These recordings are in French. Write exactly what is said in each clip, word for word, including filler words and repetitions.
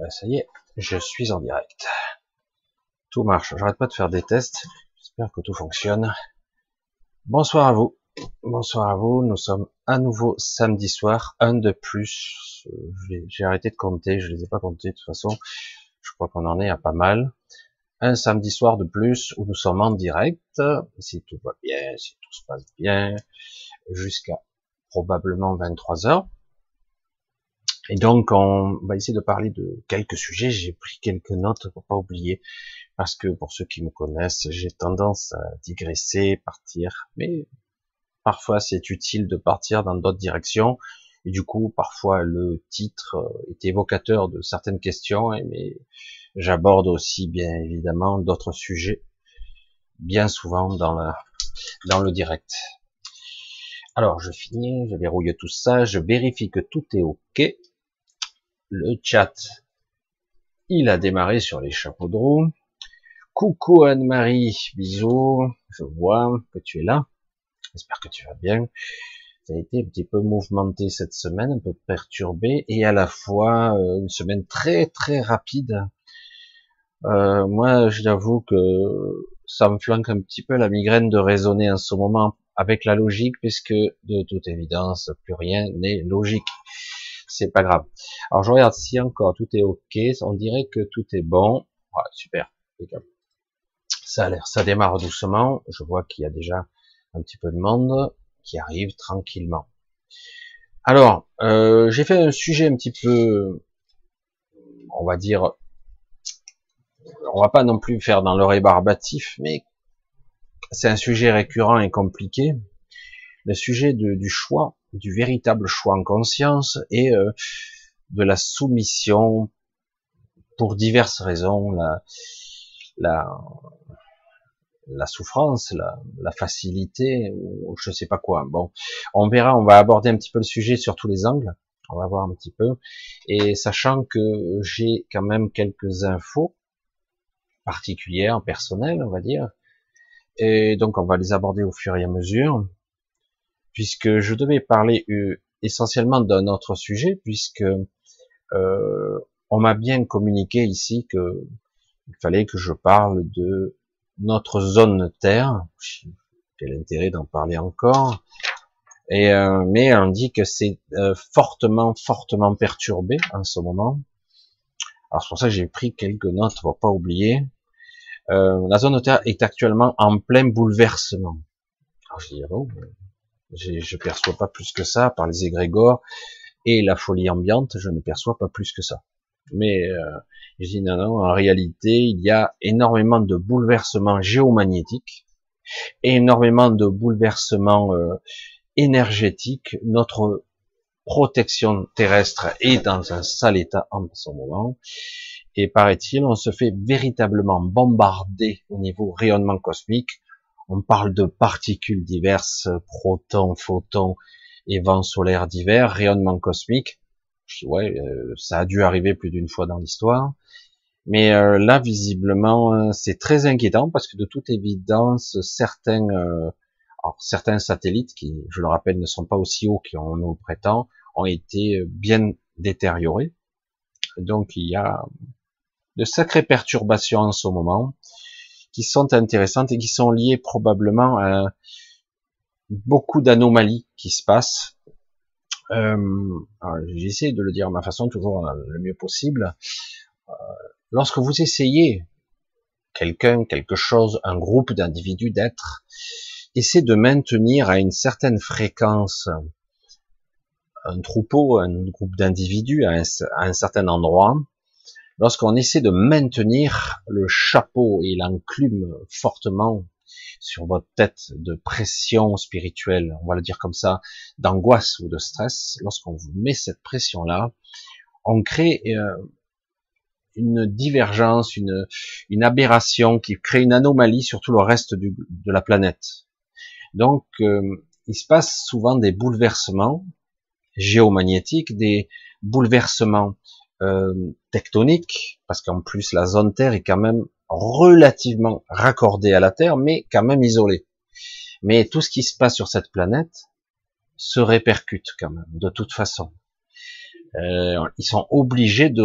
Ben, ça y est, je suis en direct. Tout marche. J'arrête pas de faire des tests. J'espère que tout fonctionne. Bonsoir à vous. Bonsoir à vous. Nous sommes à nouveau samedi soir. Un de plus. J'ai arrêté de compter. Je les ai pas comptés de toute façon. Je crois qu'on en est à pas mal. Un samedi soir de plus où nous sommes en direct. Si tout va bien, si tout se passe bien. Jusqu'à probablement vingt-trois heures. Et donc, on va essayer de parler de quelques sujets. J'ai pris quelques notes pour pas oublier. Parce que pour ceux qui me connaissent, j'ai tendance à digresser, partir. Mais parfois, c'est utile de partir dans d'autres directions. Et du coup, parfois, le titre est évocateur de certaines questions. Mais j'aborde aussi, bien évidemment, d'autres sujets. Bien souvent dans la, dans le direct. Alors, je finis, je verrouille tout ça. Je vérifie que tout est OK. Le chat, il a démarré sur les chapeaux de roue. Coucou Anne-Marie, bisous, je vois que tu es là, j'espère que tu vas bien. Ça a été un petit peu mouvementé cette semaine, un peu perturbé, et à la fois une semaine très très rapide. Euh, moi, je l'avoue que ça me flanque un petit peu la migraine de raisonner en ce moment avec la logique, puisque de toute évidence, plus rien n'est logique. C'est pas grave. Alors, je regarde si encore tout est OK. On dirait que tout est bon. Voilà, super. Ça a l'air. Ça démarre doucement. Je vois qu'il y a déjà un petit peu de monde qui arrive tranquillement. Alors, euh, j'ai fait un sujet un petit peu, on va dire, on va pas non plus faire dans le rébarbatif, mais c'est un sujet récurrent et compliqué. Le sujet de, du choix, du véritable choix en conscience et euh, de la soumission pour diverses raisons, la, la, la souffrance, la, la facilité, ou je sais pas quoi. Bon, on verra, on va aborder un petit peu le sujet sur tous les angles, on va voir un petit peu, et sachant que j'ai quand même quelques infos particulières, personnelles, on va dire, et donc on va les aborder au fur et à mesure, puisque je devais parler euh, essentiellement d'un autre sujet, puisque euh, on m'a bien communiqué ici que il fallait que je parle de notre zone Terre. Quel intérêt d'en parler encore? Et euh, mais on dit que c'est euh, fortement, fortement perturbé en ce moment. Alors c'est pour ça que j'ai pris quelques notes pour pas oublier. Euh, la zone Terre est actuellement en plein bouleversement. Alors je dis ah bon. Je ne perçois pas plus que ça, par les égrégores et la folie ambiante, je ne perçois pas plus que ça. Mais euh, je dis non, non, en réalité, il y a énormément de bouleversements géomagnétiques, énormément de bouleversements euh, énergétiques. Notre protection terrestre est dans un sale état en ce moment. Et paraît-il, on se fait véritablement bombarder au niveau rayonnement cosmique. On parle de particules diverses, protons, photons et vents solaires divers, rayonnement cosmique. Ouais, euh, ça a dû arriver plus d'une fois dans l'histoire. Mais euh, là, visiblement, euh, c'est très inquiétant parce que de toute évidence, certains, euh, alors, certains satellites, qui, je le rappelle, ne sont pas aussi hauts qu'on nous prétend, ont été bien détériorés. Donc, il y a de sacrées perturbations en ce moment, qui sont intéressantes et qui sont liées probablement à beaucoup d'anomalies qui se passent. Euh, J'essaie de le dire à ma façon, toujours le mieux possible. Euh, lorsque vous essayez, quelqu'un, quelque chose, un groupe d'individus, d'êtres, essayez de maintenir à une certaine fréquence un troupeau, un groupe d'individus à, à un certain endroit. Lorsqu'on essaie de maintenir le chapeau et l'enclume fortement sur votre tête de pression spirituelle, on va le dire comme ça, d'angoisse ou de stress, lorsqu'on vous met cette pression-là, on crée euh, une divergence, une, une aberration qui crée une anomalie sur tout le reste du, de la planète. Donc, euh, il se passe souvent des bouleversements géomagnétiques, des bouleversements Euh, tectonique, parce qu'en plus la zone Terre est quand même relativement raccordée à la Terre, mais quand même isolée. Mais tout ce qui se passe sur cette planète se répercute quand même, de toute façon. Euh, ils sont obligés de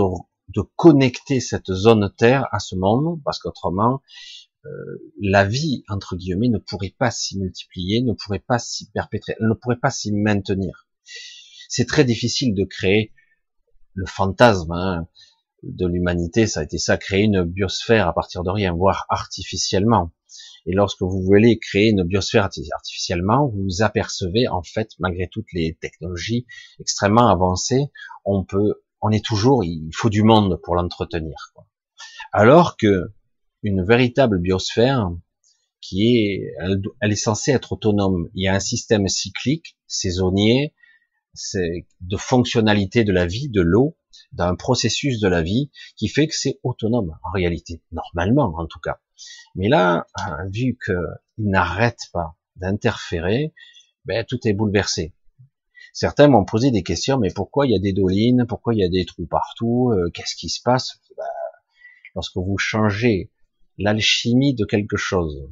de connecter cette zone Terre à ce monde, parce qu'autrement, euh, la vie, entre guillemets, ne pourrait pas s'y multiplier, ne pourrait pas s'y perpétrer, ne pourrait pas s'y maintenir. C'est très difficile de créer le fantasme hein, de l'humanité, ça a été ça, créer une biosphère à partir de rien, voire artificiellement. Et lorsque vous voulez créer une biosphère artificiellement, vous vous apercevez, en fait, malgré toutes les technologies extrêmement avancées, on peut, on est toujours, il faut du monde pour l'entretenir. Alors que une véritable biosphère, qui est, elle, elle est censée être autonome. Il y a un système cyclique, saisonnier, c'est de fonctionnalité de la vie, de l'eau, d'un processus de la vie qui fait que c'est autonome, en réalité, normalement, en tout cas. Mais là, vu qu'il n'arrête pas d'interférer, ben, tout est bouleversé. Certains m'ont posé des questions, mais pourquoi il y a des dolines, pourquoi il y a des trous partout, euh, qu'est-ce qui se passe? Ben, lorsque vous changez l'alchimie de quelque chose,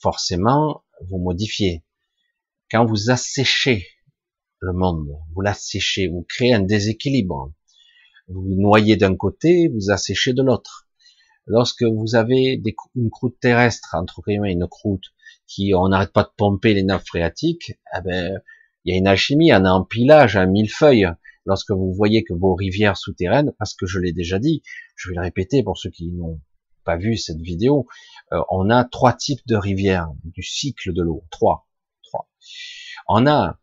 forcément, vous modifiez. Quand vous asséchez le monde, vous l'asséchez, vous créez un déséquilibre. Vous, vous noyez d'un côté, vous asséchez de l'autre. Lorsque vous avez des, une croûte terrestre, entre guillemets, une croûte qui, on n'arrête pas de pomper les nappes phréatiques, eh ben, il y a une alchimie, un empilage, un millefeuille. Lorsque vous voyez que vos rivières souterraines, parce que je l'ai déjà dit, je vais le répéter pour ceux qui n'ont pas vu cette vidéo, euh, on a trois types de rivières, du cycle de l'eau, trois, trois. On a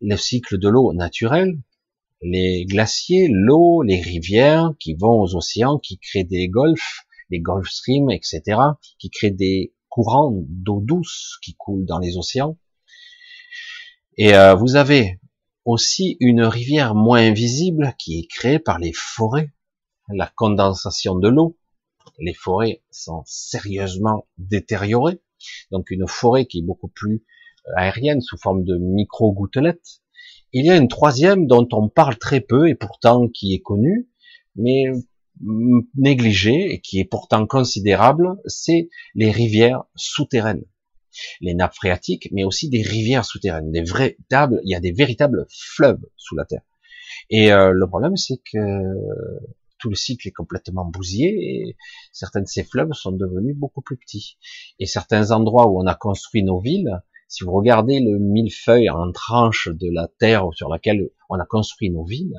le cycle de l'eau naturel, les glaciers, l'eau, les rivières qui vont aux océans, qui créent des golfs, les Gulf Streams, et cetera, qui créent des courants d'eau douce qui coulent dans les océans. Et euh, vous avez aussi une rivière moins invisible qui est créée par les forêts, la condensation de l'eau. Les forêts sont sérieusement détériorées. Donc une forêt qui est beaucoup plus aérienne sous forme de micro-gouttelettes. Il y a une troisième dont on parle très peu et pourtant qui est connue, mais négligée et qui est pourtant considérable, c'est les rivières souterraines, les nappes phréatiques, mais aussi des rivières souterraines, des véritables, il y a des véritables fleuves sous la terre. Et euh, le problème, c'est que tout le cycle est complètement bousillé et certains de ces fleuves sont devenus beaucoup plus petits. Et certains endroits où on a construit nos villes, si vous regardez le millefeuille en tranche de la terre sur laquelle on a construit nos villes,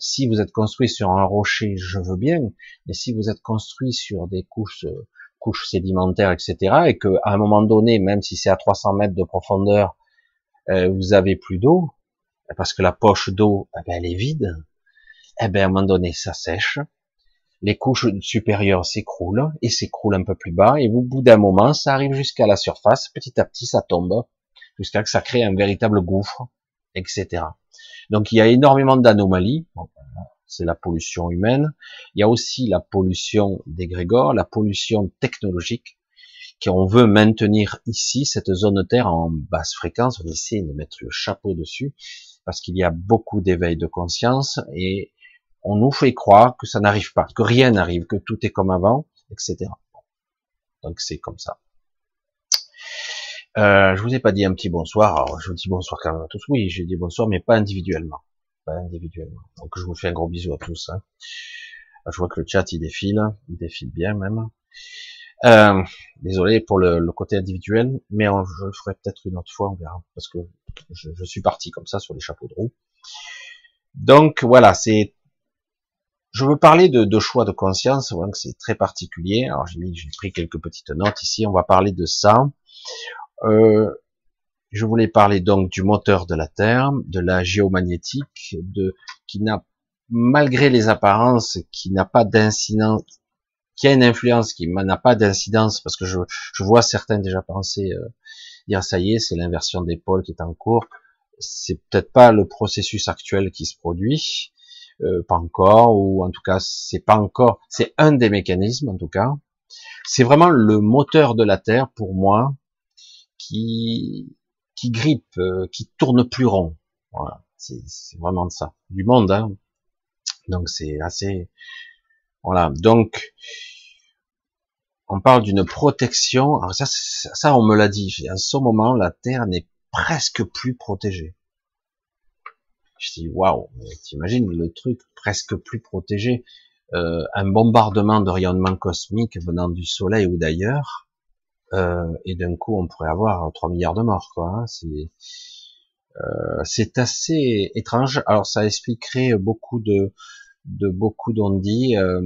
si vous êtes construit sur un rocher, je veux bien, mais si vous êtes construit sur des couches, couches sédimentaires, et cetera, et qu'à un moment donné, même si c'est à trois cents mètres de profondeur, euh, vous avez plus d'eau, parce que la poche d'eau, eh bien, elle est vide, eh bien, à un moment donné, ça sèche, les couches supérieures s'écroulent et s'écroulent un peu plus bas, et au bout d'un moment, ça arrive jusqu'à la surface, petit à petit, ça tombe, jusqu'à que ça crée un véritable gouffre, et cetera. Donc, il y a énormément d'anomalies, c'est la pollution humaine, il y a aussi la pollution d'égrégore, la pollution technologique, qu'on veut maintenir ici, cette zone Terre en basse fréquence, on essaie de mettre le chapeau dessus, parce qu'il y a beaucoup d'éveil de conscience, et on nous fait croire que ça n'arrive pas, que rien n'arrive, que tout est comme avant, et cetera. Donc c'est comme ça. Euh, je vous ai pas dit un petit bonsoir. Alors, je vous dis bonsoir quand même à tous. Oui, j'ai dit bonsoir, mais pas individuellement. Pas individuellement. Donc je vous fais un gros bisou à tous. Hein. Je vois que le chat il défile, il défile bien même. Euh, désolé pour le, le côté individuel, mais on, je le ferai peut-être une autre fois, on verra, parce que je, je suis parti comme ça sur les chapeaux de roue. Donc voilà, c'est Je veux parler de, de choix de conscience, donc c'est très particulier. Alors j'ai mis, j'ai pris quelques petites notes ici. On va parler de ça. Euh, je voulais parler donc du moteur de la Terre, de la géomagnétique, de qui n'a, malgré les apparences, qui n'a pas d'incidence, qui a une influence, qui n'a pas d'incidence, parce que je, je vois certains déjà penser euh, dire ça y est, c'est l'inversion des pôles qui est en cours. C'est peut-être pas le processus actuel qui se produit. Euh, pas encore, ou en tout cas c'est pas encore, c'est un des mécanismes en tout cas, c'est vraiment le moteur de la Terre pour moi qui qui grippe, euh, qui tourne plus rond, voilà, c'est vraiment ça, du monde, hein. Donc c'est assez, voilà, donc on parle d'une protection, alors ça, ça, ça on me l'a dit, à ce moment la Terre n'est presque plus protégée. Je dis, waouh, t'imagines le truc presque plus protégé. euh, un bombardement de rayonnement cosmique venant du Soleil ou d'ailleurs, euh, et d'un coup on pourrait avoir trois milliards de morts, quoi. C'est euh, c'est assez étrange. Alors ça expliquerait beaucoup de de beaucoup d'on dit. Euh,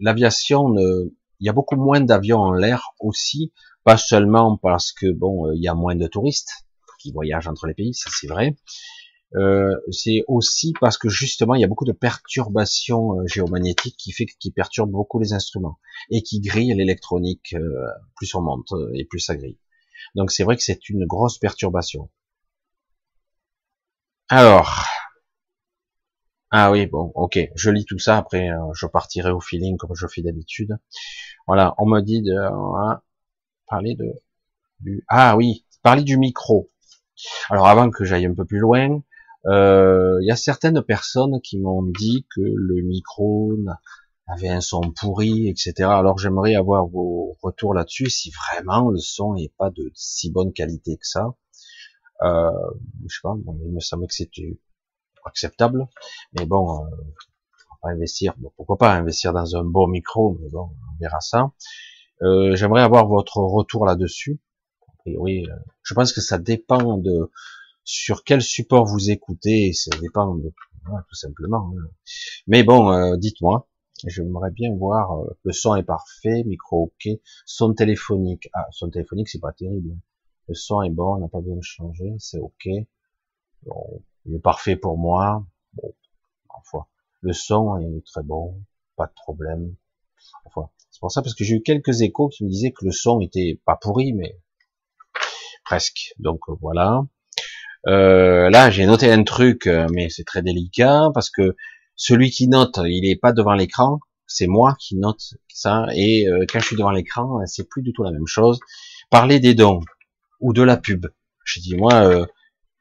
L'aviation, il y a beaucoup moins d'avions en l'air aussi, pas seulement parce que bon, il y a moins de touristes qui voyagent entre les pays, ça c'est vrai. Euh, c'est aussi parce que justement il y a beaucoup de perturbations géomagnétiques qui fait qui perturbent beaucoup les instruments et qui grillent l'électronique. Euh, plus on monte et plus ça grille. Donc c'est vrai que c'est une grosse perturbation. Alors. Ah oui, bon, ok, je lis tout ça, après euh, je partirai au feeling comme je fais d'habitude. Voilà, on me dit de euh, parler de du ah oui, parler du micro. Alors avant que j'aille un peu plus loin, il euh, y a certaines personnes qui m'ont dit que le micro avait un son pourri, et cetera. Alors j'aimerais avoir vos retours là-dessus, si vraiment le son n'est pas de si bonne qualité que ça. Euh, je sais pas, bon, il me semble que c'était acceptable, mais bon, euh, on va investir, bon, pourquoi pas investir dans un bon micro, mais bon, on verra ça. Euh, j'aimerais avoir votre retour là-dessus. A priori, euh, je pense que ça dépend de sur quel support vous écoutez, ça dépend de, ouais, tout simplement. Hein. Mais bon, euh, dites-moi, j'aimerais bien voir, euh, le son est parfait, micro ok, son téléphonique, ah, son téléphonique c'est pas terrible, le son est bon, on n'a pas besoin de changer, c'est ok, bon, il est parfait pour moi. Bon, parfois. Le son est très bon, pas de problème. Parfois. C'est pour ça, parce que j'ai eu quelques échos qui me disaient que le son était pas pourri, mais presque. Donc voilà. Euh, là, j'ai noté un truc, mais c'est très délicat, parce que celui qui note, il est pas devant l'écran. C'est moi qui note ça. Et euh, quand je suis devant l'écran, c'est plus du tout la même chose. Parler des dons ou de la pub. J'ai dit moi. Euh,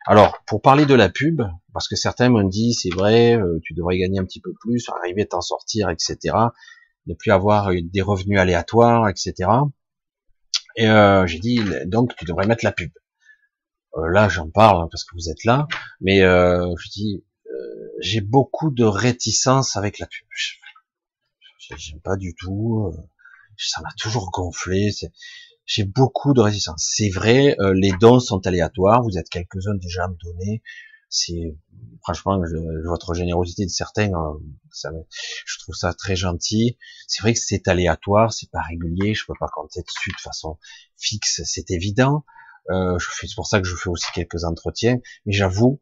Alors, pour parler de la pub, parce que certains m'ont dit, c'est vrai, tu devrais gagner un petit peu plus, arriver à t'en sortir, et cetera. Ne plus avoir des revenus aléatoires, et cetera. Et euh, j'ai dit, donc tu devrais mettre la pub. Euh, là, j'en parle parce que vous êtes là, mais euh, je dis, euh, j'ai beaucoup de réticence avec la pub. J'aime pas du tout. Euh, ça m'a toujours gonflé. C'est... J'ai beaucoup de résistance. C'est vrai, euh, les dons sont aléatoires. Vous êtes quelques-uns déjà à me donner. C'est franchement je, votre générosité de certains, euh, ça, je trouve ça très gentil. C'est vrai que c'est aléatoire, c'est pas régulier. Je peux pas compter dessus de façon fixe, c'est évident. Euh, c'est pour ça que je fais aussi quelques entretiens. Mais j'avoue,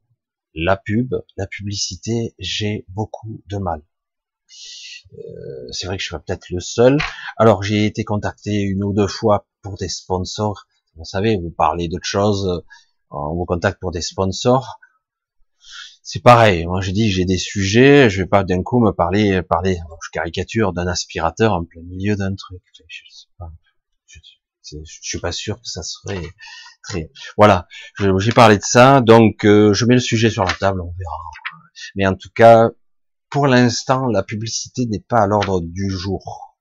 la pub, la publicité, j'ai beaucoup de mal. Euh, c'est vrai que je suis peut-être le seul. Alors j'ai été contacté une ou deux fois pour des sponsors. Vous savez, vous parlez d'autres choses, on vous contacte pour des sponsors. C'est pareil. Moi j'ai dit j'ai des sujets, je vais pas d'un coup me parler, parler. Je caricature d'un aspirateur en plein milieu d'un truc. Je sais pas. Je, je, je suis pas sûr que ça serait très. Voilà. J'ai parlé de ça, donc euh, je mets le sujet sur la table, on verra. Mais en tout cas. Pour l'instant, la publicité n'est pas à l'ordre du jour.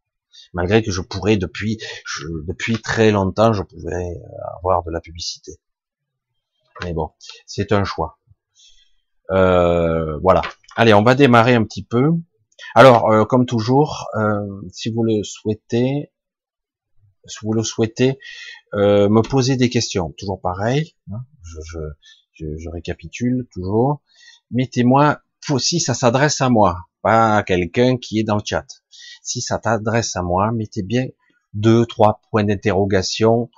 Malgré que je pourrais, depuis, je, depuis très longtemps, je pouvais avoir de la publicité. Mais bon, c'est un choix. Euh, voilà. Allez, on va démarrer un petit peu. Alors, euh, comme toujours, euh, si vous le souhaitez, si vous le souhaitez, euh, me poser des questions. Toujours pareil. Hein, je, je, je, je récapitule toujours. Mettez-moi. Si ça s'adresse à moi, pas à quelqu'un qui est dans le chat. Si ça t'adresse à moi, mettez bien deux, trois points d'interrogation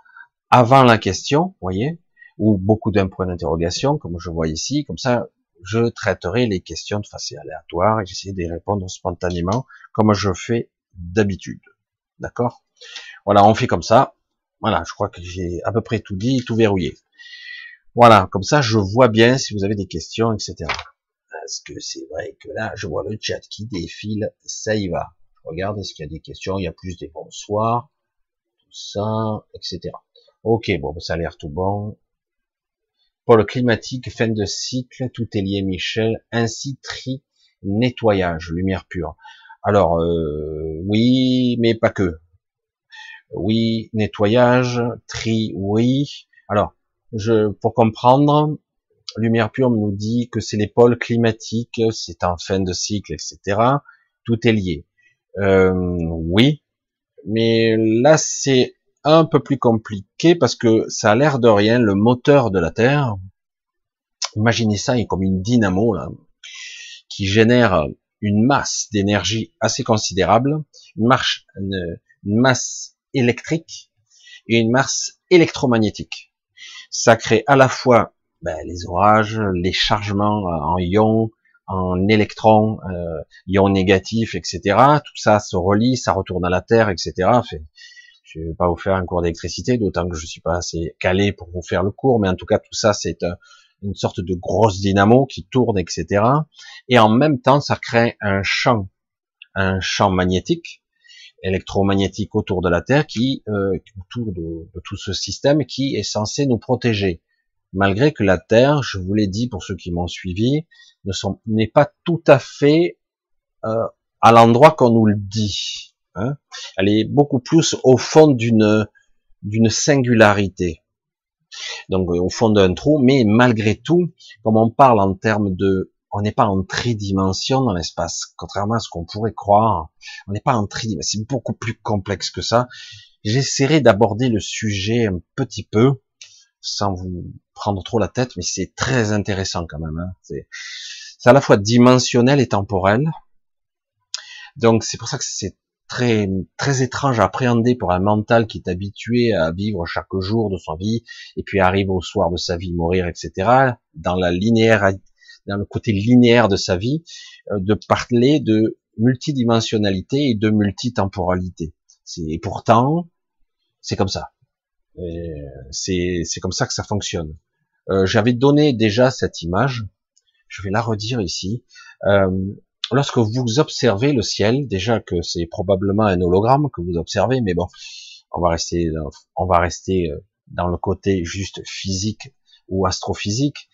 avant la question, voyez, ou beaucoup d'un point d'interrogation, comme je vois ici. Comme ça, je traiterai les questions de façon aléatoire et j'essaie d'y répondre spontanément, comme je fais d'habitude. D'accord? Voilà, on fait comme ça. Voilà, je crois que j'ai à peu près tout dit, tout verrouillé. Voilà, comme ça, je vois bien si vous avez des questions, et cetera. Parce que c'est vrai que là, je vois le chat qui défile, ça y va. Je regarde, est-ce qu'il y a des questions, il y a plus des bonsoirs, tout ça, et cetera. Ok, bon, ça a l'air tout bon. Pour le climatique, fin de cycle, tout est lié, Michel, ainsi tri, nettoyage, lumière pure. Alors, euh, oui, mais pas que. Oui, nettoyage, tri, oui. Alors, je pour comprendre... Lumière pure nous dit que c'est les pôles climatiques, c'est en fin de cycle, et cetera. tout est lié. Euh, oui, mais là c'est un peu plus compliqué parce que ça a l'air de rien, le moteur de la Terre, imaginez ça, il est comme une dynamo là, qui génère une masse d'énergie assez considérable, une, marche, une, une masse électrique et une masse électromagnétique. Ça crée à la fois ben, les orages, les chargements en ions, en électrons, euh, ions négatifs, et cetera. Tout ça se relie, ça retourne à la Terre, et cetera. Fait, je ne vais pas vous faire un cours d'électricité, d'autant que je ne suis pas assez calé pour vous faire le cours, mais en tout cas, tout ça, c'est un, une sorte de grosse dynamo qui tourne, et cetera. Et en même temps, ça crée un champ, un champ magnétique, électromagnétique autour de la Terre, qui euh, autour de, de tout ce système qui est censé nous protéger. Malgré que la Terre, je vous l'ai dit pour ceux qui m'ont suivi, ne sont, n'est pas tout à fait euh, à l'endroit qu'on nous le dit. Hein. Elle est beaucoup plus au fond d'une d'une singularité, donc au fond d'un trou. Mais malgré tout, comme on parle en termes de, on n'est pas en tridimension dans l'espace, contrairement à ce qu'on pourrait croire. On n'est pas en tridimension, c'est beaucoup plus complexe que ça. J'essaierai d'aborder le sujet un petit peu, sans vous prendre trop la tête, mais c'est très intéressant quand même, hein. C'est, c'est à la fois dimensionnel et temporel. Donc c'est pour ça que c'est très très étrange à appréhender pour un mental qui est habitué à vivre chaque jour de sa vie, et puis arrive au soir de sa vie, mourir, et cetera, dans la linéaire, dans le côté linéaire de sa vie, de parler de multidimensionnalité et de multitemporalité. C'est, et pourtant, c'est comme ça. Et c'est, c'est comme ça que ça fonctionne. Euh, j'avais donné déjà cette image, je vais la redire ici. Euh, lorsque vous observez le ciel, déjà que c'est probablement un hologramme que vous observez, mais bon, on va rester, dans, on va rester dans le côté juste physique ou astrophysique.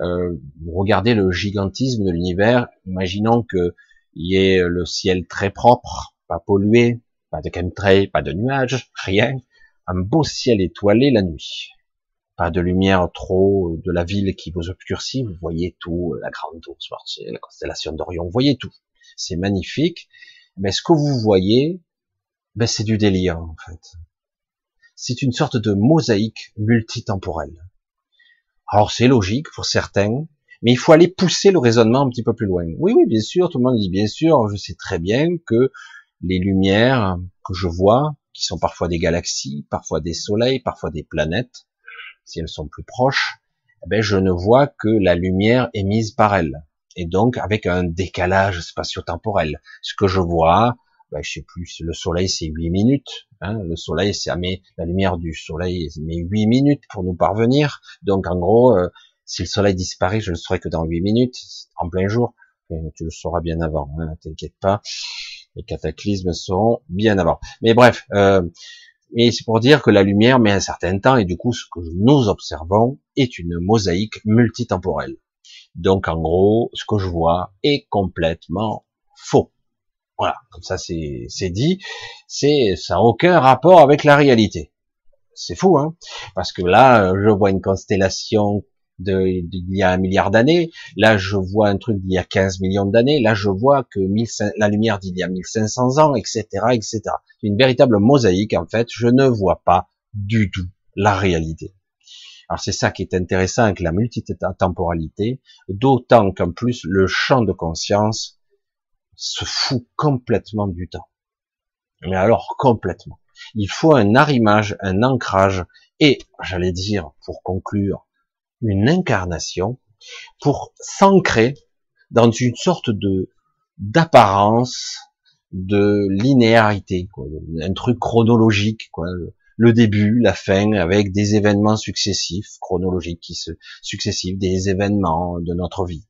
Euh, regardez le gigantisme de l'univers. Imaginons que il y ait le ciel très propre, pas pollué, pas de chemtrails, pas de nuages, rien. Un beau ciel étoilé la nuit. Pas de lumière trop de la ville qui vous obscurcit. Vous voyez tout, la grande ours martienne, la constellation d'Orion, vous voyez tout. C'est magnifique. Mais ce que vous voyez, ben c'est du délire, en fait. C'est une sorte de mosaïque multitemporelle. Alors, c'est logique pour certains, mais il faut aller pousser le raisonnement un petit peu plus loin. Oui, oui, bien sûr, tout le monde dit, bien sûr, je sais très bien que les lumières que je vois, qui sont parfois des galaxies, parfois des soleils, parfois des planètes, si elles sont plus proches, eh ben je ne vois que la lumière émise par elles, et donc avec un décalage spatio-temporel. Ce que je vois, ben je sais plus, le soleil c'est huit minutes, hein, le soleil c'est mais la lumière du soleil met huit minutes pour nous parvenir, donc en gros, euh, si le soleil disparaît, je ne le saurai que dans huit minutes, en plein jour, tu le sauras bien avant, hein, t'inquiète pas. Les cataclysmes seront bien avant. Mais bref, euh, et c'est pour dire que la lumière met un certain temps, et du coup, ce que nous observons est une mosaïque multitemporelle. Donc, en gros, ce que je vois est complètement faux. Voilà, comme ça, c'est, c'est dit. C'est, ça n'a aucun rapport avec la réalité. C'est fou, hein, parce que là, je vois une constellation d'il y a un milliard d'années, là je vois un truc d'il y a quinze millions d'années, là je vois que mille cinq cents, la lumière d'il y a mille cinq cents ans, et cetera, et cetera. C'est une véritable mosaïque, en fait, je ne vois pas du tout la réalité. Alors c'est ça qui est intéressant avec la multitemporalité, d'autant qu'en plus le champ de conscience se fout complètement du temps. Mais alors complètement. Il faut un arrimage, un ancrage, et j'allais dire, pour conclure, une incarnation pour s'ancrer dans une sorte de d'apparence de linéarité, quoi, un truc chronologique, quoi, le début, la fin, avec des événements successifs, chronologiques qui se successifs, des événements de notre vie.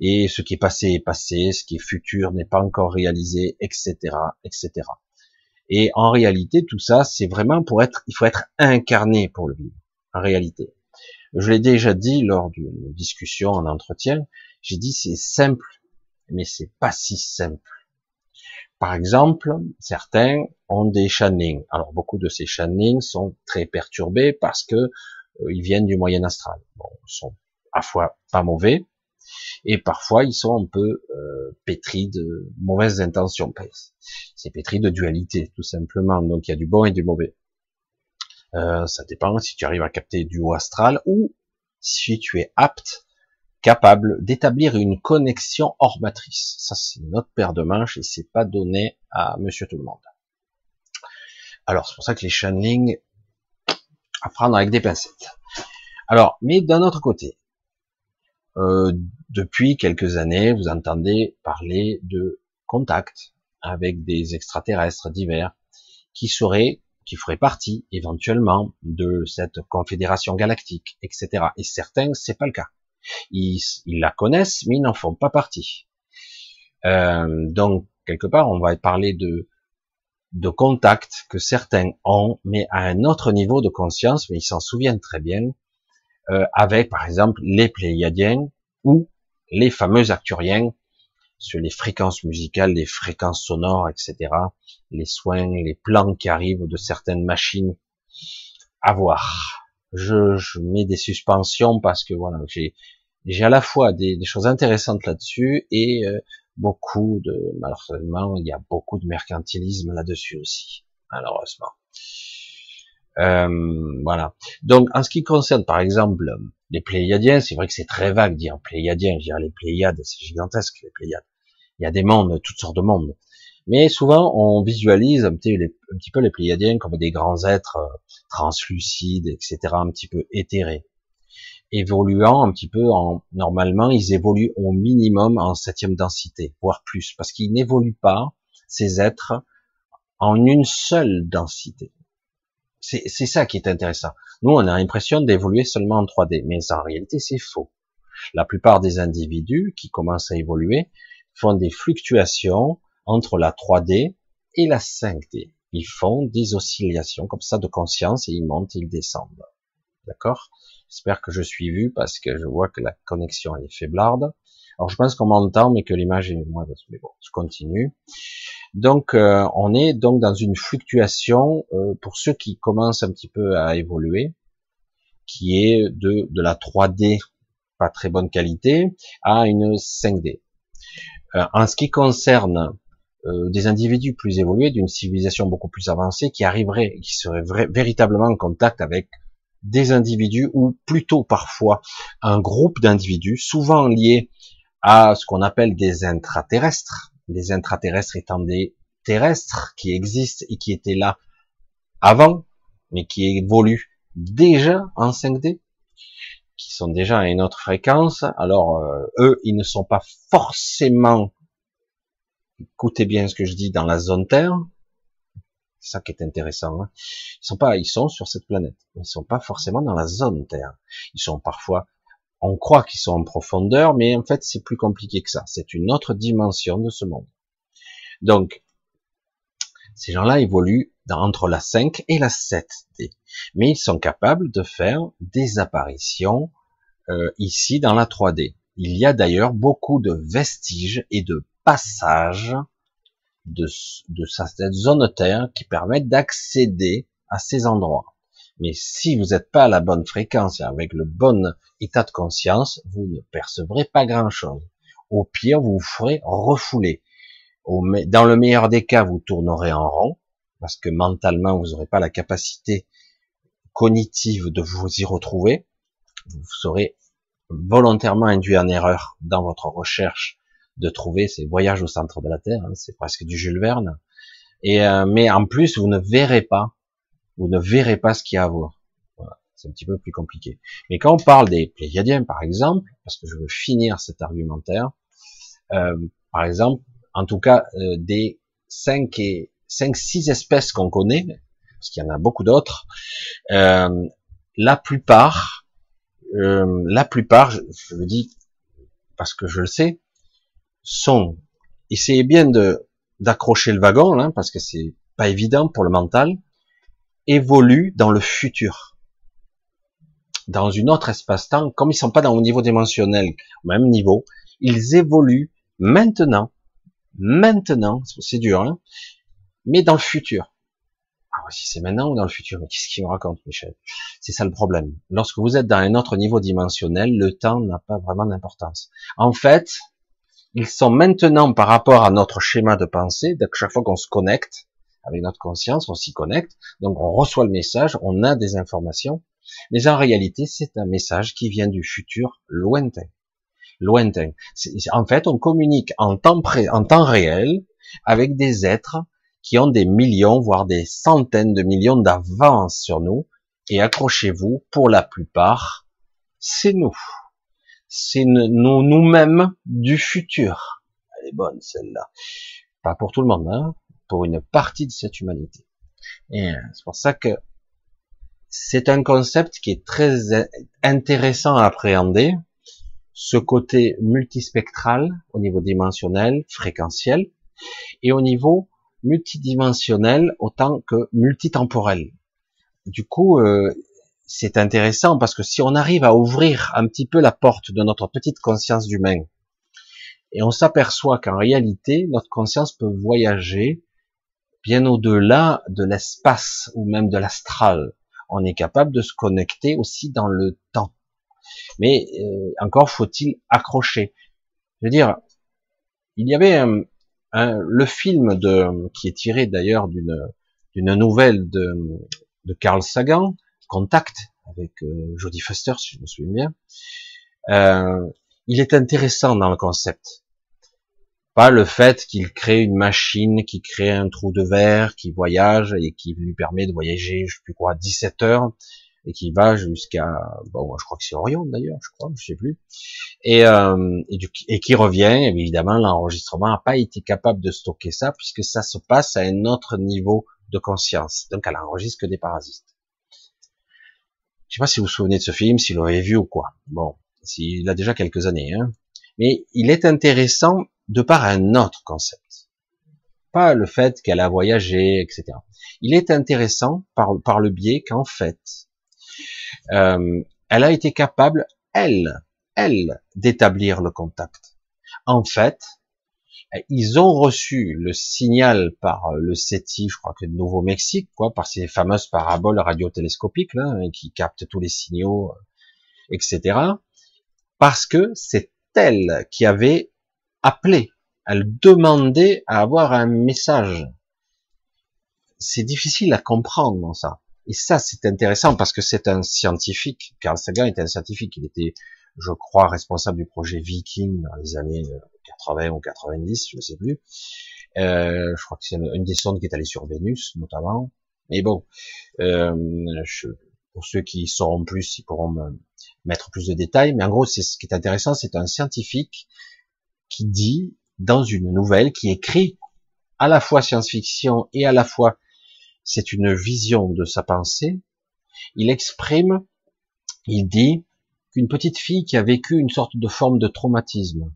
Et ce qui est passé est passé, ce qui est futur n'est pas encore réalisé, et cetera, et cetera. Et en réalité, tout ça, c'est vraiment pour être, il faut être incarné pour le vivre, en réalité. Je l'ai déjà dit lors d'une discussion en entretien, j'ai dit c'est simple, mais c'est pas si simple. Par exemple, certains ont des channelings. Alors beaucoup de ces channelings sont très perturbés parce que euh, ils viennent du moyen astral. Bon, ils sont à la fois pas mauvais, et parfois ils sont un peu euh, pétris de mauvaises intentions. C'est pétri de dualité, tout simplement. Donc il y a du bon et du mauvais. Euh, ça dépend si tu arrives à capter du haut astral ou si tu es apte, capable d'établir une connexion hors matrice. Ça, c'est notre paire de manches et c'est pas donné à monsieur tout le monde. Alors, c'est pour ça que les channelings, à prendre avec des pincettes. Alors, mais d'un autre côté, euh, depuis quelques années, vous entendez parler de contact avec des extraterrestres divers qui seraient, qui feraient partie éventuellement de cette confédération galactique, et cetera. Et certains, c'est pas le cas. Ils, ils la connaissent, mais ils n'en font pas partie. Euh, donc, quelque part, on va parler de de contact que certains ont, mais à un autre niveau de conscience, mais ils s'en souviennent très bien, euh, avec, par exemple, les Pléiadiens ou les fameux Acturiens, sur les fréquences musicales, les fréquences sonores, et cetera, les soins, les plans qui arrivent de certaines machines, à voir. Je, je mets des suspensions parce que, voilà, j'ai j'ai à la fois des, des choses intéressantes là-dessus et... Euh, beaucoup de, malheureusement, il y a beaucoup de mercantilisme là-dessus aussi, malheureusement. Euh, voilà. Donc, en ce qui concerne, par exemple, les Pléiadiens, c'est vrai que c'est très vague dire Pléiadiens, dire les Pléiades, c'est gigantesque, les Pléiades. Il y a des mondes, toutes sortes de mondes. Mais souvent, on visualise un petit, un petit peu les Pléiadiens comme des grands êtres translucides, et cetera, un petit peu éthérés, évoluant un petit peu en, normalement, ils évoluent au minimum en septième densité, voire plus, parce qu'ils n'évoluent pas, ces êtres, en une seule densité. C'est, c'est ça qui est intéressant. Nous, on a l'impression d'évoluer seulement en trois D, mais en réalité, c'est faux. La plupart des individus qui commencent à évoluer font des fluctuations entre la trois D et la cinq D. Ils font des oscillations, comme ça, de conscience, et ils montent et ils descendent. D'accord? J'espère que je suis vu parce que je vois que la connexion est faiblarde. Alors je pense qu'on m'entend mais que l'image est moins bonne. Mais bon, je continue. Donc euh, on est donc dans une fluctuation euh, pour ceux qui commencent un petit peu à évoluer, qui est de de la trois D pas très bonne qualité à une cinq D. Euh, en ce qui concerne euh, des individus plus évolués, d'une civilisation beaucoup plus avancée, qui arriverait, qui serait vrai, véritablement en contact avec des individus, ou plutôt parfois un groupe d'individus, souvent liés à ce qu'on appelle des intraterrestres, les intraterrestres étant des terrestres qui existent et qui étaient là avant, mais qui évoluent déjà en cinq D, qui sont déjà à une autre fréquence. Alors, euh, eux, ils ne sont pas forcément, écoutez bien ce que je dis, dans la zone Terre. C'est ça qui est intéressant. Hein. Ils sont pas, ils sont sur cette planète. Ils sont pas forcément dans la zone Terre. Ils sont parfois, on croit qu'ils sont en profondeur, mais en fait c'est plus compliqué que ça. C'est une autre dimension de ce monde. Donc, ces gens-là évoluent dans, entre la cinq et la sept D, mais ils sont capables de faire des apparitions euh, ici dans la trois D. Il y a d'ailleurs beaucoup de vestiges et de passages de, de cette zone Terre qui permettent d'accéder à ces endroits. Mais si vous n'êtes pas à la bonne fréquence et avec le bon état de conscience, vous ne percevrez pas grand-chose. Au pire, vous vous ferez refouler. Au, dans le meilleur des cas, vous tournerez en rond, parce que mentalement, vous n'aurez pas la capacité cognitive de vous y retrouver. Vous serez volontairement induit en erreur dans votre recherche de trouver ces voyages au centre de la Terre, hein, c'est presque du Jules Verne. Et euh, mais en plus, vous ne verrez pas, vous ne verrez pas ce qu'il y a à voir. Voilà, c'est un petit peu plus compliqué. Mais quand on parle des Pléiadiens, par exemple, parce que je veux finir cet argumentaire, euh, par exemple, en tout cas euh, des cinq et cinq, six espèces qu'on connaît, parce qu'il y en a beaucoup d'autres, euh, la plupart, euh, la plupart, je, je le dis parce que je le sais, sont, essayez bien de d'accrocher le wagon là, parce que c'est pas évident pour le mental, évoluent dans le futur, dans une autre espace-temps, comme ils sont pas dans le niveau dimensionnel, au même niveau, ils évoluent maintenant, maintenant, c'est dur, hein, mais dans le futur. si c'est maintenant ou dans le futur, mais qu'est-ce qu'il me raconte, Michel? C'est ça le problème. Lorsque vous êtes dans un autre niveau dimensionnel, le temps n'a pas vraiment d'importance. En fait, ils sont maintenant par rapport à notre schéma de pensée, donc chaque fois qu'on se connecte avec notre conscience, on s'y connecte, donc on reçoit le message, on a des informations, mais en réalité, c'est un message qui vient du futur lointain. Lointain. En fait, on communique en temps, pré... en temps réel avec des êtres qui ont des millions, voire des centaines de millions d'avance sur nous, et accrochez-vous, pour la plupart, c'est nous. C'est nous, nous-mêmes du futur. Elle est bonne, celle-là. Pas pour tout le monde, hein, pour une partie de cette humanité. Et c'est pour ça que c'est un concept qui est très intéressant à appréhender, ce côté multispectral, au niveau dimensionnel, fréquentiel, et au niveau multidimensionnel autant que multitemporel. Du coup, euh, c'est intéressant parce que si on arrive à ouvrir un petit peu la porte de notre petite conscience d'humain, et on s'aperçoit qu'en réalité, notre conscience peut voyager bien au-delà de l'espace ou même de l'astral. On est capable de se connecter aussi dans le temps. Mais euh, encore faut-il accrocher. Je veux dire, il y avait un... Hein, le film de, qui est tiré d'ailleurs d'une d'une nouvelle de, de Carl Sagan, Contact, avec euh, Jodie Foster, si je me souviens bien, euh, il est intéressant dans le concept. Pas le fait qu'il crée une machine, qui crée un trou de verre, qui voyage et qui lui permet de voyager, je sais plus quoi, dix-sept heures, et qui va jusqu'à, bon, je crois que c'est Orion d'ailleurs, je crois, je sais plus, et, euh, et, du, et qui revient, évidemment, l'enregistrement n'a pas été capable de stocker ça, puisque ça se passe à un autre niveau de conscience, donc elle enregistre que des parasites. Je sais pas si vous vous souvenez de ce film, si vous l'avez vu ou quoi, bon, il a déjà quelques années, hein. Mais il est intéressant de par un autre concept, pas le fait qu'elle a voyagé, et cetera. Il est intéressant par, par le biais qu'en fait, Euh, elle a été capable, elle, elle, d'établir le contact. En fait, ils ont reçu le signal par le SETI, je crois que de Nouveau-Mexique, quoi, par ces fameuses paraboles radiotélescopiques là, qui captent tous les signaux, et cetera. Parce que c'est elle qui avait appelé, elle demandait à avoir un message. C'est difficile à comprendre ça. Et ça, c'est intéressant parce que c'est un scientifique. Carl Sagan était un scientifique. Il était, je crois, responsable du projet Viking dans les années quatre-vingts ou quatre-vingt-dix, je ne sais plus. Euh, je crois que c'est une des sondes qui est allée sur Vénus, notamment. Mais bon, euh, je, pour ceux qui sauront plus, ils pourront me mettre plus de détails. Mais en gros, c'est ce qui est intéressant, c'est un scientifique qui dit dans une nouvelle, qui écrit à la fois science-fiction et à la fois c'est une vision de sa pensée, il exprime, il dit qu'une petite fille qui a vécu une sorte de forme de traumatisme,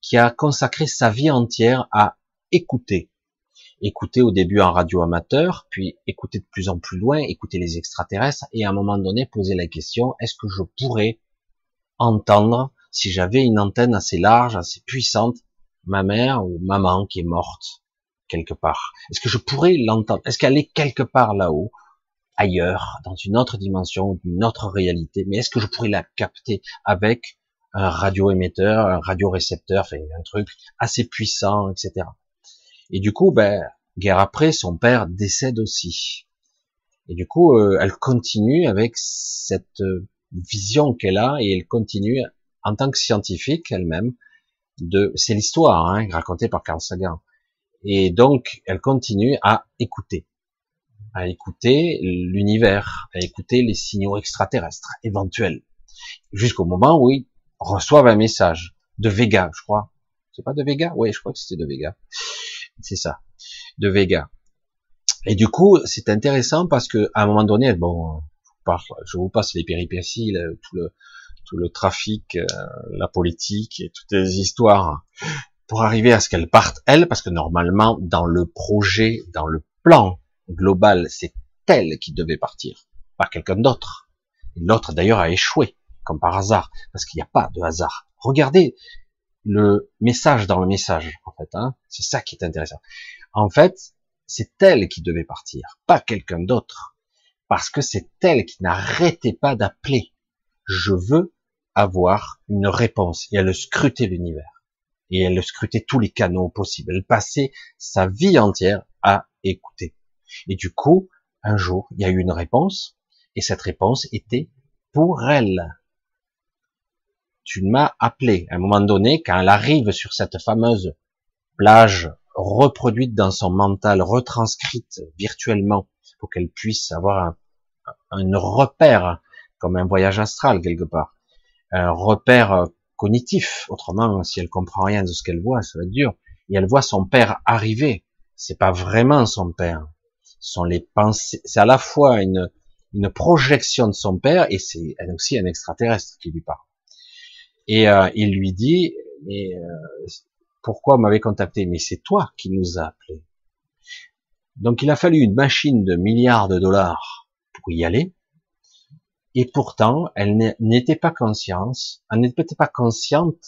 qui a consacré sa vie entière à écouter, écouter au début en radio amateur, puis écouter de plus en plus loin, écouter les extraterrestres, et à un moment donné poser la question, est-ce que je pourrais entendre, si j'avais une antenne assez large, assez puissante, ma mère ou maman qui est morte quelque part. Est-ce que je pourrais l'entendre? Est-ce qu'elle est quelque part là-haut, ailleurs, dans une autre dimension, une autre réalité? Mais est-ce que je pourrais la capter avec un radioémetteur, un radiorécepteur, enfin un truc assez puissant, et cetera. Et du coup, ben, guerre après, son père décède aussi. Et du coup, euh, elle continue avec cette vision qu'elle a et elle continue en tant que scientifique elle-même. De, c'est l'histoire hein, racontée par Carl Sagan. Et donc, elle continue à écouter, à écouter l'univers, à écouter les signaux extraterrestres éventuels, jusqu'au moment où ils reçoivent un message de Vega, je crois. C'est pas de Vega? Oui, je crois que c'était de Vega. C'est ça, de Vega. Et du coup, c'est intéressant parce que à un moment donné, bon, je vous passe les péripéties, tout le, tout le trafic, la politique et toutes les histoires. Pour arriver à ce qu'elle parte, elle, parce que normalement, dans le projet, dans le plan global, c'est elle qui devait partir, pas quelqu'un d'autre. L'autre, d'ailleurs, a échoué, comme par hasard, parce qu'il n'y a pas de hasard. Regardez le message dans le message, en fait, hein. C'est ça qui est intéressant. En fait, c'est elle qui devait partir, pas quelqu'un d'autre, parce que c'est elle qui n'arrêtait pas d'appeler. Je veux avoir une réponse. Et elle scrutait l'univers. Et elle scrutait tous les canaux possibles. Elle passait sa vie entière à écouter. Et du coup, un jour, il y a eu une réponse, et cette réponse était pour elle. Tu m'as appelé. À un moment donné, quand elle arrive sur cette fameuse plage reproduite dans son mental, retranscrite virtuellement, pour qu'elle puisse avoir un, un repère, comme un voyage astral quelque part, un repère cognitif. Autrement, si elle comprend rien de ce qu'elle voit, ça va être dur. Et elle voit son père arriver. C'est pas vraiment son père. Ce sont les pensées. C'est à la fois une, une projection de son père et c'est aussi un extraterrestre qui lui parle. Et euh, il lui dit, mais euh, pourquoi vous m'avez contacté? Mais c'est toi qui nous as appelés. Donc il a fallu une machine de milliards de dollars pour y aller. Et pourtant, elle n'était pas consciente, elle n'était pas consciente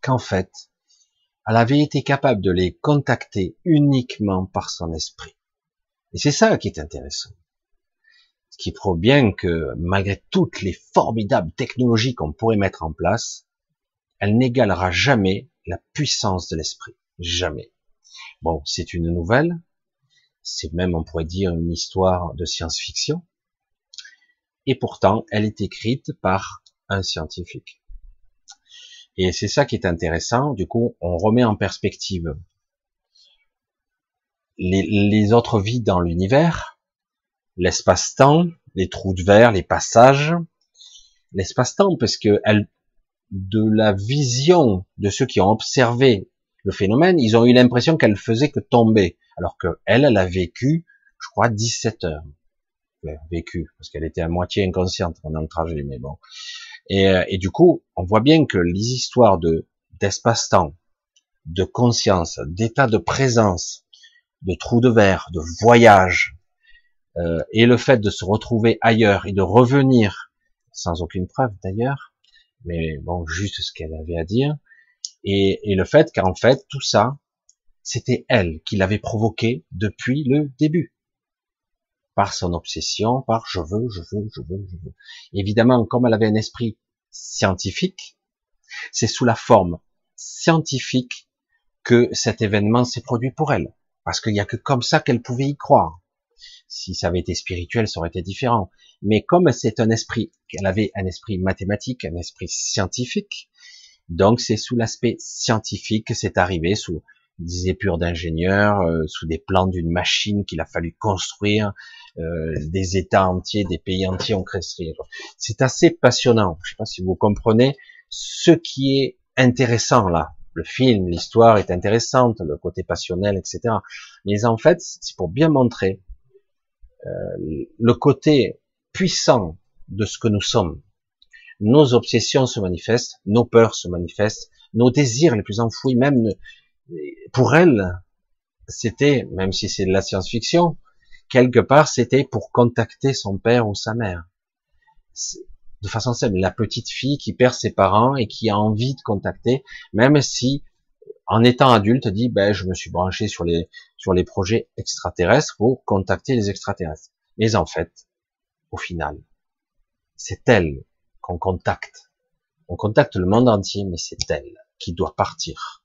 qu'en fait, elle avait été capable de les contacter uniquement par son esprit. Et c'est ça qui est intéressant. Ce qui prouve bien que, malgré toutes les formidables technologies qu'on pourrait mettre en place, elle n'égalera jamais la puissance de l'esprit. Jamais. Bon, c'est une nouvelle. C'est même, on pourrait dire, une histoire de science-fiction. Et pourtant, elle est écrite par un scientifique. Et c'est ça qui est intéressant. Du coup, on remet en perspective les, les autres vies dans l'univers, l'espace-temps, les trous de verre, les passages, l'espace-temps, parce que elle, de la vision de ceux qui ont observé le phénomène, ils ont eu l'impression qu'elle faisait que tomber, alors que elle, elle a vécu, je crois, dix-sept heures. Vécu, parce qu'elle était à moitié inconsciente pendant le trajet, mais bon. Et, et du coup, on voit bien que les histoires de d'espace-temps, de conscience, d'état de présence, de trous de verre, de voyage, euh, et le fait de se retrouver ailleurs et de revenir, sans aucune preuve d'ailleurs, mais bon, juste ce qu'elle avait à dire, et, et le fait qu'en fait, tout ça, c'était elle qui l'avait provoqué depuis le début. Par son obsession, par je veux, je veux, je veux, je veux. Évidemment, comme elle avait un esprit scientifique, c'est sous la forme scientifique que cet événement s'est produit pour elle. Parce qu'il n'y a que comme ça qu'elle pouvait y croire. Si ça avait été spirituel, ça aurait été différent. Mais comme c'est un esprit, qu'elle avait un esprit mathématique, un esprit scientifique, donc c'est sous l'aspect scientifique que c'est arrivé, sous des épures d'ingénieurs, euh, sous des plans d'une machine qu'il a fallu construire, euh, des états entiers, des pays entiers ont créé. C'est assez passionnant. Je ne sais pas si vous comprenez ce qui est intéressant là. Le film, l'histoire est intéressante, le côté passionnel, et cetera. Mais en fait, c'est pour bien montrer euh, le côté puissant de ce que nous sommes. Nos obsessions se manifestent, nos peurs se manifestent, nos désirs les plus enfouis, même ne, pour elle, c'était, même si c'est de la science-fiction, quelque part, c'était pour contacter son père ou sa mère. De façon simple, la petite fille qui perd ses parents et qui a envie de contacter, même si, en étant adulte, dit, ben, je me suis branché sur les, sur les projets extraterrestres pour contacter les extraterrestres. Mais en fait, au final, c'est elle qu'on contacte. On contacte le monde entier, mais c'est elle qui doit partir.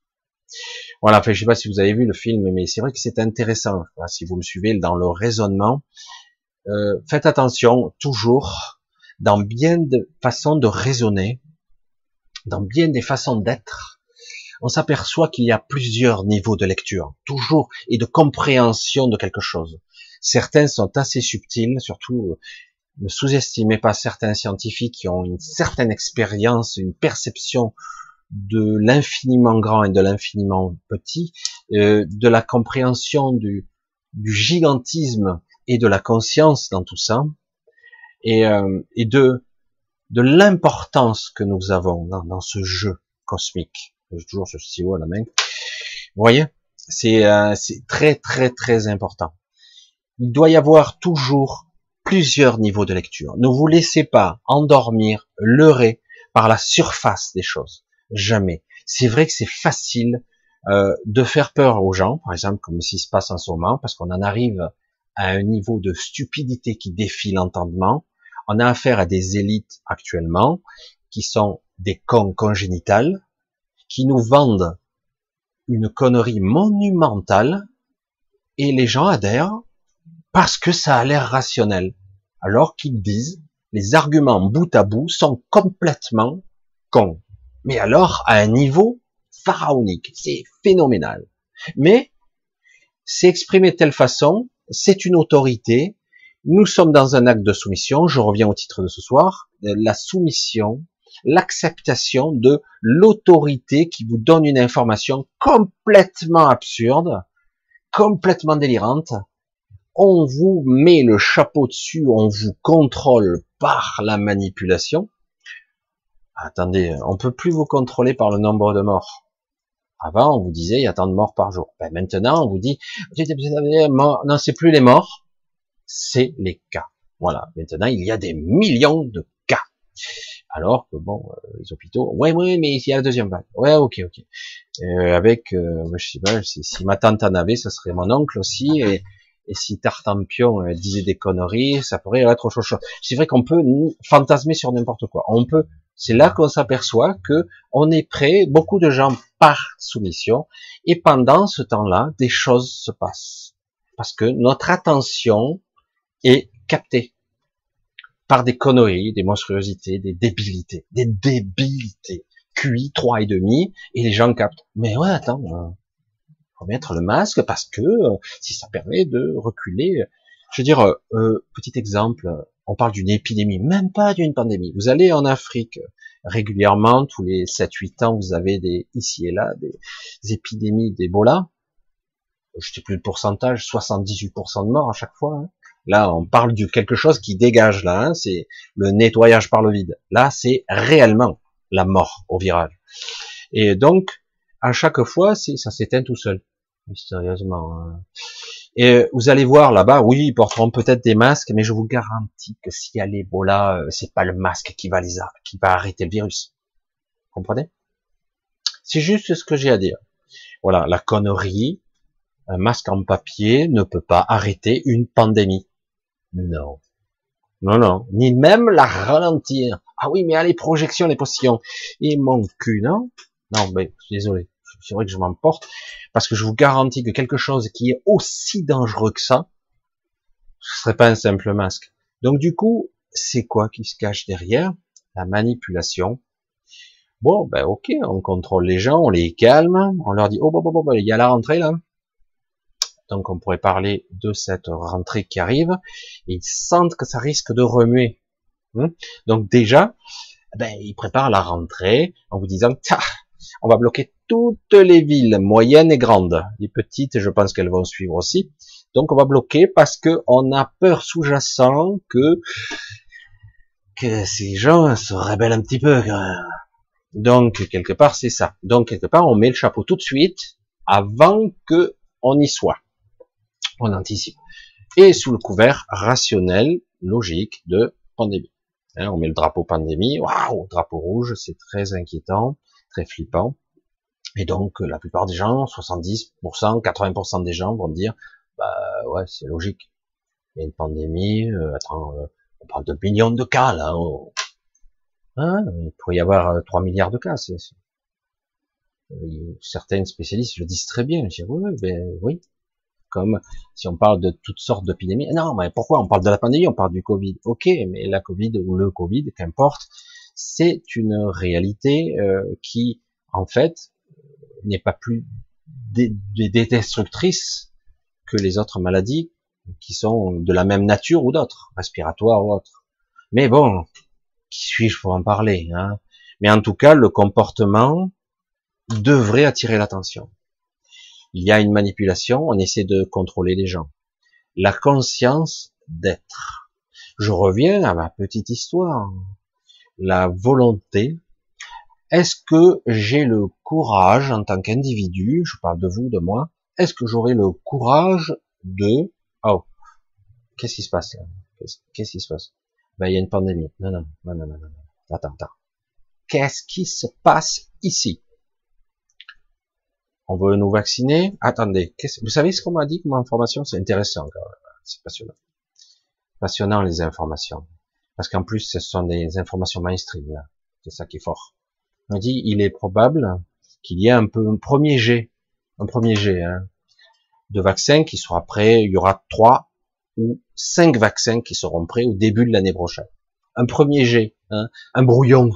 Voilà, enfin, je sais pas si vous avez vu le film, mais c'est vrai que c'est intéressant. Si vous me suivez dans le raisonnement, euh, faites attention toujours dans bien de façons de raisonner, dans bien des façons d'être. On s'aperçoit qu'il y a plusieurs niveaux de lecture, toujours, et de compréhension de quelque chose. Certains sont assez subtils, surtout ne sous-estimez pas certains scientifiques qui ont une certaine expérience, une perception de l'infiniment grand et de l'infiniment petit, euh, de la compréhension du, du gigantisme et de la conscience dans tout ça, et, euh, et de, de l'importance que nous avons dans, dans ce jeu cosmique. J'ai toujours ce stylo à la main. Vous voyez, c'est euh, c'est très très très important. Il doit y avoir toujours plusieurs niveaux de lecture. Ne vous laissez pas endormir, leurrer par la surface des choses. Jamais. C'est vrai que c'est facile euh, de faire peur aux gens, par exemple, comme s'il se passe en ce moment, parce qu'on en arrive à un niveau de stupidité qui défie l'entendement. On a affaire à des élites actuellement qui sont des cons congénitales, qui nous vendent une connerie monumentale et les gens adhèrent parce que ça a l'air rationnel. Alors qu'ils disent, les arguments bout à bout sont complètement cons. Mais alors, à un niveau pharaonique. C'est phénoménal. Mais, c'est exprimé de telle façon, c'est une autorité. Nous sommes dans un acte de soumission. Je reviens au titre de ce soir. La soumission, l'acceptation de l'autorité qui vous donne une information complètement absurde, complètement délirante. On vous met le chapeau dessus, on vous contrôle par la manipulation. Attendez, on peut plus vous contrôler par le nombre de morts. Avant, on vous disait, il y a tant de morts par jour. Ben maintenant, on vous dit, non, c'est plus les morts, c'est les cas. Voilà. Maintenant, il y a des millions de cas. Alors que bon, les hôpitaux, ouais, ouais, mais il y a la deuxième vague. Ouais, ok, ok. Euh, avec, euh, je sais pas, si, si ma tante en avait, ça serait mon oncle aussi, et, Et si Tartampion disait des conneries, ça pourrait être autre chose. C'est vrai qu'on peut fantasmer sur n'importe quoi. On peut. C'est là qu'on s'aperçoit que on est prêt. Beaucoup de gens par soumission. Et pendant ce temps-là, des choses se passent parce que notre attention est captée par des conneries, des monstruosités, des débilités, des débilités. Q I trois et demi et les gens captent. Mais ouais, attends. Faut mettre le masque parce que euh, si ça permet de reculer, je veux dire, euh, petit exemple, on parle d'une épidémie, même pas d'une pandémie. Vous allez en Afrique régulièrement, tous les sept huit ans, vous avez des ici et là des, des épidémies d'Ebola. Je ne sais plus le pourcentage, soixante-dix-huit pour cent de morts à chaque fois. Hein. Là, on parle de quelque chose qui dégage là, hein, c'est le nettoyage par le vide. Là, c'est réellement la mort au virage. Et donc à chaque fois, ça s'éteint tout seul, mystérieusement. Et vous allez voir là-bas, oui, ils porteront peut-être des masques, mais je vous garantis que s'il y a l'Ebola, c'est pas le masque qui va les arrêter, qui va arrêter le virus. Vous comprenez? C'est juste ce que j'ai à dire. Voilà, la connerie, un masque en papier ne peut pas arrêter une pandémie. Non, non, non, ni même la ralentir. Ah oui, mais ah, les projections, les potions, et mon cul, non? Non, mais désolé. C'est vrai que je m'emporte, parce que je vous garantis que quelque chose qui est aussi dangereux que ça, ce serait pas un simple masque. Donc du coup, c'est quoi qui se cache derrière? La manipulation. Bon, ben ok, on contrôle les gens, on les calme, on leur dit, oh, bon, bon, bon, il y a la rentrée là. Donc on pourrait parler de cette rentrée qui arrive, et ils sentent que ça risque de remuer. Donc déjà, ben ils préparent la rentrée en vous disant, tiens, on va bloquer toutes les villes, moyennes et grandes. Les petites, je pense qu'elles vont suivre aussi. Donc, on va bloquer parce que on a peur sous-jacent que, que ces gens se rebellent un petit peu. Donc, quelque part, c'est ça. Donc, quelque part, on met le chapeau tout de suite avant que on y soit. On anticipe. Et sous le couvert rationnel, logique de pandémie. Hein, on met le drapeau pandémie. Waouh, drapeau rouge, c'est très inquiétant. Très flippant. Et donc, la plupart des gens, soixante-dix pour cent, quatre-vingts pour cent des gens vont dire, bah, ouais, c'est logique. Il y a une pandémie, euh, attends, euh, on parle de millions de cas, là, oh. Hein, il pourrait y avoir euh, trois milliards de cas, c'est, c'est... certains spécialistes le disent très bien, je dis, oui, ben, oui. Comme si on parle de toutes sortes d'épidémies. Non, mais pourquoi on parle de la pandémie, on parle du Covid. Ok, mais la Covid ou le Covid, qu'importe. C'est une réalité euh, qui, en fait, n'est pas plus dé dé destructrice que les autres maladies qui sont de la même nature ou d'autres, respiratoires ou autres. Mais bon, qui suis-je pour en parler, hein? Mais en tout cas, le comportement devrait attirer l'attention. Il y a une manipulation, on essaie de contrôler les gens. La conscience d'être. Je reviens à ma petite histoire. La volonté, est-ce que j'ai le courage en tant qu'individu, je parle de vous, de moi, est-ce que j'aurai le courage de, oh, qu'est-ce qui se passe là? Qu'est-ce qui se passe? Ben, il y a une pandémie. Non, non, non, non, non, non, attends, attends. Qu'est-ce qui se passe ici? on veut nous vacciner. Attendez, vous savez ce qu'on m'a dit comme information? C'est intéressant quand même, c'est passionnant. Passionnant les informations. Parce qu'en plus, ce sont des informations mainstream, là. C'est ça qui est fort. On dit, il est probable qu'il y ait un peu un premier jet, un premier jet, hein, de vaccins qui sera prêt. Il y aura trois ou cinq vaccins qui seront prêts au début de l'année prochaine. Un premier jet, hein, un brouillon,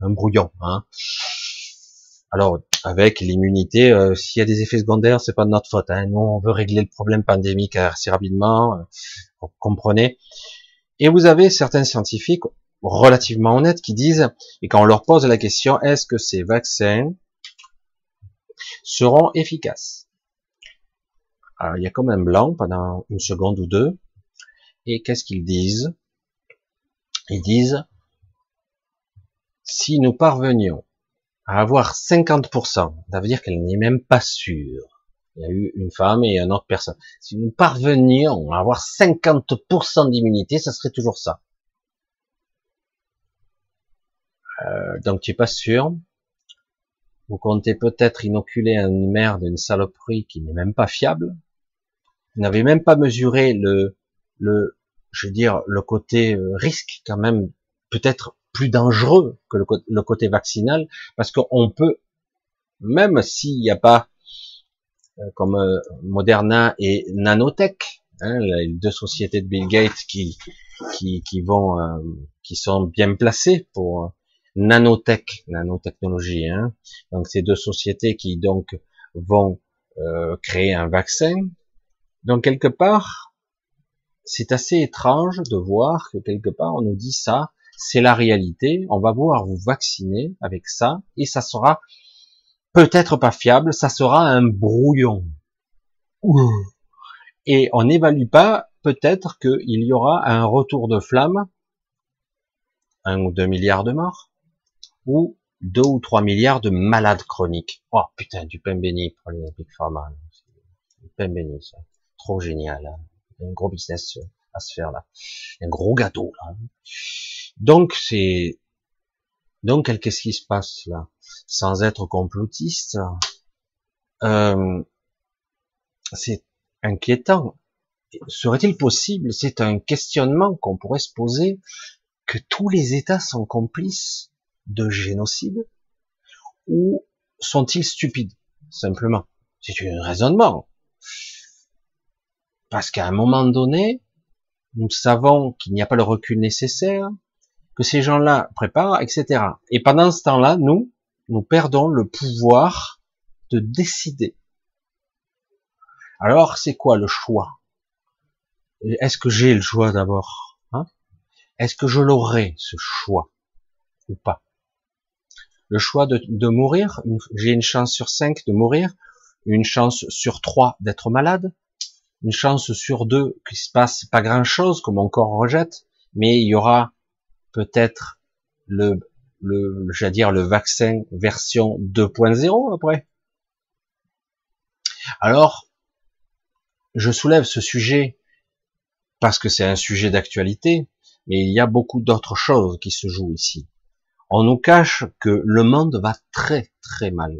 un brouillon, hein. Alors, avec l'immunité, euh, s'il y a des effets secondaires, c'est pas de notre faute, hein. Nous, on veut régler le problème pandémique assez rapidement, euh, vous comprenez. Et vous avez certains scientifiques relativement honnêtes qui disent, et quand on leur pose la question, est-ce que ces vaccins seront efficaces? Alors, il y a quand même blanc pendant une seconde ou deux. Et qu'est-ce qu'ils disent? Ils disent, si nous parvenions à avoir cinquante pour cent, ça veut dire qu'elle n'est même pas sûre. Il y a eu une femme et une autre personne. Si nous parvenions à avoir cinquante pour cent d'immunité, ça serait toujours ça. Euh, donc tu n'es pas sûr. Vous comptez peut-être inoculer une merde, une saloperie qui n'est même pas fiable. Vous n'avez même pas mesuré le, le, je veux dire, le côté risque quand même, peut-être plus dangereux que le, le côté vaccinal, parce qu'on peut, même s'il n'y a pas, comme euh, Moderna et Nanotech, hein, les deux sociétés de Bill Gates qui qui, qui vont, euh, qui sont bien placées pour euh, Nanotech, nanotechnologie. Hein. Donc ces deux sociétés qui donc vont euh, créer un vaccin. Donc quelque part, c'est assez étrange de voir que quelque part on nous dit ça, c'est la réalité. On va vouloir vous vacciner avec ça et ça sera peut-être pas fiable, ça sera un brouillon. Ouh. Et on n'évalue pas, peut-être qu'il y aura un retour de flamme, un ou deux milliards de morts, ou deux ou trois milliards de malades chroniques. Oh putain, du pain béni pour les big pharma. Du pain béni, ça. Trop génial. Hein. Un gros business à se faire là. Un gros gâteau là. Donc c'est... Donc, qu'est-ce qui se passe là? Sans être complotiste, euh, c'est inquiétant. Serait-il possible, c'est un questionnement qu'on pourrait se poser, que tous les États sont complices de génocide, ou sont-ils stupides, simplement? C'est un raisonnement. Parce qu'à un moment donné, nous savons qu'il n'y a pas le recul nécessaire, que ces gens-là préparent, et cetera. Et pendant ce temps-là, nous, nous perdons le pouvoir de décider. Alors, c'est quoi le choix? Est-ce que j'ai le choix d'abord, hein? Est-ce que je l'aurai, ce choix, ou pas? Le choix de, de mourir, j'ai une chance sur cinq de mourir, une chance sur trois d'être malade, une chance sur deux qu'il se passe pas grand-chose, que mon corps rejette, mais il y aura peut-être le, le, j'allais dire le vaccin version deux point zéro après. Alors, je soulève ce sujet parce que c'est un sujet d'actualité, mais il y a beaucoup d'autres choses qui se jouent ici. On nous cache que le monde va très très mal.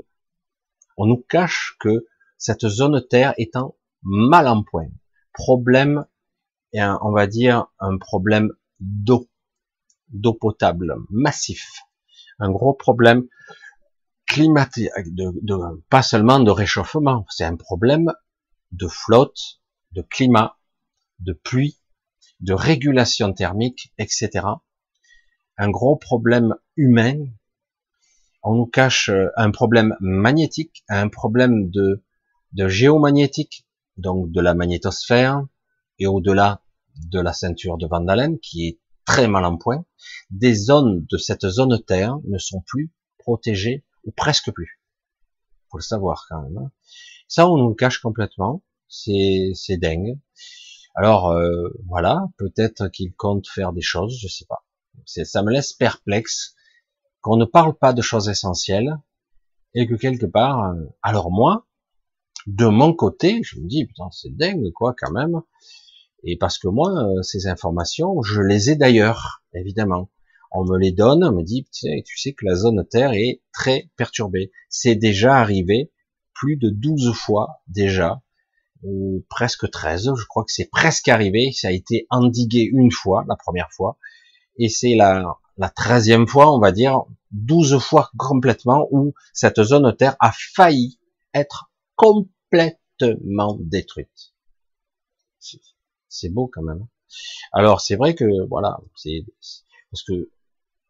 On nous cache que cette zone Terre est en mal en point. Problème, et un, on va dire un problème d'eau. d'eau potable, massif, un gros problème climatique, de, de, pas seulement de réchauffement, c'est un problème de flotte, de climat, de pluie, de régulation thermique, et cetera. Un gros problème humain, on nous cache un problème magnétique, un problème de, de géomagnétique, donc de la magnétosphère, et au-delà de la ceinture de Van Allen, qui est très mal en point, des zones de cette zone Terre ne sont plus protégées, ou presque plus. Faut le savoir quand même. Ça, on nous le cache complètement. C'est, c'est dingue. Alors, euh, voilà, peut-être qu'ils comptent faire des choses, je sais pas. C'est, ça me laisse perplexe qu'on ne parle pas de choses essentielles et que quelque part, euh, alors moi, de mon côté, je me dis, putain, c'est dingue, quoi, quand même. Et parce que moi, euh, ces informations, je les ai d'ailleurs, évidemment. On me les donne, on me dit, tu sais, tu sais que la zone Terre est très perturbée. C'est déjà arrivé plus de douze fois déjà, ou presque treize, je crois que c'est presque arrivé, ça a été endigué une fois, la première fois, et c'est la, la treizième fois, on va dire, douze fois complètement, où cette zone Terre a failli être complètement détruite. C'est beau quand même. Alors c'est vrai que, voilà, c'est parce que,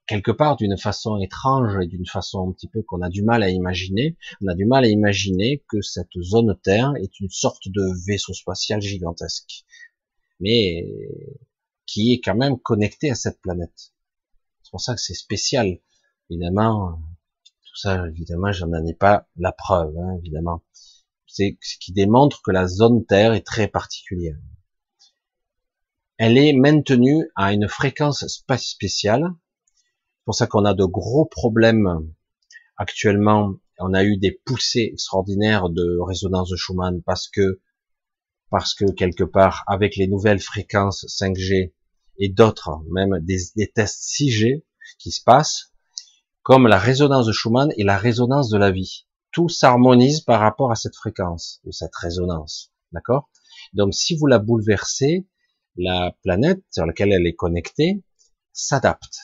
quelque part, d'une façon étrange et d'une façon un petit peu qu'on a du mal à imaginer, on a du mal à imaginer que cette zone Terre est une sorte de vaisseau spatial gigantesque, mais qui est quand même connecté à cette planète. C'est pour ça que c'est spécial. Évidemment, tout ça, évidemment, j'en ai pas la preuve, hein, évidemment. C'est ce qui démontre que la zone Terre est très particulière. Elle est maintenue à une fréquence spatiale. C'est pour ça qu'on a de gros problèmes actuellement. On a eu des poussées extraordinaires de résonance de Schumann parce que, parce que quelque part, avec les nouvelles fréquences cinq G et d'autres, même des, des tests six G qui se passent, comme la résonance de Schumann et la résonance de la vie. Tout s'harmonise par rapport à cette fréquence ou cette résonance. D'accord? Donc, si vous la bouleversez, la planète sur laquelle elle est connectée s'adapte.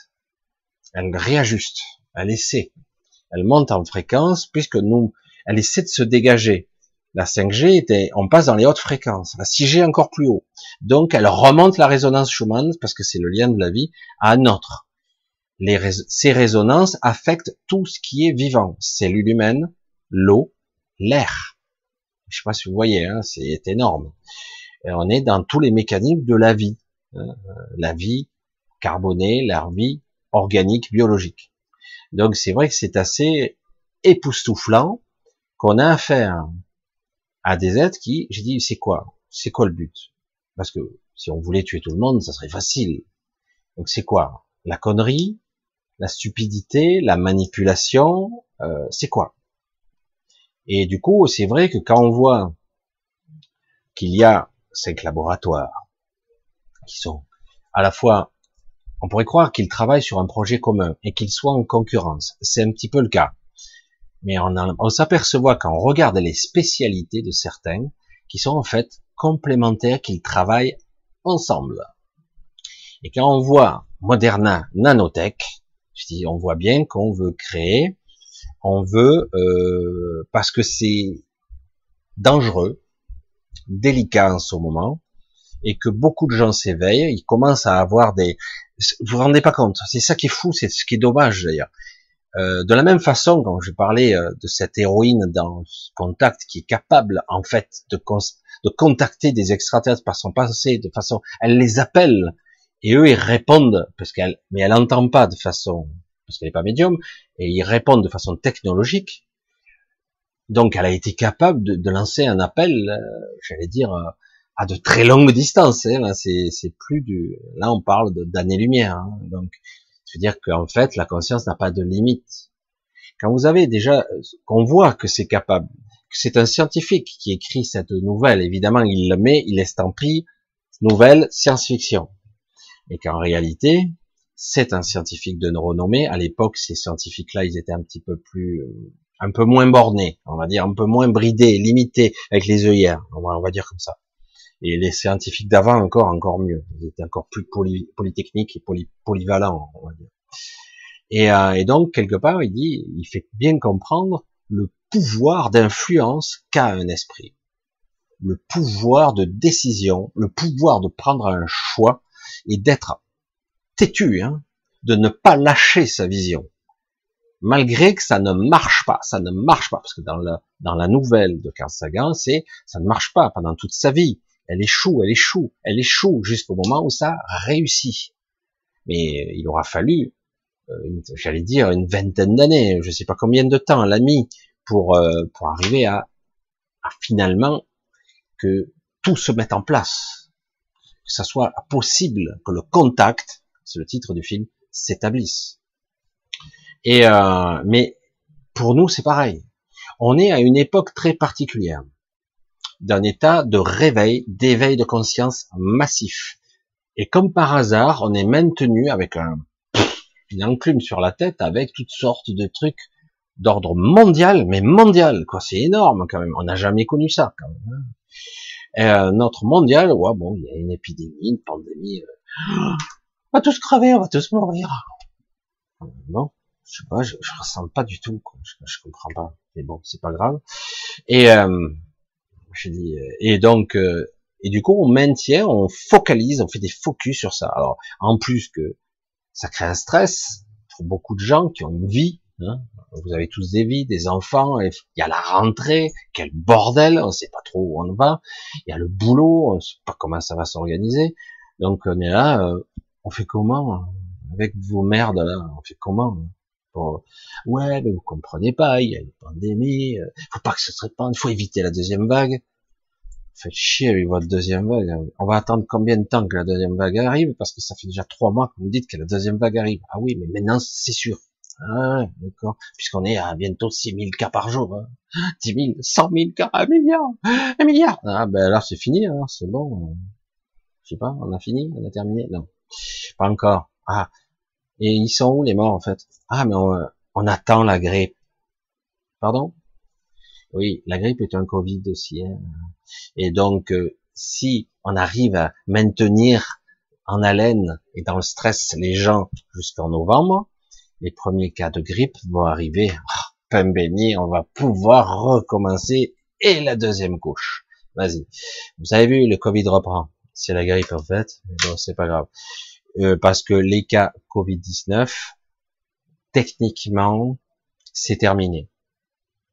Elle réajuste, elle essaie, elle monte en fréquence puisque nous, elle essaie de se dégager. La cinq G était, on passe dans les hautes fréquences, la six G encore plus haut. Donc elle remonte la résonance Schumann parce que c'est le lien de la vie à notre. Les rais ces résonances affectent tout ce qui est vivant, cellules humaines, l'eau, l'air. Je sais pas si vous voyez, hein, c'est énorme. Et on est dans tous les mécanismes de la vie, hein, la vie carbonée, la vie organique, biologique. Donc c'est vrai que c'est assez époustouflant qu'on a affaire à des êtres qui, j'ai dit, c'est quoi? C'est quoi le but? Parce que si on voulait tuer tout le monde, ça serait facile. Donc c'est quoi? La connerie, la stupidité, la manipulation, euh, c'est quoi? Et du coup, c'est vrai que quand on voit qu'il y a cinq laboratoires qui sont à la fois, on pourrait croire qu'ils travaillent sur un projet commun et qu'ils soient en concurrence. C'est un petit peu le cas. Mais on, on s'aperçoit quand on regarde les spécialités de certains qui sont en fait complémentaires, qu'ils travaillent ensemble. Et quand on voit Moderna, Nanotech, je dis, on voit bien qu'on veut créer, on veut, euh, parce que c'est dangereux, délicat en ce moment, et que beaucoup de gens s'éveillent, ils commencent à avoir des... Vous vous rendez pas compte, c'est ça qui est fou, c'est ce qui est dommage d'ailleurs. Euh, de la même façon, quand je parlais de cette héroïne dans Contact, qui est capable en fait de, con... de contacter des extraterrestres par son passé, de façon... Elle les appelle, et eux ils répondent, parce qu'elle, mais elle n'entend pas de façon... parce qu'elle n'est pas médium, et ils répondent de façon technologique. Donc elle a été capable de, de lancer un appel, euh, j'allais dire... Euh, à de très longues distances, hein, là c'est plus du, là on parle d'années-lumière, hein, donc je veux dire qu'en fait la conscience n'a pas de limite. Quand vous avez déjà, qu'on voit que c'est capable, que c'est un scientifique qui écrit cette nouvelle, évidemment il le met, il estampille nouvelle science-fiction, et qu'en réalité c'est un scientifique de renommée. À l'époque ces scientifiques-là ils étaient un petit peu plus, un peu moins bornés, on va dire, un peu moins bridés, limités avec les œillères, on va, on va dire comme ça. Et les scientifiques d'avant encore, encore mieux. Ils étaient encore plus poly, polytechniques et poly, polyvalents, on va dire. Et, euh, et donc, quelque part, il dit, il fait bien comprendre le pouvoir d'influence qu'a un esprit. Le pouvoir de décision, le pouvoir de prendre un choix et d'être têtu, hein, de ne pas lâcher sa vision. Malgré que ça ne marche pas, ça ne marche pas. Parce que dans la, dans la nouvelle de Carl Sagan, c'est, ça ne marche pas pendant toute sa vie. Elle échoue, elle échoue, elle échoue jusqu'au moment où ça réussit. Mais il aura fallu, euh, j'allais dire, une vingtaine d'années, je ne sais pas combien de temps elle a mis pour, euh, pour arriver à, à finalement que tout se mette en place, que ça soit possible, que le contact, c'est le titre du film, s'établisse. Et euh, mais pour nous, c'est pareil. On est à une époque très particulière, d'un état de réveil, d'éveil de conscience massif. Et comme par hasard, on est maintenu avec un, une enclume sur la tête, avec toutes sortes de trucs d'ordre mondial, mais mondial, quoi, c'est énorme quand même, on n'a jamais connu ça quand même. Euh, notre mondial, ouais, bon, il y a une épidémie, une pandémie, euh... on va tous crever, on va tous mourir. Non, je sais pas, je, je ressens pas du tout, quoi. Je, je comprends pas, mais bon, c'est pas grave. Et euh, je dis, et donc, euh, et du coup, on maintient, on focalise, on fait des focus sur ça. Alors, en plus que ça crée un stress pour beaucoup de gens qui ont une vie. Hein, vous avez tous des vies, des enfants, il y a la rentrée, quel bordel, on sait pas trop où on va, il y a le boulot, on sait pas comment ça va s'organiser, donc on est là, euh, on fait comment, avec vos merdes là, on fait comment, pour... ouais, mais vous comprenez pas, il y a une pandémie, euh, faut pas que ça se répande, faut éviter la deuxième vague, faites chier avec votre deuxième vague, on va attendre combien de temps que la deuxième vague arrive, parce que ça fait déjà trois mois que vous me dites que la deuxième vague arrive, ah oui, mais maintenant c'est sûr. Ah, d'accord, puisqu'on est à bientôt six mille cas par jour, hein. dix mille, cent mille cas, un milliard, un milliard. Ah, ben alors c'est fini, alors c'est bon. Je sais pas, on a fini, on a terminé, non, pas encore. Ah, et ils sont où les morts en fait? Ah, mais on, on attend la grippe. Pardon? Oui, la grippe est un Covid aussi. Hein. Et donc, euh, si on arrive à maintenir en haleine et dans le stress les gens jusqu'en novembre, les premiers cas de grippe vont arriver, oh, pain béni, on va pouvoir recommencer, et la deuxième couche, vas-y, vous avez vu, le Covid reprend, c'est la grippe en fait, mais bon, c'est pas grave, euh, parce que les cas Covid dix-neuf, techniquement, c'est terminé,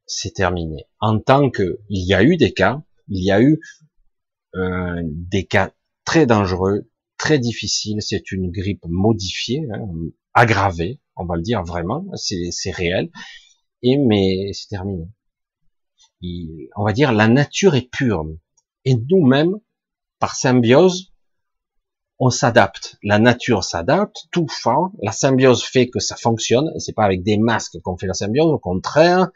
c'est terminé, en tant que, il y a eu des cas, il y a eu euh, des cas très dangereux, très difficiles, c'est une grippe modifiée, hein, aggravée, on va le dire vraiment, c'est c'est réel, et mais c'est terminé. Et on va dire la nature est pure, et nous-mêmes, par symbiose, on s'adapte. La nature s'adapte, tout fend, la symbiose fait que ça fonctionne, et c'est pas avec des masques qu'on fait la symbiose, au contraire,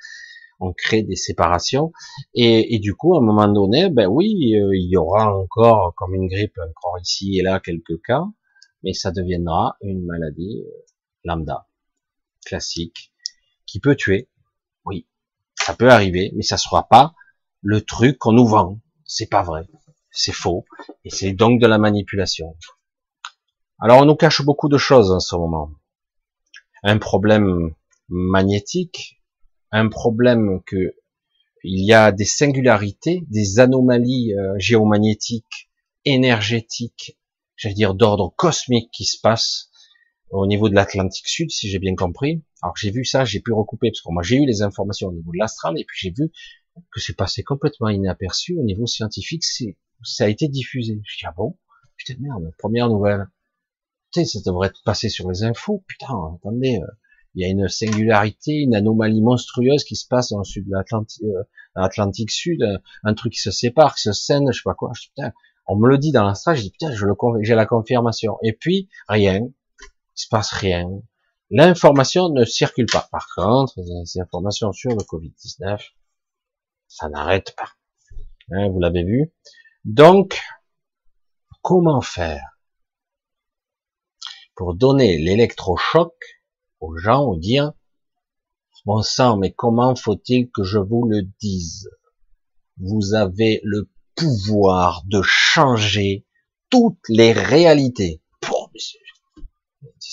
on crée des séparations, et, et du coup, à un moment donné, ben oui, euh, il y aura encore, comme une grippe, encore ici et là, quelques cas, mais ça deviendra une maladie euh, lambda. Classique, qui peut tuer, oui, ça peut arriver, mais ça sera pas le truc qu'on nous vend, c'est pas vrai, c'est faux, et c'est donc de la manipulation. Alors on nous cache beaucoup de choses en ce moment, un problème magnétique, un problème que il y a des singularités, des anomalies géomagnétiques, énergétiques, j'allais dire d'ordre cosmique qui se passent, au niveau de l'Atlantique Sud, si j'ai bien compris. Alors j'ai vu ça, j'ai pu recouper, parce que moi j'ai eu les informations au niveau de l'astral, et puis j'ai vu que c'est passé complètement inaperçu au niveau scientifique, c'est, ça a été diffusé. Je dis, ah bon? Putain de merde, première nouvelle. Putain, ça devrait être passé sur les infos, putain, attendez, euh, il y a une singularité, une anomalie monstrueuse qui se passe dans le sud de l'Atlantique, euh, l'Atlantique Sud, un, un truc qui se sépare, qui se scène, je sais pas quoi, je dis, putain, on me le dit dans l'astral, je dis, putain, je le, j'ai la confirmation. Et puis, rien. Il se passe rien. L'information ne circule pas. Par contre, les informations sur le Covid dix-neuf, ça n'arrête pas. Hein, vous l'avez vu. Donc, comment faire pour donner l'électrochoc aux gens, ou dire, bon sang, mais comment faut-il que je vous le dise? Vous avez le pouvoir de changer toutes les réalités. Pour monsieur.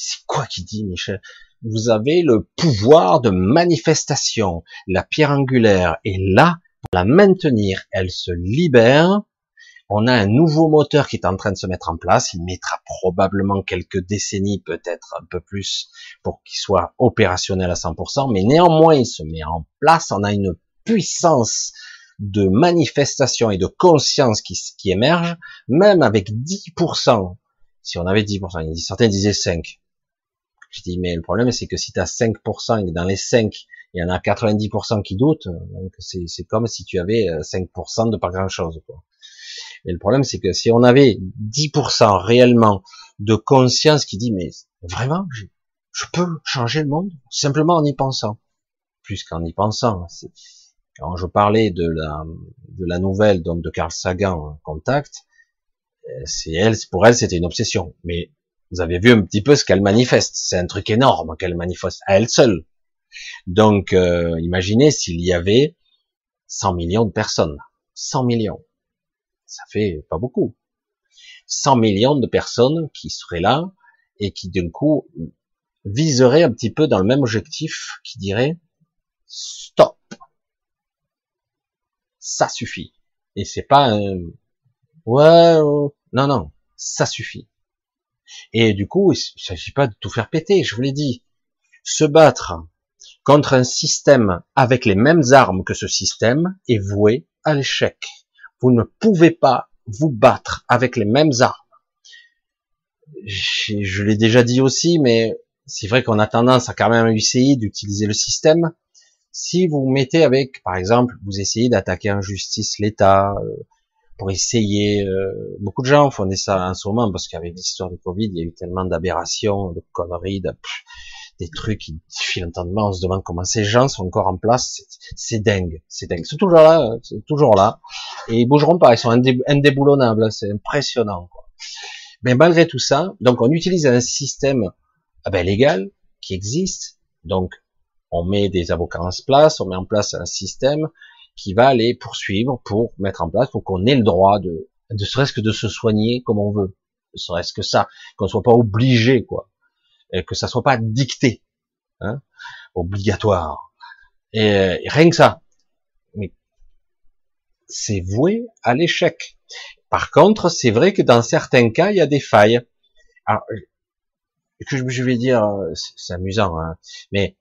C'est quoi qui dit, Michel? Vous avez le pouvoir de manifestation. La pierre angulaire est là pour la maintenir. Elle se libère. On a un nouveau moteur qui est en train de se mettre en place. Il mettra probablement quelques décennies, peut-être un peu plus, pour qu'il soit opérationnel à cent pour cent. Mais néanmoins, il se met en place. On a une puissance de manifestation et de conscience qui, qui émerge, même avec dix pour cent. Si on avait dix pour cent, certains disaient cinq. Je dis, mais le problème, c'est que si tu as cinq pour cent et que dans les cinq, il y en a quatre-vingt-dix pour cent qui doutent, donc c'est, c'est comme si tu avais cinq pour cent de pas grand-chose, quoi. Et le problème, c'est que si on avait dix pour cent réellement de conscience qui dit, mais vraiment, je, je peux changer le monde simplement en y pensant. Plus qu'en y pensant. C'est... Quand je parlais de la, de la nouvelle donc de Carl Sagan, Contact, c'est elle, pour elle, c'était une obsession. Mais vous avez vu un petit peu ce qu'elle manifeste. C'est un truc énorme qu'elle manifeste à elle seule. Donc, euh, imaginez s'il y avait cent millions de personnes. cent millions. Ça fait pas beaucoup. cent millions de personnes qui seraient là et qui, d'un coup, viseraient un petit peu dans le même objectif, qui dirait « Stop !» Ça suffit. Et c'est pas un « Ouais, non, non, ça suffit ». Et du coup, il ne s'agit pas de tout faire péter, je vous l'ai dit. Se battre contre un système avec les mêmes armes que ce système est voué à l'échec. Vous ne pouvez pas vous battre avec les mêmes armes. Je, je l'ai déjà dit aussi, mais c'est vrai qu'on a tendance à quand même essayer d'utiliser le système. Si vous vous mettez avec, par exemple, vous essayez d'attaquer en justice l'État, pour essayer, euh, beaucoup de gens font ça en ce moment, parce qu'avec l'histoire du Covid, il y a eu tellement d'aberrations, de conneries, de, pff, des trucs qui défient l'entendement, on se demande comment ces gens sont encore en place, c'est dingue, c'est dingue, c'est toujours là, c'est toujours là, et ils bougeront pas, ils sont indé indéboulonnables, c'est impressionnant, quoi. Mais malgré tout ça, donc on utilise un système ah ben, légal qui existe, donc on met des avocats en place, on met en place un système qui va aller poursuivre pour mettre en place, pour qu'on ait le droit de, de serait-ce que de se soigner comme on veut, ne serait-ce que ça, qu'on soit pas obligé, quoi, et que ça soit pas dicté, hein, obligatoire, et, et rien que ça, mais c'est voué à l'échec. Par contre, c'est vrai que dans certains cas, il y a des failles. Alors, que je, je vais dire, c'est amusant, hein, mais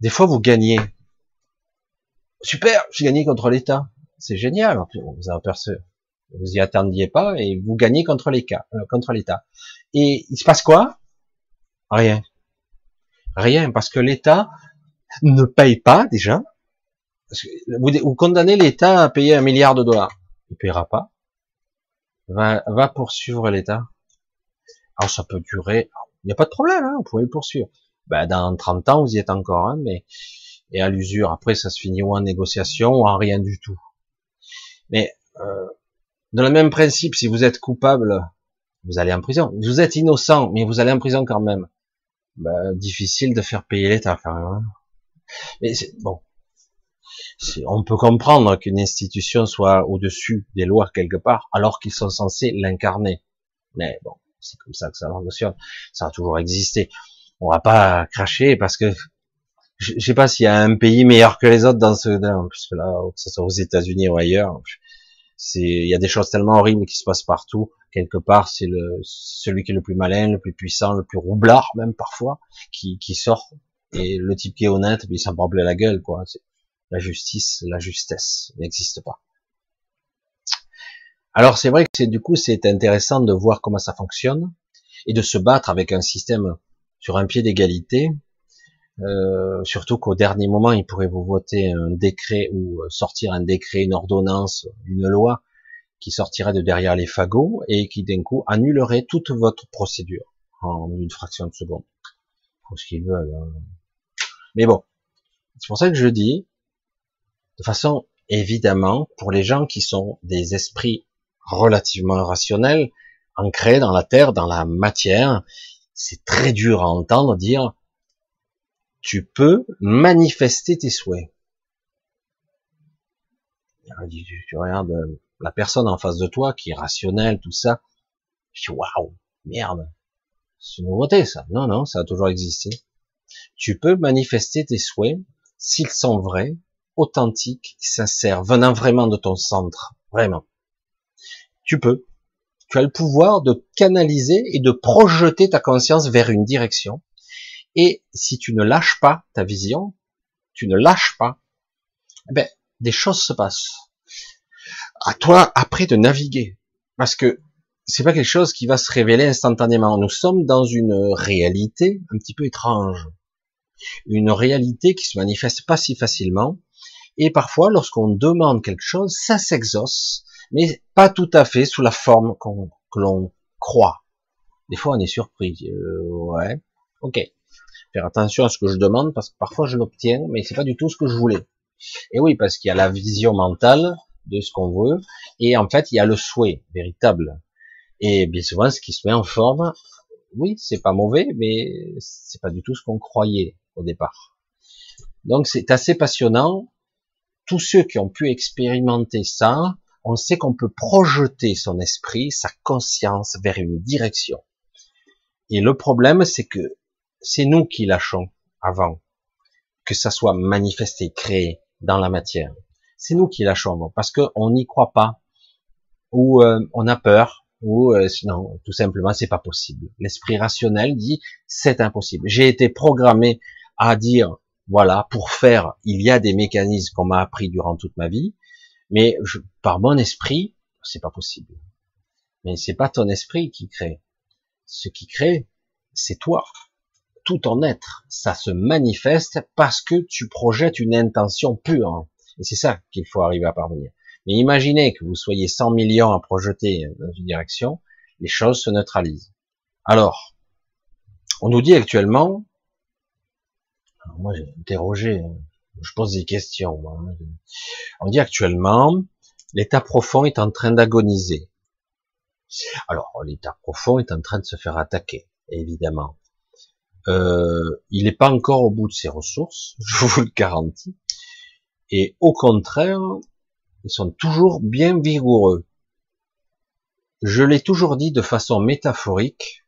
des fois vous gagnez. Super, j'ai gagné contre l'État. C'est génial. Vous aperçu, vous y attendiez pas et vous gagnez contre l'État. Contre l'État. Et il se passe quoi? Rien. Rien, parce que l'État ne paye pas déjà. Vous, vous condamnez l'État à payer un milliard de dollars. Il payera pas. Va, va poursuivre l'État. Alors ça peut durer. Il n'y a pas de problème, hein, vous pouvez le poursuivre. Ben, dans trente ans, vous y êtes encore, hein, mais. Et à l'usure, après ça se finit ou en négociation ou en rien du tout. Mais euh, dans le même principe, si vous êtes coupable, vous allez en prison. Vous êtes innocent, mais vous allez en prison quand même. Ben, difficile de faire payer l'État quand même. Hein. Mais bon, on peut comprendre qu'une institution soit au-dessus des lois quelque part, alors qu'ils sont censés l'incarner. Mais bon, c'est comme ça que ça fonctionne. Ça a toujours existé. On va pas cracher parce que je sais pas s'il y a un pays meilleur que les autres dans ce, dans, parce que là, que ce soit aux États-Unis ou ailleurs, c'est, il y a des choses tellement horribles qui se passent partout. Quelque part, c'est le, celui qui est le plus malin, le plus puissant, le plus roublard, même parfois, qui, qui sort. Et le type qui est honnête, il s'en prend plein la gueule, quoi. La justice, la justesse n'existe pas. Alors, c'est vrai que c'est, du coup, c'est intéressant de voir comment ça fonctionne et de se battre avec un système sur un pied d'égalité. Euh, surtout qu'au dernier moment, ils pourraient vous voter un décret ou sortir un décret, une ordonnance, une loi qui sortirait de derrière les fagots et qui d'un coup annulerait toute votre procédure en une fraction de seconde. Pour ce qu'ils veulent. Hein. Mais bon, c'est pour ça que je dis, de façon évidemment, pour les gens qui sont des esprits relativement rationnels, ancrés dans la terre, dans la matière, c'est très dur à entendre dire. Tu peux manifester tes souhaits. Tu regardes la personne en face de toi qui est rationnelle, tout ça. Je dis, waouh, merde. C'est une nouveauté, ça. Non, non, ça a toujours existé. Tu peux manifester tes souhaits s'ils sont vrais, authentiques, sincères, venant vraiment de ton centre. Vraiment. Tu peux. Tu as le pouvoir de canaliser et de projeter ta conscience vers une direction. Et si tu ne lâches pas ta vision, tu ne lâches pas, ben, des choses se passent. À toi, après, de naviguer. Parce que c'est pas quelque chose qui va se révéler instantanément. Nous sommes dans une réalité un petit peu étrange. Une réalité qui se manifeste pas si facilement. Et parfois, lorsqu'on demande quelque chose, ça s'exauce, mais pas tout à fait sous la forme qu'on, que l'on croit. Des fois, on est surpris. Euh, ouais. Ok. Faire attention à ce que je demande, parce que parfois je l'obtiens, mais c'est pas du tout ce que je voulais. Et oui, parce qu'il y a la vision mentale de ce qu'on veut, et en fait, il y a le souhait véritable. Et bien souvent, ce qui se met en forme, oui, c'est pas mauvais, mais c'est pas du tout ce qu'on croyait au départ. Donc c'est assez passionnant. Tous ceux qui ont pu expérimenter ça, on sait qu'on peut projeter son esprit, sa conscience vers une direction. Et le problème, c'est que c'est nous qui lâchons avant que ça soit manifesté, créé dans la matière. C'est nous qui lâchons parce qu'on n'y croit pas, ou euh, on a peur, ou euh, non, tout simplement c'est pas possible. L'esprit rationnel dit c'est impossible. J'ai été programmé à dire voilà, pour faire, il y a des mécanismes qu'on m'a appris durant toute ma vie, mais je, par mon esprit, c'est pas possible. Mais c'est pas ton esprit qui crée. Ce qui crée, c'est toi. Tout ton être, ça se manifeste parce que tu projettes une intention pure. Et c'est ça qu'il faut arriver à parvenir. Mais imaginez que vous soyez cent millions à projeter dans une direction, les choses se neutralisent. Alors, on nous dit actuellement, alors moi j'ai interrogé, je pose des questions, moi. On dit actuellement, l'état profond est en train d'agoniser. Alors, l'état profond est en train de se faire attaquer, évidemment. Euh, il n'est pas encore au bout de ses ressources, je vous le garantis. Et au contraire, ils sont toujours bien vigoureux. Je l'ai toujours dit de façon métaphorique,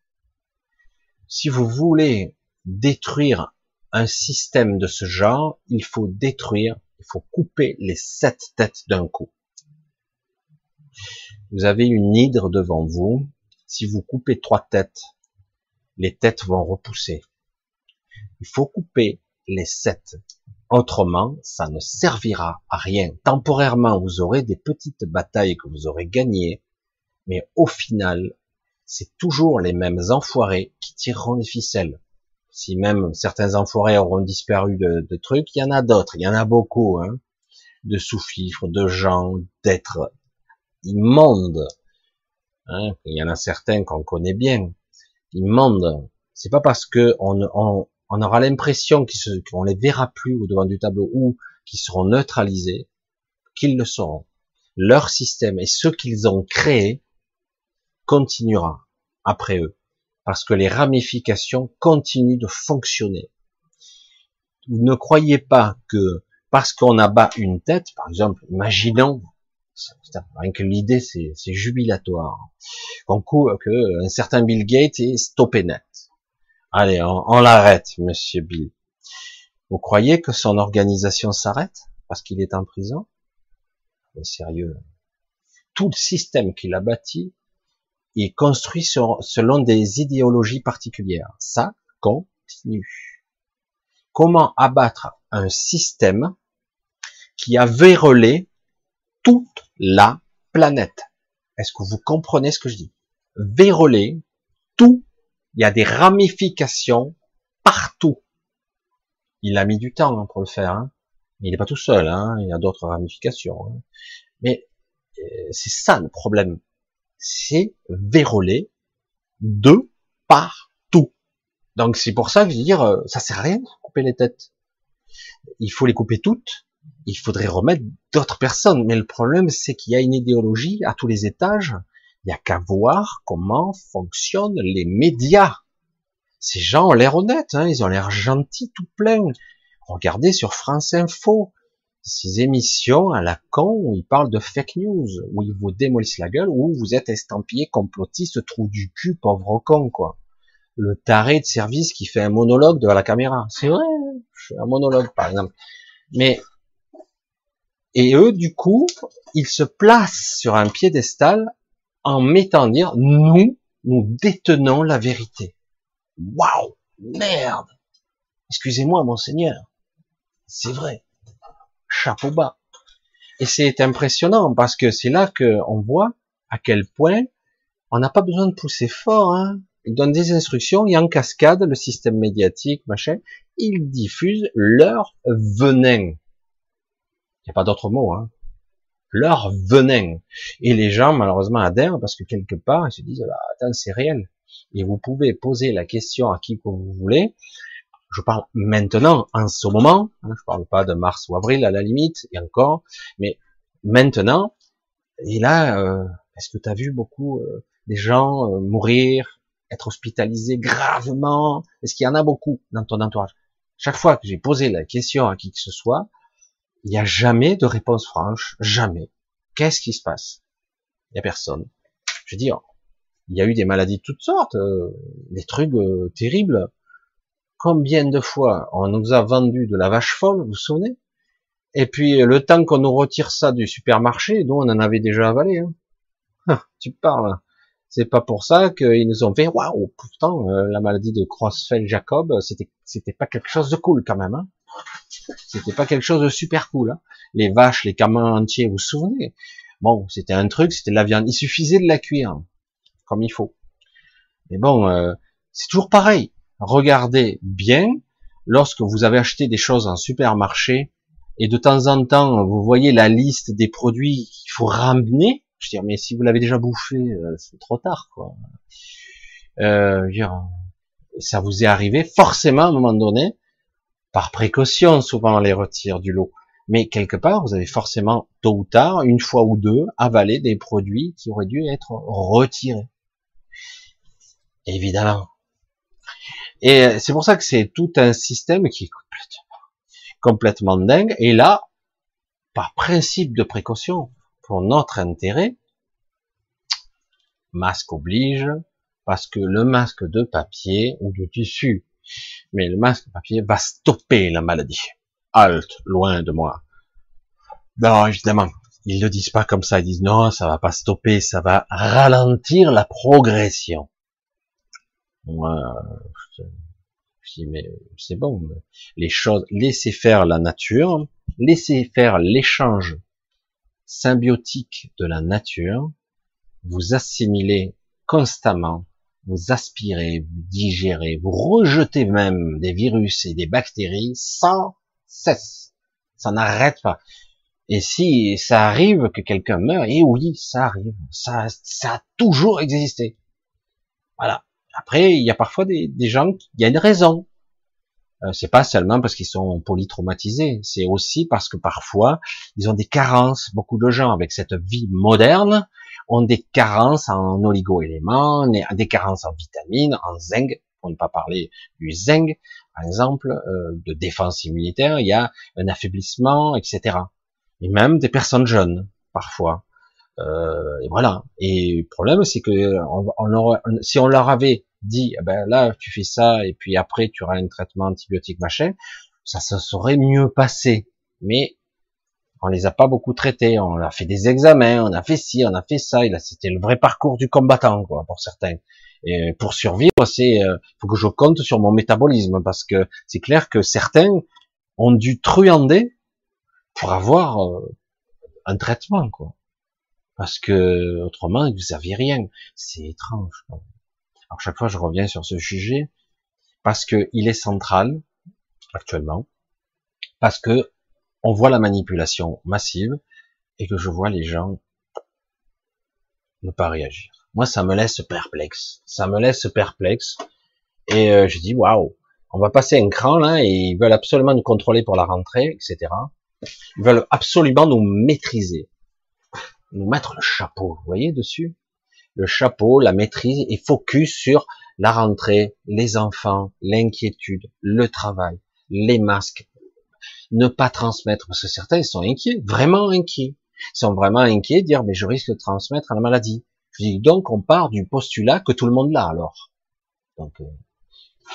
si vous voulez détruire un système de ce genre, il faut détruire, il faut couper les sept têtes d'un coup. Vous avez une hydre devant vous, si vous coupez trois têtes, les têtes vont repousser. Il faut couper les sept. Autrement, ça ne servira à rien. Temporairement, vous aurez des petites batailles que vous aurez gagnées, mais au final, c'est toujours les mêmes enfoirés qui tireront les ficelles. Si même certains enfoirés auront disparu de, de trucs, il y en a d'autres, il y en a beaucoup, hein, de sous-fifres, de gens, d'êtres immondes. Hein, il y en a certains qu'on connaît bien. Immondes. C'est pas parce que on, on, on aura l'impression qu'on les verra plus au devant du tableau ou qu'ils seront neutralisés qu'ils le seront. Leur système et ce qu'ils ont créé continuera après eux parce que les ramifications continuent de fonctionner. Vous ne croyez pas que parce qu'on abat une tête, par exemple, imaginons, rien que l'idée, c'est, c'est jubilatoire. Qu'on court, que un certain Bill Gates est stoppé net. Allez, on, on l'arrête, monsieur Bill. Vous croyez que son organisation s'arrête parce qu'il est en prison? Mais sérieux. Tout le système qu'il a bâti est construit sur, selon des idéologies particulières. Ça continue. Comment abattre un système qui a vérolé toute la planète? Est-ce que vous comprenez ce que je dis? Vérolé, tout, il y a des ramifications partout. Il a mis du temps hein, pour le faire, hein. Il n'est pas tout seul, hein. Il y a d'autres ramifications. Hein. Mais euh, c'est ça le problème, c'est vérolé de partout. Donc c'est pour ça que je veux dire, euh, ça sert à rien de couper les têtes. Il faut les couper toutes. Il faudrait remettre d'autres personnes, mais le problème c'est qu'il y a une idéologie à tous les étages. Il n'y a qu'à voir comment fonctionnent les médias. Ces gens ont l'air honnêtes, hein, ils ont l'air gentils tout plein. Regardez sur France Info, ces émissions à la con où ils parlent de fake news, où ils vous démolissent la gueule, où vous êtes estampillé complotiste, trou du cul, pauvre con quoi. Le taré de service qui fait un monologue devant la caméra, c'est vrai, je fais un monologue par exemple, mais et eux, du coup, ils se placent sur un piédestal en mettant dire, nous, nous détenons la vérité. Waouh, merde. Excusez-moi, monseigneur. C'est vrai. Chapeau bas. Et c'est impressionnant parce que c'est là qu'on voit à quel point on n'a pas besoin de pousser fort, hein. Ils donnent des instructions et en cascade, le système médiatique, machin, ils diffusent leur venin. Il n'y a pas d'autre mot, hein. Leur venin. Et les gens, malheureusement, adhèrent parce que quelque part, ils se disent, bah, attends, c'est réel. Et vous pouvez poser la question à qui que vous voulez. Je parle maintenant, en ce moment. Hein, je parle pas de mars ou avril, à la limite, et encore. Mais maintenant, et là, euh, est-ce que tu as vu beaucoup euh, des gens euh, mourir, être hospitalisés gravement? Est-ce qu'il y en a beaucoup dans ton entourage? Chaque fois que j'ai posé la question à qui que ce soit, il n'y a jamais de réponse franche, jamais. Qu'est-ce qui se passe? Il n'y a personne. Je veux dire, il y a eu des maladies de toutes sortes, euh, des trucs euh, terribles. Combien de fois on nous a vendu de la vache folle, vous vous souvenez? Et puis, le temps qu'on nous retire ça du supermarché, nous, on en avait déjà avalé. Hein. Ah, tu parles. C'est pas pour ça qu'ils nous ont fait, waouh, pourtant, euh, la maladie de Creutzfeldt-Jakob, c'était, c'était pas quelque chose de cool, quand même, hein. C'était pas quelque chose de super cool, hein. Les vaches, les camins entiers, vous vous souvenez? Bon, c'était un truc, c'était de la viande. Il suffisait de la cuire, hein, comme il faut. Mais bon, euh, c'est toujours pareil. Regardez bien, lorsque vous avez acheté des choses en supermarché, et de temps en temps, vous voyez la liste des produits qu'il faut ramener. Je veux dire, mais si vous l'avez déjà bouffé, c'est trop tard, quoi. Euh, ça vous est arrivé forcément à un moment donné, par précaution, souvent on les retire du lot. Mais quelque part, vous avez forcément, tôt ou tard, une fois ou deux, avalé des produits qui auraient dû être retirés. Évidemment. Et c'est pour ça que c'est tout un système qui est complètement complètement dingue, et là, par principe de précaution, pour notre intérêt, masque oblige, parce que le masque de papier, ou de tissu, mais le masque de papier va stopper la maladie. Halte, loin de moi. Non, évidemment, ils le disent pas comme ça, ils disent non, ça va pas stopper, ça va ralentir la progression. Moi, je... mais c'est bon, les choses, laissez faire la nature, laissez faire l'échange symbiotique de la nature, vous assimilez constamment, vous aspirez, vous digérez, vous rejetez même des virus et des bactéries sans cesse, ça n'arrête pas. Et si ça arrive que quelqu'un meurt, et oui, ça arrive, ça, ça a toujours existé. Voilà. Après, il y a parfois des, des gens, qui, il y a une raison. Euh, c'est pas seulement parce qu'ils sont polytraumatisés, c'est aussi parce que parfois, ils ont des carences. Beaucoup de gens, avec cette vie moderne, ont des carences en oligo-éléments, des carences en vitamines, en zinc, pour ne pas parler du zinc, par exemple, euh, de défense immunitaire, il y a un affaiblissement, et cetera. Et même des personnes jeunes, parfois. Euh, et voilà. Et le problème, c'est que on, on leur, on, si on leur avait dit, eh ben là, tu fais ça, et puis après, tu auras un traitement antibiotique machin, ça se serait mieux passé. Mais on les a pas beaucoup traités. On a fait des examens, on a fait ci, on a fait ça. Et là, c'était le vrai parcours du combattant, quoi, pour certains. Et pour survivre, c'est, euh, faut que je compte sur mon métabolisme, parce que c'est clair que certains ont dû truander pour avoir euh, un traitement, quoi. Parce que autrement vous aviez rien. C'est étrange. Alors chaque fois je reviens sur ce sujet parce que il est central actuellement, parce que on voit la manipulation massive et que je vois les gens ne pas réagir. Moi ça me laisse perplexe. Ça me laisse perplexe et euh, je dis waouh, on va passer un cran là et ils veulent absolument nous contrôler pour la rentrée, et cetera. Ils veulent absolument nous maîtriser. Nous mettre le chapeau, vous voyez, dessus. Le chapeau, la maîtrise, et focus sur la rentrée, les enfants, l'inquiétude, le travail, les masques. Ne pas transmettre, parce que certains, ils sont inquiets, vraiment inquiets. Ils sont vraiment inquiets de dire, mais je risque de transmettre la maladie. Je dis, donc, on part du postulat que tout le monde l'a, alors. Donc, euh,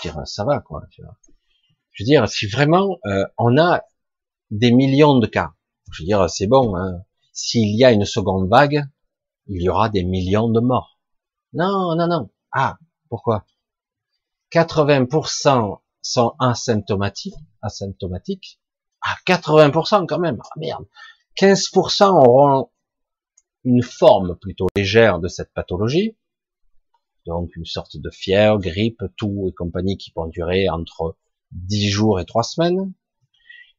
je veux dire, ça va, quoi. Je veux dire, si vraiment, euh, on a des millions de cas, je veux dire, c'est bon, hein. S'il y a une seconde vague, il y aura des millions de morts. Non, non, non. Ah, pourquoi? quatre-vingts pour cent sont asymptomatiques. asymptomatiques. Ah, quatre-vingts pour cent quand même. Ah, merde. quinze pour cent auront une forme plutôt légère de cette pathologie. Donc, une sorte de fièvre, grippe, toux et compagnie qui vont durer entre dix jours et trois semaines.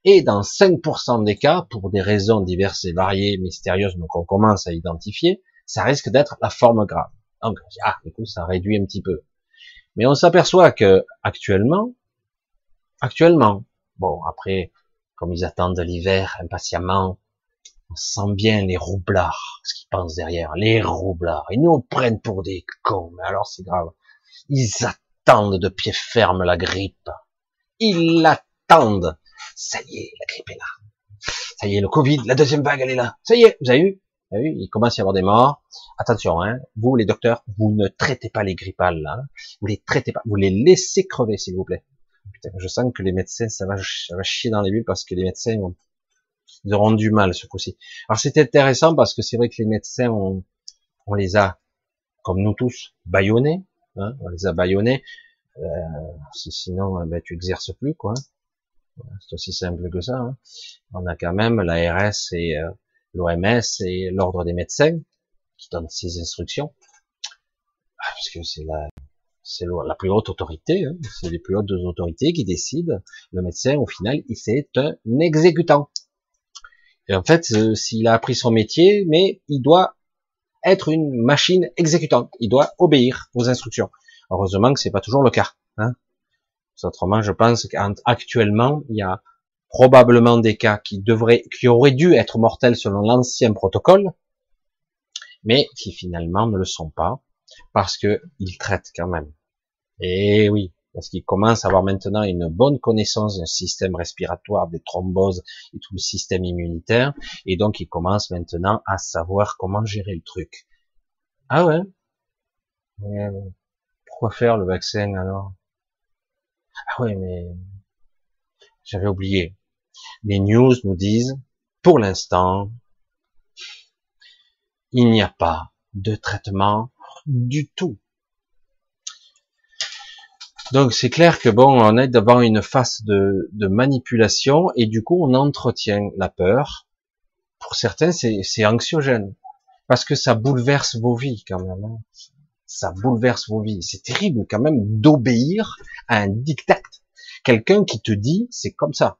Et dans cinq pour cent des cas, pour des raisons diverses et variées, mystérieuses, donc on commence à identifier, ça risque d'être la forme grave. Donc, ah, du coup, ça réduit un petit peu. Mais on s'aperçoit que, actuellement, actuellement, bon, après, comme ils attendent l'hiver impatiemment, on sent bien les roublards, ce qu'ils pensent derrière, les roublards. Ils nous prennent pour des cons, mais alors c'est grave. Ils attendent de pied ferme la grippe. Ils l'attendent. tendent. Ça y est, la grippe est là. Ça y est, le Covid, la deuxième vague, elle est là. Ça y est, vous avez vu, vous avez vu, il commence à y avoir des morts. Attention, hein, vous les docteurs, vous ne traitez pas les grippales, là. Vous les traitez pas, vous les laissez crever, s'il vous plaît. Putain, je sens que les médecins, ça va, ça va chier dans les bulles parce que les médecins, ils, vont, ils auront du mal ce coup-ci. Alors c'était intéressant parce que c'est vrai que les médecins, on, on les a, comme nous tous, bâillonnés. Hein, on les a bâillonnés. Euh, si sinon, ben, tu exerces plus, quoi. C'est aussi simple que ça. Hein. On a quand même l'A R S et euh, l'O M S et l'Ordre des médecins qui donnent ces instructions. Parce que c'est la, c'est la plus haute autorité. Hein. C'est les plus hautes autorités qui décident. Le médecin, au final, il c'est un exécutant. Et en fait, euh, s'il a appris son métier, mais il doit être une machine exécutante. Il doit obéir aux instructions. Heureusement que c'est pas toujours le cas. Hein. Autrement, je pense qu'actuellement, il y a probablement des cas qui devraient, qui auraient dû être mortels selon l'ancien protocole, mais qui finalement ne le sont pas, parce que ils traitent quand même. Et oui, parce qu'ils commencent à avoir maintenant une bonne connaissance du système respiratoire, des thromboses et tout le système immunitaire, et donc ils commencent maintenant à savoir comment gérer le truc. Ah ouais? Mais pourquoi faire le vaccin alors? Ah oui, mais j'avais oublié. Les news nous disent, pour l'instant, il n'y a pas de traitement du tout. Donc c'est clair que bon, on est devant une phase de, de manipulation et du coup on entretient la peur. Pour certains, c'est, c'est anxiogène parce que ça bouleverse vos vies quand même. Hein. Ça bouleverse vos vies. C'est terrible quand même d'obéir à un diktat. Quelqu'un qui te dit, c'est comme ça.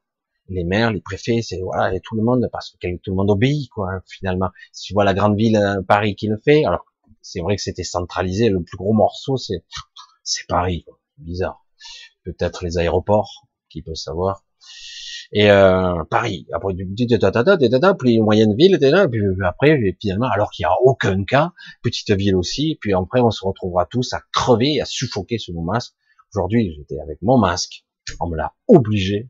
Les maires, les préfets, c'est voilà, et tout le monde, parce que tout le monde obéit, quoi, finalement. Si tu vois la grande ville, Paris, qui le fait, alors c'est vrai que c'était centralisé, le plus gros morceau, c'est c'est Paris, quoi. Bizarre. Peut-être les aéroports, qui peut savoir. Et euh, Paris, après du petit puis une moyenne ville, puis après finalement, alors qu'il n'y a aucun cas, petite ville aussi, puis après on se retrouvera tous à crever, à suffoquer sous nos masques. Aujourd'hui, j'étais avec mon masque, on me l'a obligé,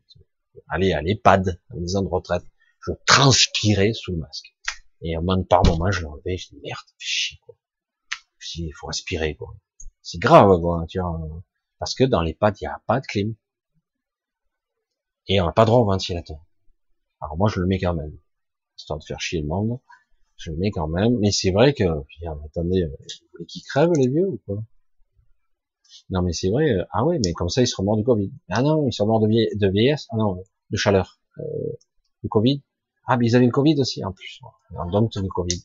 aller à l'EHPAD, à la maison de retraite, je transpirais sous le masque. Et par moment, je l'enlevais, je dis merde, fais chier, quoi. Il faut respirer, quoi. C'est grave, quoi, tu vois, parce que dans l'EHPAD, il n'y a pas de clim. Et on n'a pas droit au ventilateur. Alors moi, je le mets quand même. Histoire de faire chier le monde. Je le mets quand même. Mais c'est vrai que, attendez, vous voulez qu'ils crèvent, les vieux, ou quoi? Non, mais c'est vrai. Ah ouais, mais comme ça, ils seront morts du Covid. Ah non, ils sont morts de, vie... de vieillesse. Ah non, de chaleur. Euh, du Covid. Ah, mais ils avaient le Covid aussi, en plus. Alors, donc, le Covid.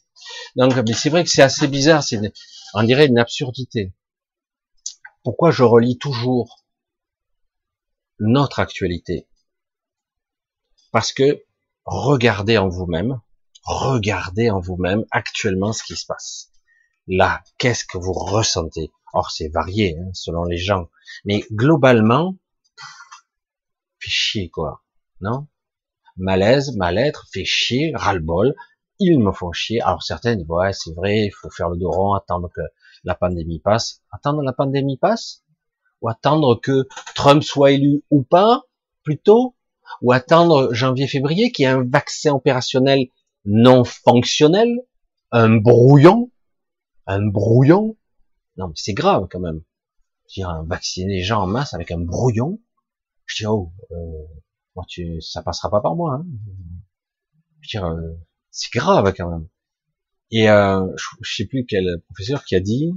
Donc, mais c'est vrai que c'est assez bizarre. C'est une... on dirait une absurdité. Pourquoi je relis toujours notre actualité? Parce que regardez en vous-même, regardez en vous-même actuellement ce qui se passe. Là, qu'est-ce que vous ressentez? Or, c'est varié hein, selon les gens, mais globalement, fait chier quoi, non? Malaise, mal-être, fait chier, ras-le-bol. Ils me font chier. Alors certains disent ouais, c'est vrai, il faut faire le dos rond, attendre que la pandémie passe. Attendre la pandémie passe, ou attendre que Trump soit élu ou pas, plutôt. Ou attendre janvier-février qu'il y ait un vaccin opérationnel non fonctionnel, un brouillon, un brouillon. Non mais c'est grave quand même. Je veux dire, vacciner les gens en masse avec un brouillon. Je dis oh, euh, moi tu, ça passera pas par moi. Hein. Je veux dire, euh, c'est grave quand même. Et euh, je, je sais plus quel professeur qui a dit,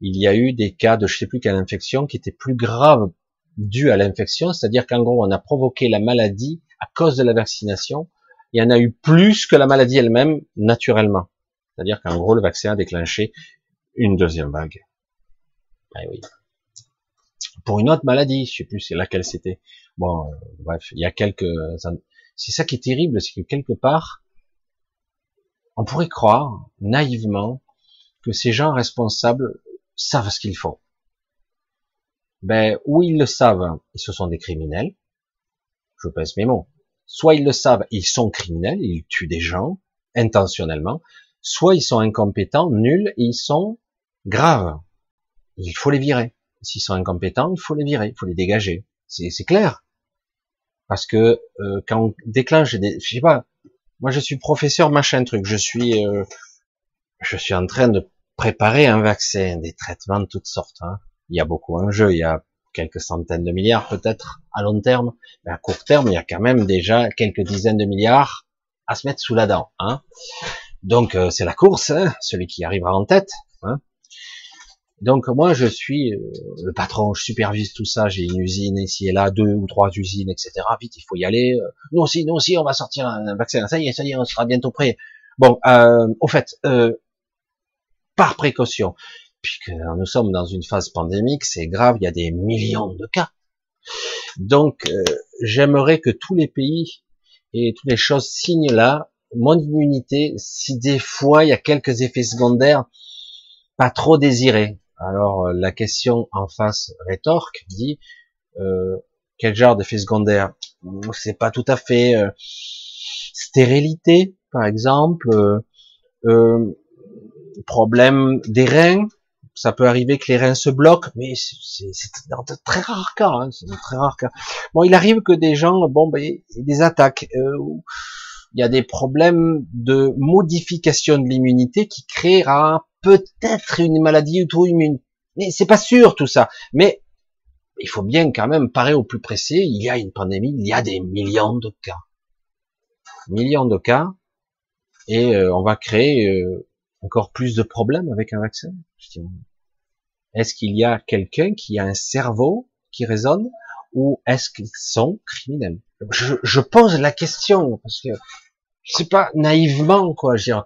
il y a eu des cas de je sais plus quelle infection qui était plus grave. Dû à l'infection, c'est-à-dire qu'en gros, on a provoqué la maladie à cause de la vaccination, il y en a eu plus que la maladie elle-même, naturellement. C'est-à-dire qu'en gros, le vaccin a déclenché une deuxième vague. Eh oui. Pour une autre maladie, je sais plus c'est laquelle c'était. Bon, euh, bref, il y a quelques... C'est ça qui est terrible, c'est que quelque part, on pourrait croire, naïvement, que ces gens responsables savent ce qu'ils font. Ben, ou ils le savent, et ce sont des criminels, je pèse mes mots, soit ils le savent, ils sont criminels, ils tuent des gens, intentionnellement, soit ils sont incompétents, nuls, et ils sont graves. Il faut les virer. S'ils sont incompétents, il faut les virer, il faut les dégager. C'est, c'est clair. Parce que euh, quand on déclenche des, je sais pas, moi je suis professeur machin truc, je suis, euh, je suis en train de préparer un vaccin, des traitements de toutes sortes. Hein. Il y a beaucoup en jeu, il y a quelques centaines de milliards peut-être à long terme, mais à court terme il y a quand même déjà quelques dizaines de milliards à se mettre sous la dent. Hein. Donc euh, c'est la course, hein, celui qui arrivera en tête. Hein. Donc moi je suis euh, le patron, je supervise tout ça, j'ai une usine ici et là, deux ou trois usines, et cetera. Vite, il faut y aller. Euh, nous aussi, nous aussi, on va sortir un, un vaccin. Ça y est, ça y est, on sera bientôt prêt. Bon, euh, au fait, euh, par précaution, puisque nous sommes dans une phase pandémique, c'est grave, il y a des millions de cas. Donc euh, j'aimerais que tous les pays et toutes les choses signent là, mon immunité, si des fois il y a quelques effets secondaires pas trop désirés. Alors la question en face rétorque dit euh, quel genre d'effet secondaire? C'est pas tout à fait euh, stérilité par exemple, euh, euh, problème des reins, ça peut arriver que les reins se bloquent, mais c'est dans de très rares cas, hein, c'est de très rares cas. Bon, il arrive que des gens, bon, ben, des attaques, euh, il y a des problèmes de modification de l'immunité qui créera peut-être une maladie auto-immune. Mais c'est pas sûr tout ça. Mais il faut bien quand même parer au plus pressé. Il y a une pandémie, il y a des millions de cas, millions de cas, et euh, on va créer euh, encore plus de problèmes avec un vaccin. Est-ce qu'il y a quelqu'un qui a un cerveau qui raisonne, ou est-ce qu'ils sont criminels? je, je pose la question parce que je sais pas, naïvement quoi. Je veux dire,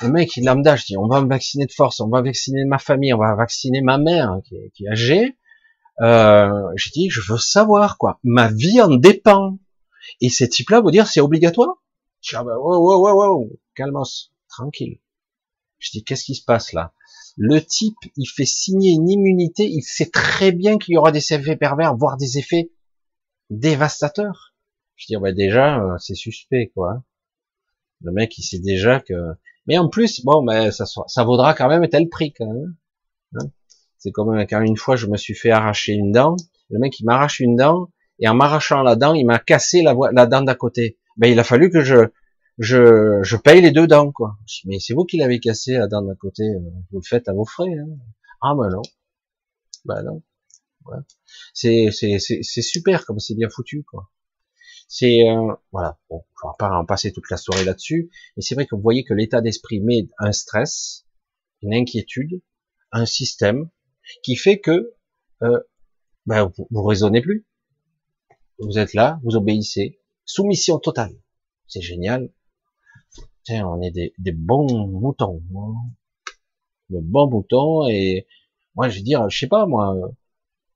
le mec il lambda, je dis on va me vacciner de force, on va vacciner ma famille, on va vacciner ma mère qui est, qui est âgée. Euh, je dis je veux savoir quoi, ma vie en dépend. Et ces types-là vont dire c'est obligatoire. Je dis ah ben wow wow wow wow, calmos, tranquille. Je dis, qu'est-ce qui se passe là? Le type, il fait signer une immunité, il sait très bien qu'il y aura des effets pervers, voire des effets dévastateurs. Je dis, bah déjà, c'est suspect, quoi. Le mec, il sait déjà que... Mais en plus, bon, ben, ça, ça vaudra quand même tel prix, quand même. Hein, c'est comme quand une fois, je me suis fait arracher une dent. Le mec, il m'arrache une dent, et en m'arrachant la dent, il m'a cassé la, la dent d'à côté. Ben, il a fallu que je... Je, je paye les deux dents, quoi. Mais c'est vous qui l'avez cassé, la dent d'un côté, vous le faites à vos frais, hein. Ah, ben non. Ben non. Ouais. C'est, c'est, c'est, c'est super, comme c'est bien foutu, quoi. C'est, euh, voilà. Bon, je ne vais pas en passer toute la soirée là-dessus. Mais c'est vrai que vous voyez que l'état d'esprit met un stress, une inquiétude, un système, qui fait que, euh, ben, vous, vous raisonnez plus. Vous êtes là, vous obéissez. Soumission totale. C'est génial. Tiens, on est des, des bons moutons, de bons moutons, et moi je veux dire, je sais pas moi,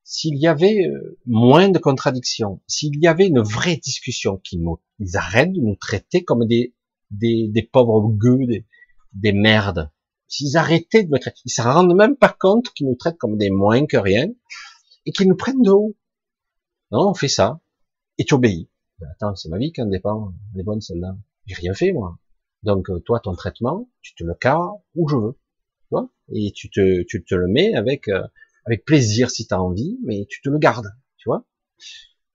s'il y avait moins de contradictions, s'il y avait une vraie discussion, qu'ils nous, ils arrêtent de nous traiter comme des des, des pauvres gueux, des, des merdes. S'ils arrêtaient de nous traiter, ils se rendent même pas compte qu'ils nous traitent comme des moins que rien, et qu'ils nous prennent de haut. Non, on fait ça, et tu obéis. Ben attends, c'est ma vie qui en dépend, elle est bonne celle-là. J'ai rien fait moi. Donc toi ton traitement, tu te le carres où je veux, tu vois, et tu te tu te le mets avec euh, avec plaisir si t'as envie, mais tu te le gardes, tu vois,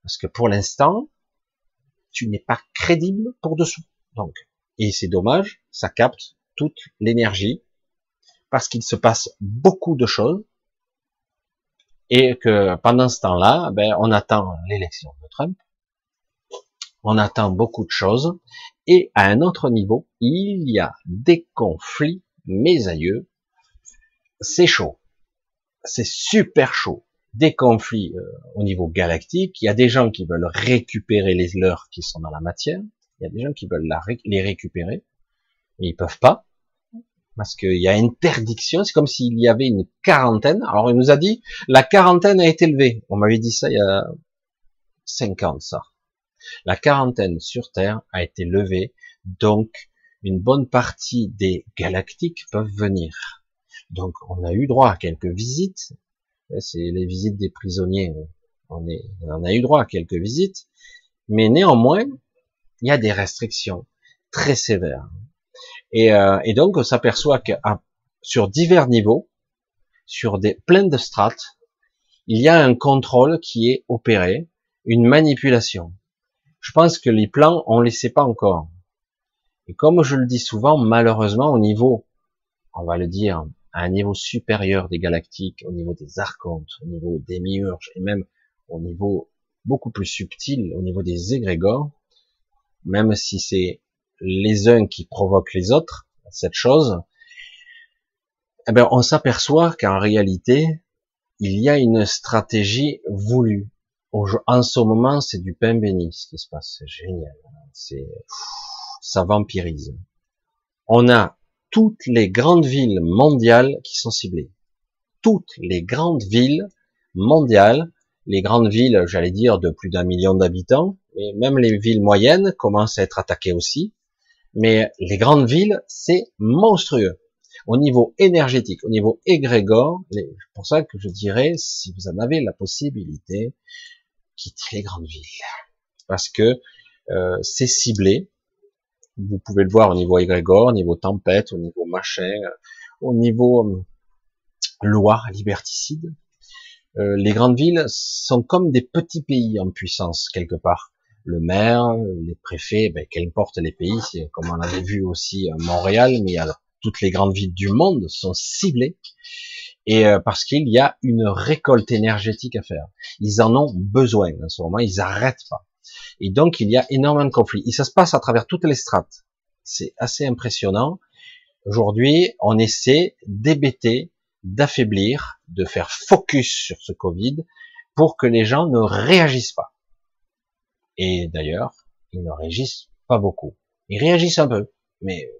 parce que pour l'instant tu n'es pas crédible pour dessous. Donc et c'est dommage, ça capte toute l'énergie parce qu'il se passe beaucoup de choses et que pendant ce temps-là, ben on attend l'élection de Trump. On attend beaucoup de choses, et à un autre niveau, il y a des conflits, mes aïeux, c'est chaud, c'est super chaud, des conflits euh, au niveau galactique, il y a des gens qui veulent récupérer les leurs qui sont dans la matière, il y a des gens qui veulent la ré les récupérer, mais ils peuvent pas, parce qu'il y a interdiction, c'est comme s'il y avait une quarantaine, alors il nous a dit, la quarantaine a été levée, on m'avait dit ça il y a cinq ans de ça. La quarantaine sur Terre a été levée, donc une bonne partie des galactiques peuvent venir. Donc on a eu droit à quelques visites, c'est les visites des prisonniers, on, est, on a eu droit à quelques visites, mais néanmoins, il y a des restrictions très sévères. Et, euh, et donc on s'aperçoit que à, sur divers niveaux, sur des, plein de strates, il y a un contrôle qui est opéré, une manipulation. je pense que les plans, on les sait pas encore. Et comme je le dis souvent, malheureusement, au niveau, on va le dire, à un niveau supérieur des galactiques, au niveau des archontes, au niveau des miurges, et même au niveau beaucoup plus subtil, au niveau des égrégores, même si c'est les uns qui provoquent les autres, cette chose, eh ben, on s'aperçoit qu'en réalité, il y a une stratégie voulue. En ce moment, c'est du pain béni, ce qui se passe. C'est génial. C'est, ça vampirise. On a toutes les grandes villes mondiales qui sont ciblées. Toutes les grandes villes mondiales, les grandes villes, j'allais dire, de plus d'un million d'habitants, et même les villes moyennes commencent à être attaquées aussi. Mais les grandes villes, c'est monstrueux. Au niveau énergétique, au niveau égrégore, c'est pour ça que je dirais, si vous en avez la possibilité, quittez les grandes villes. Parce que euh, c'est ciblé. Vous pouvez le voir au niveau égrégore, au niveau tempête, au niveau machin, au niveau euh, loi liberticide. Euh, les grandes villes sont comme des petits pays en puissance, quelque part. Le maire, les préfets, ben, qu'importe les pays, comme on avait vu aussi à Montréal, mais alors, toutes les grandes villes du monde sont ciblées, et euh, parce qu'il y a une récolte énergétique à faire. Ils en ont besoin, en ce moment, ils n'arrêtent pas. Et donc, il y a énormément de conflits. Et ça se passe à travers toutes les strates. C'est assez impressionnant. Aujourd'hui, on essaie d'hébéter, d'affaiblir, de faire focus sur ce Covid pour que les gens ne réagissent pas. Et d'ailleurs, ils ne réagissent pas beaucoup. Ils réagissent un peu, mais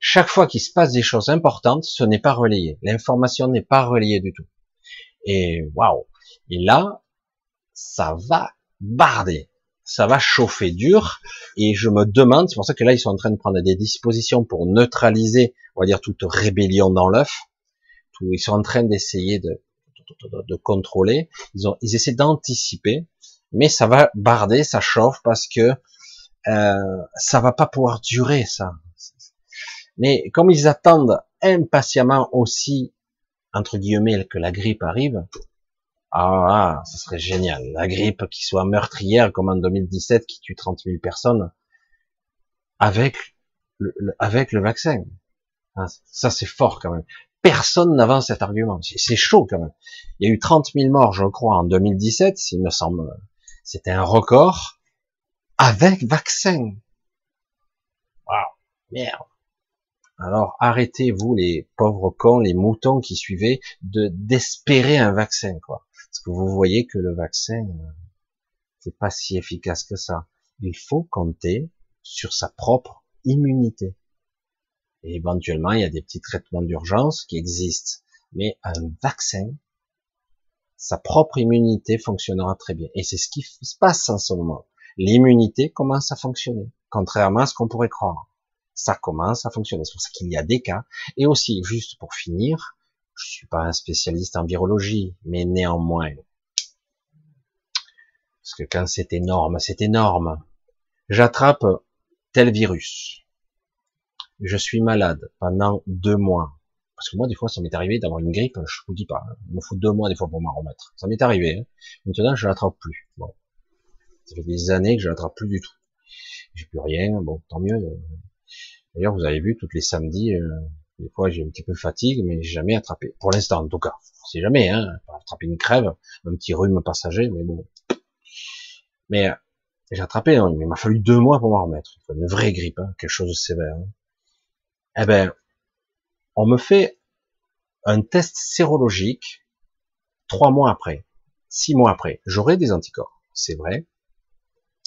chaque fois qu'il se passe des choses importantes, ce n'est pas relayé. L'information n'est pas relayée du tout. Et waouh. Et là, ça va barder. Ça va chauffer dur. Et je me demande, c'est pour ça que là, ils sont en train de prendre des dispositions pour neutraliser, on va dire, toute rébellion dans l'œuf. Ils sont en train d'essayer de, de, de, de contrôler. Ils ont, ils essaient d'anticiper. Mais ça va barder, ça chauffe parce que euh, ça va pas pouvoir durer ça. Mais comme ils attendent impatiemment aussi entre guillemets que la grippe arrive, ah, ah ça serait génial. La grippe qui soit meurtrière comme en deux mille dix-sept qui tue trente mille personnes avec le, le avec le vaccin. Ah, ça c'est fort quand même. Personne n'avance cet argument. C'est chaud quand même. Il y a eu trente mille morts, je crois, en deux mille dix-sept, s'il me semble. C'était un record avec vaccin. Waouh, merde. Alors arrêtez-vous, les pauvres cons, les moutons qui suivaient, de d'espérer un vaccin, quoi. Parce que vous voyez que le vaccin, c'est pas si efficace que ça. Il faut compter sur sa propre immunité. Et éventuellement, il y a des petits traitements d'urgence qui existent. Mais un vaccin, sa propre immunité fonctionnera très bien. Et c'est ce qui se passe en ce moment. L'immunité commence à fonctionner, contrairement à ce qu'on pourrait croire. Ça commence à fonctionner. C'est pour ça qu'il y a des cas. Et aussi, juste pour finir, je suis pas un spécialiste en virologie, mais néanmoins, parce que quand c'est énorme, c'est énorme. J'attrape tel virus. Je suis malade pendant deux mois. Parce que moi, des fois, ça m'est arrivé d'avoir une grippe, je vous dis pas. Il me faut deux mois, des fois, pour m'en remettre. Ça m'est arrivé. Hein. Maintenant, je l'attrape plus. Bon. Ça fait des années que je l'attrape plus du tout. J'ai plus rien. Bon, tant mieux. D'ailleurs, vous avez vu, tous les samedis, euh, des fois, j'ai un petit peu de fatigue, mais j'ai jamais attrapé. Pour l'instant, en tout cas. C'est jamais, hein. Pas attraper une crève, un petit rhume passager, mais bon. Mais, euh, j'ai attrapé, hein. Il m'a fallu deux mois pour m'en remettre. Une vraie grippe, hein. Quelque chose de sévère, hein. Eh ben, on me fait un test sérologique trois mois après, six mois après. J'aurai des anticorps, c'est vrai,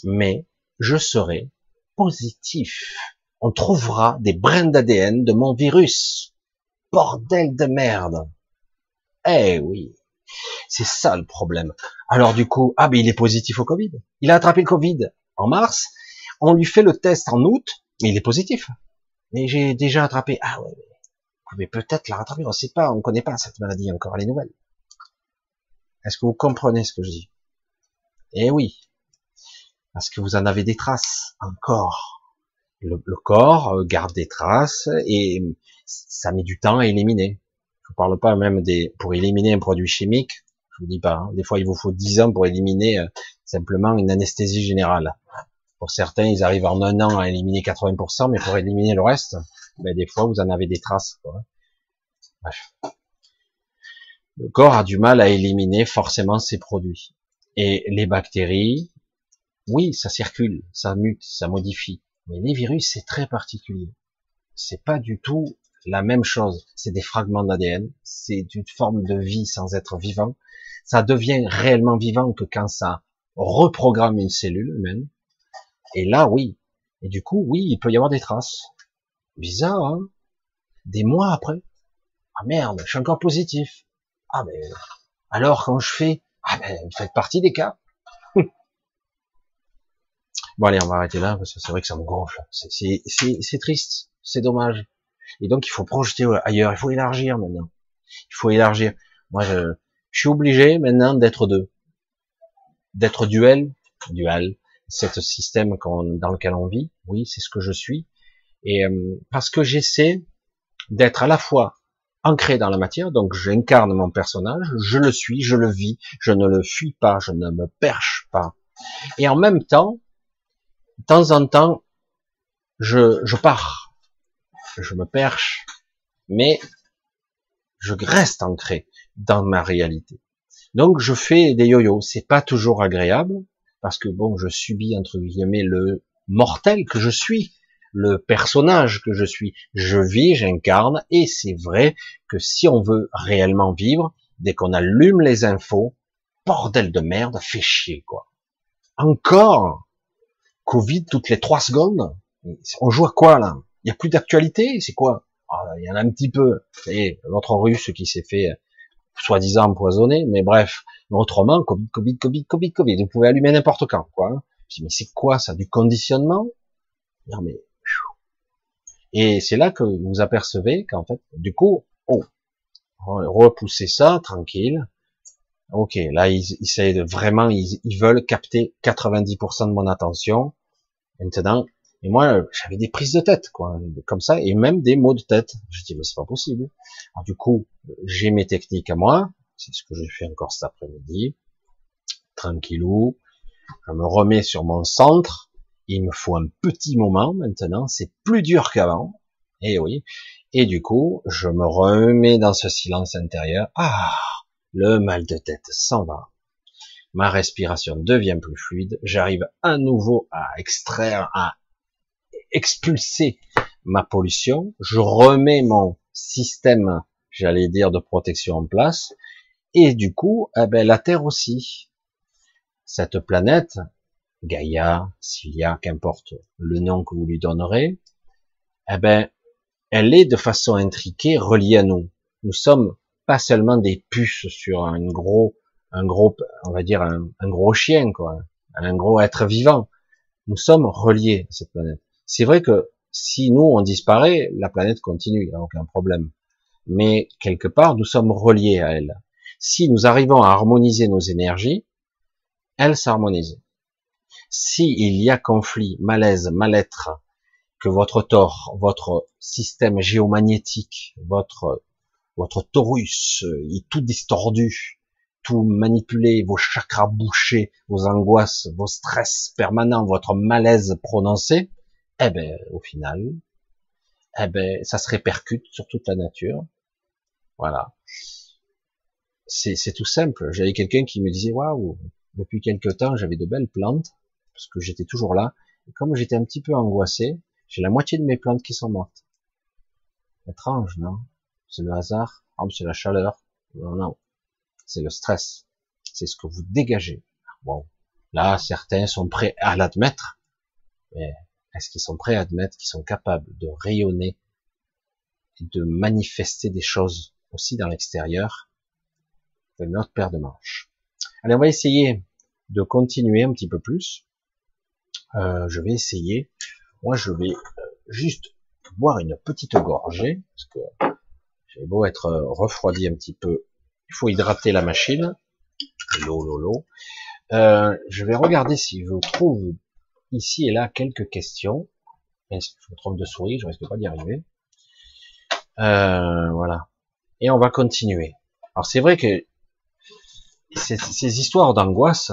mais je serai positif. On trouvera des brins d'A D N de mon virus. Bordel de merde. Eh oui, c'est ça le problème. Alors du coup, ah ben il est positif au Covid. Il a attrapé le Covid en mars, on lui fait le test en août, mais il est positif. Mais j'ai déjà attrapé. Ah ouais, vous pouvez peut-être la rattraper, on ne sait pas, on ne connaît pas cette maladie encore, elle est nouvelle. Est-ce que vous comprenez ce que je dis? Eh oui, parce que vous en avez des traces encore. Le, le corps garde des traces et ça met du temps à éliminer. Je vous parle pas même des pour éliminer un produit chimique, je vous dis pas. Hein. Des fois, il vous faut dix ans pour éliminer simplement une anesthésie générale. Pour certains, ils arrivent en un an à éliminer quatre-vingts pour cent, mais pour éliminer le reste, ben, des fois, vous en avez des traces, quoi. Le corps a du mal à éliminer forcément ces produits. Et les bactéries, oui, ça circule, ça mute, ça modifie. Mais les virus, c'est très particulier. C'est pas du tout la même chose. C'est des fragments d'A D N. C'est une forme de vie sans être vivant. Ça devient réellement vivant que quand ça reprogramme une cellule humaine. Et là, oui. Et du coup, oui, il peut y avoir des traces. Bizarre, hein? Des mois après. Ah merde, je suis encore positif. Ah ben, alors quand je fais, ah ben, vous faites partie des cas. Bon allez, on va arrêter là, parce que c'est vrai que ça me gonfle. C'est, c'est, c'est, c'est triste, c'est dommage. Et donc il faut projeter ailleurs, il faut élargir maintenant. Il faut élargir. Moi, je, je suis obligé maintenant d'être deux. D'être duel, dual, cet système qu'on, dans lequel on vit, oui, c'est ce que je suis. Et euh, parce que j'essaie d'être à la fois ancré dans la matière, donc j'incarne mon personnage, je le suis, je le vis, je ne le fuis pas, je ne me perche pas. Et en même temps, de temps en temps, je, je pars, je me perche, mais je reste ancré dans ma réalité. Donc je fais des yo-yo, c'est pas toujours agréable, parce que bon, je subis entre guillemets le mortel que je suis, le personnage que je suis, je vis, j'incarne, et c'est vrai que si on veut réellement vivre, dès qu'on allume les infos, bordel de merde, fait chier, quoi. Encore Covid toutes les trois secondes, on joue à quoi, là? Il n'y a plus d'actualité, c'est quoi? Il y en a un petit peu, et l'autre russe qui s'est fait, soi-disant, empoisonner, mais bref, autrement, Covid, Covid, Covid, Covid, Covid, vous pouvez allumer n'importe quand, quoi. Je dis, mais c'est quoi, ça, du conditionnement? Non, mais... Et c'est là que vous apercevez qu'en fait, du coup, oh, repousser ça, tranquille. Ok, là, ils, ils vraiment, ils, ils veulent capter quatre-vingt-dix pour cent de mon attention. Maintenant, et moi, j'avais des prises de tête, quoi, comme ça, et même des maux de tête. Je dis, mais c'est pas possible. Alors, du coup, j'ai mes techniques à moi. C'est ce que j'ai fait encore cet après-midi. Tranquillou. Je me remets sur mon centre. Il me faut un petit moment maintenant, c'est plus dur qu'avant, et oui, et du coup, je me remets dans ce silence intérieur, ah, le mal de tête s'en va, ma respiration devient plus fluide, j'arrive à nouveau à extraire, à expulser ma pollution, je remets mon système, j'allais dire, de protection en place, et du coup, eh ben, la Terre aussi, cette planète, Gaïa, Cilia, qu'importe le nom que vous lui donnerez, eh ben, elle est de façon intriquée reliée à nous. Nous sommes pas seulement des puces sur un gros, un gros, on va dire un, un gros chien, quoi, un gros être vivant. Nous sommes reliés à cette planète. C'est vrai que si nous on disparaît, la planète continue, il n'y a aucun problème. Mais quelque part, nous sommes reliés à elle. Si nous arrivons à harmoniser nos énergies, elle s'harmonise. Si il y a conflit, malaise, mal-être, que votre tort, votre système géomagnétique, votre votre torus est tout distordu, tout manipulé, vos chakras bouchés, vos angoisses, vos stress permanents, votre malaise prononcé, eh ben au final, eh ben ça se répercute sur toute la nature. Voilà. C'est c'est tout simple. J'avais quelqu'un qui me disait waouh, depuis quelque temps j'avais de belles plantes. Parce que j'étais toujours là, et comme j'étais un petit peu angoissé, j'ai la moitié de mes plantes qui sont mortes. Étrange, non? C'est le hasard, oh, c'est la chaleur, non, non, c'est le stress, c'est ce que vous dégagez. Bon, là, certains sont prêts à l'admettre, mais est-ce qu'ils sont prêts à admettre qu'ils sont capables de rayonner et de manifester des choses aussi dans l'extérieur? C'est notre paire de manches. Allez, on va essayer de continuer un petit peu plus. Euh, je vais essayer, moi je vais juste boire une petite gorgée, parce que j'ai beau être refroidi un petit peu, il faut hydrater la machine, l'eau, l'eau, l'eau, euh, je vais regarder si je trouve ici et là quelques questions, si je me trompe de souris, je risque pas d'y arriver, euh, voilà, et on va continuer. Alors c'est vrai que ces, ces histoires d'angoisse,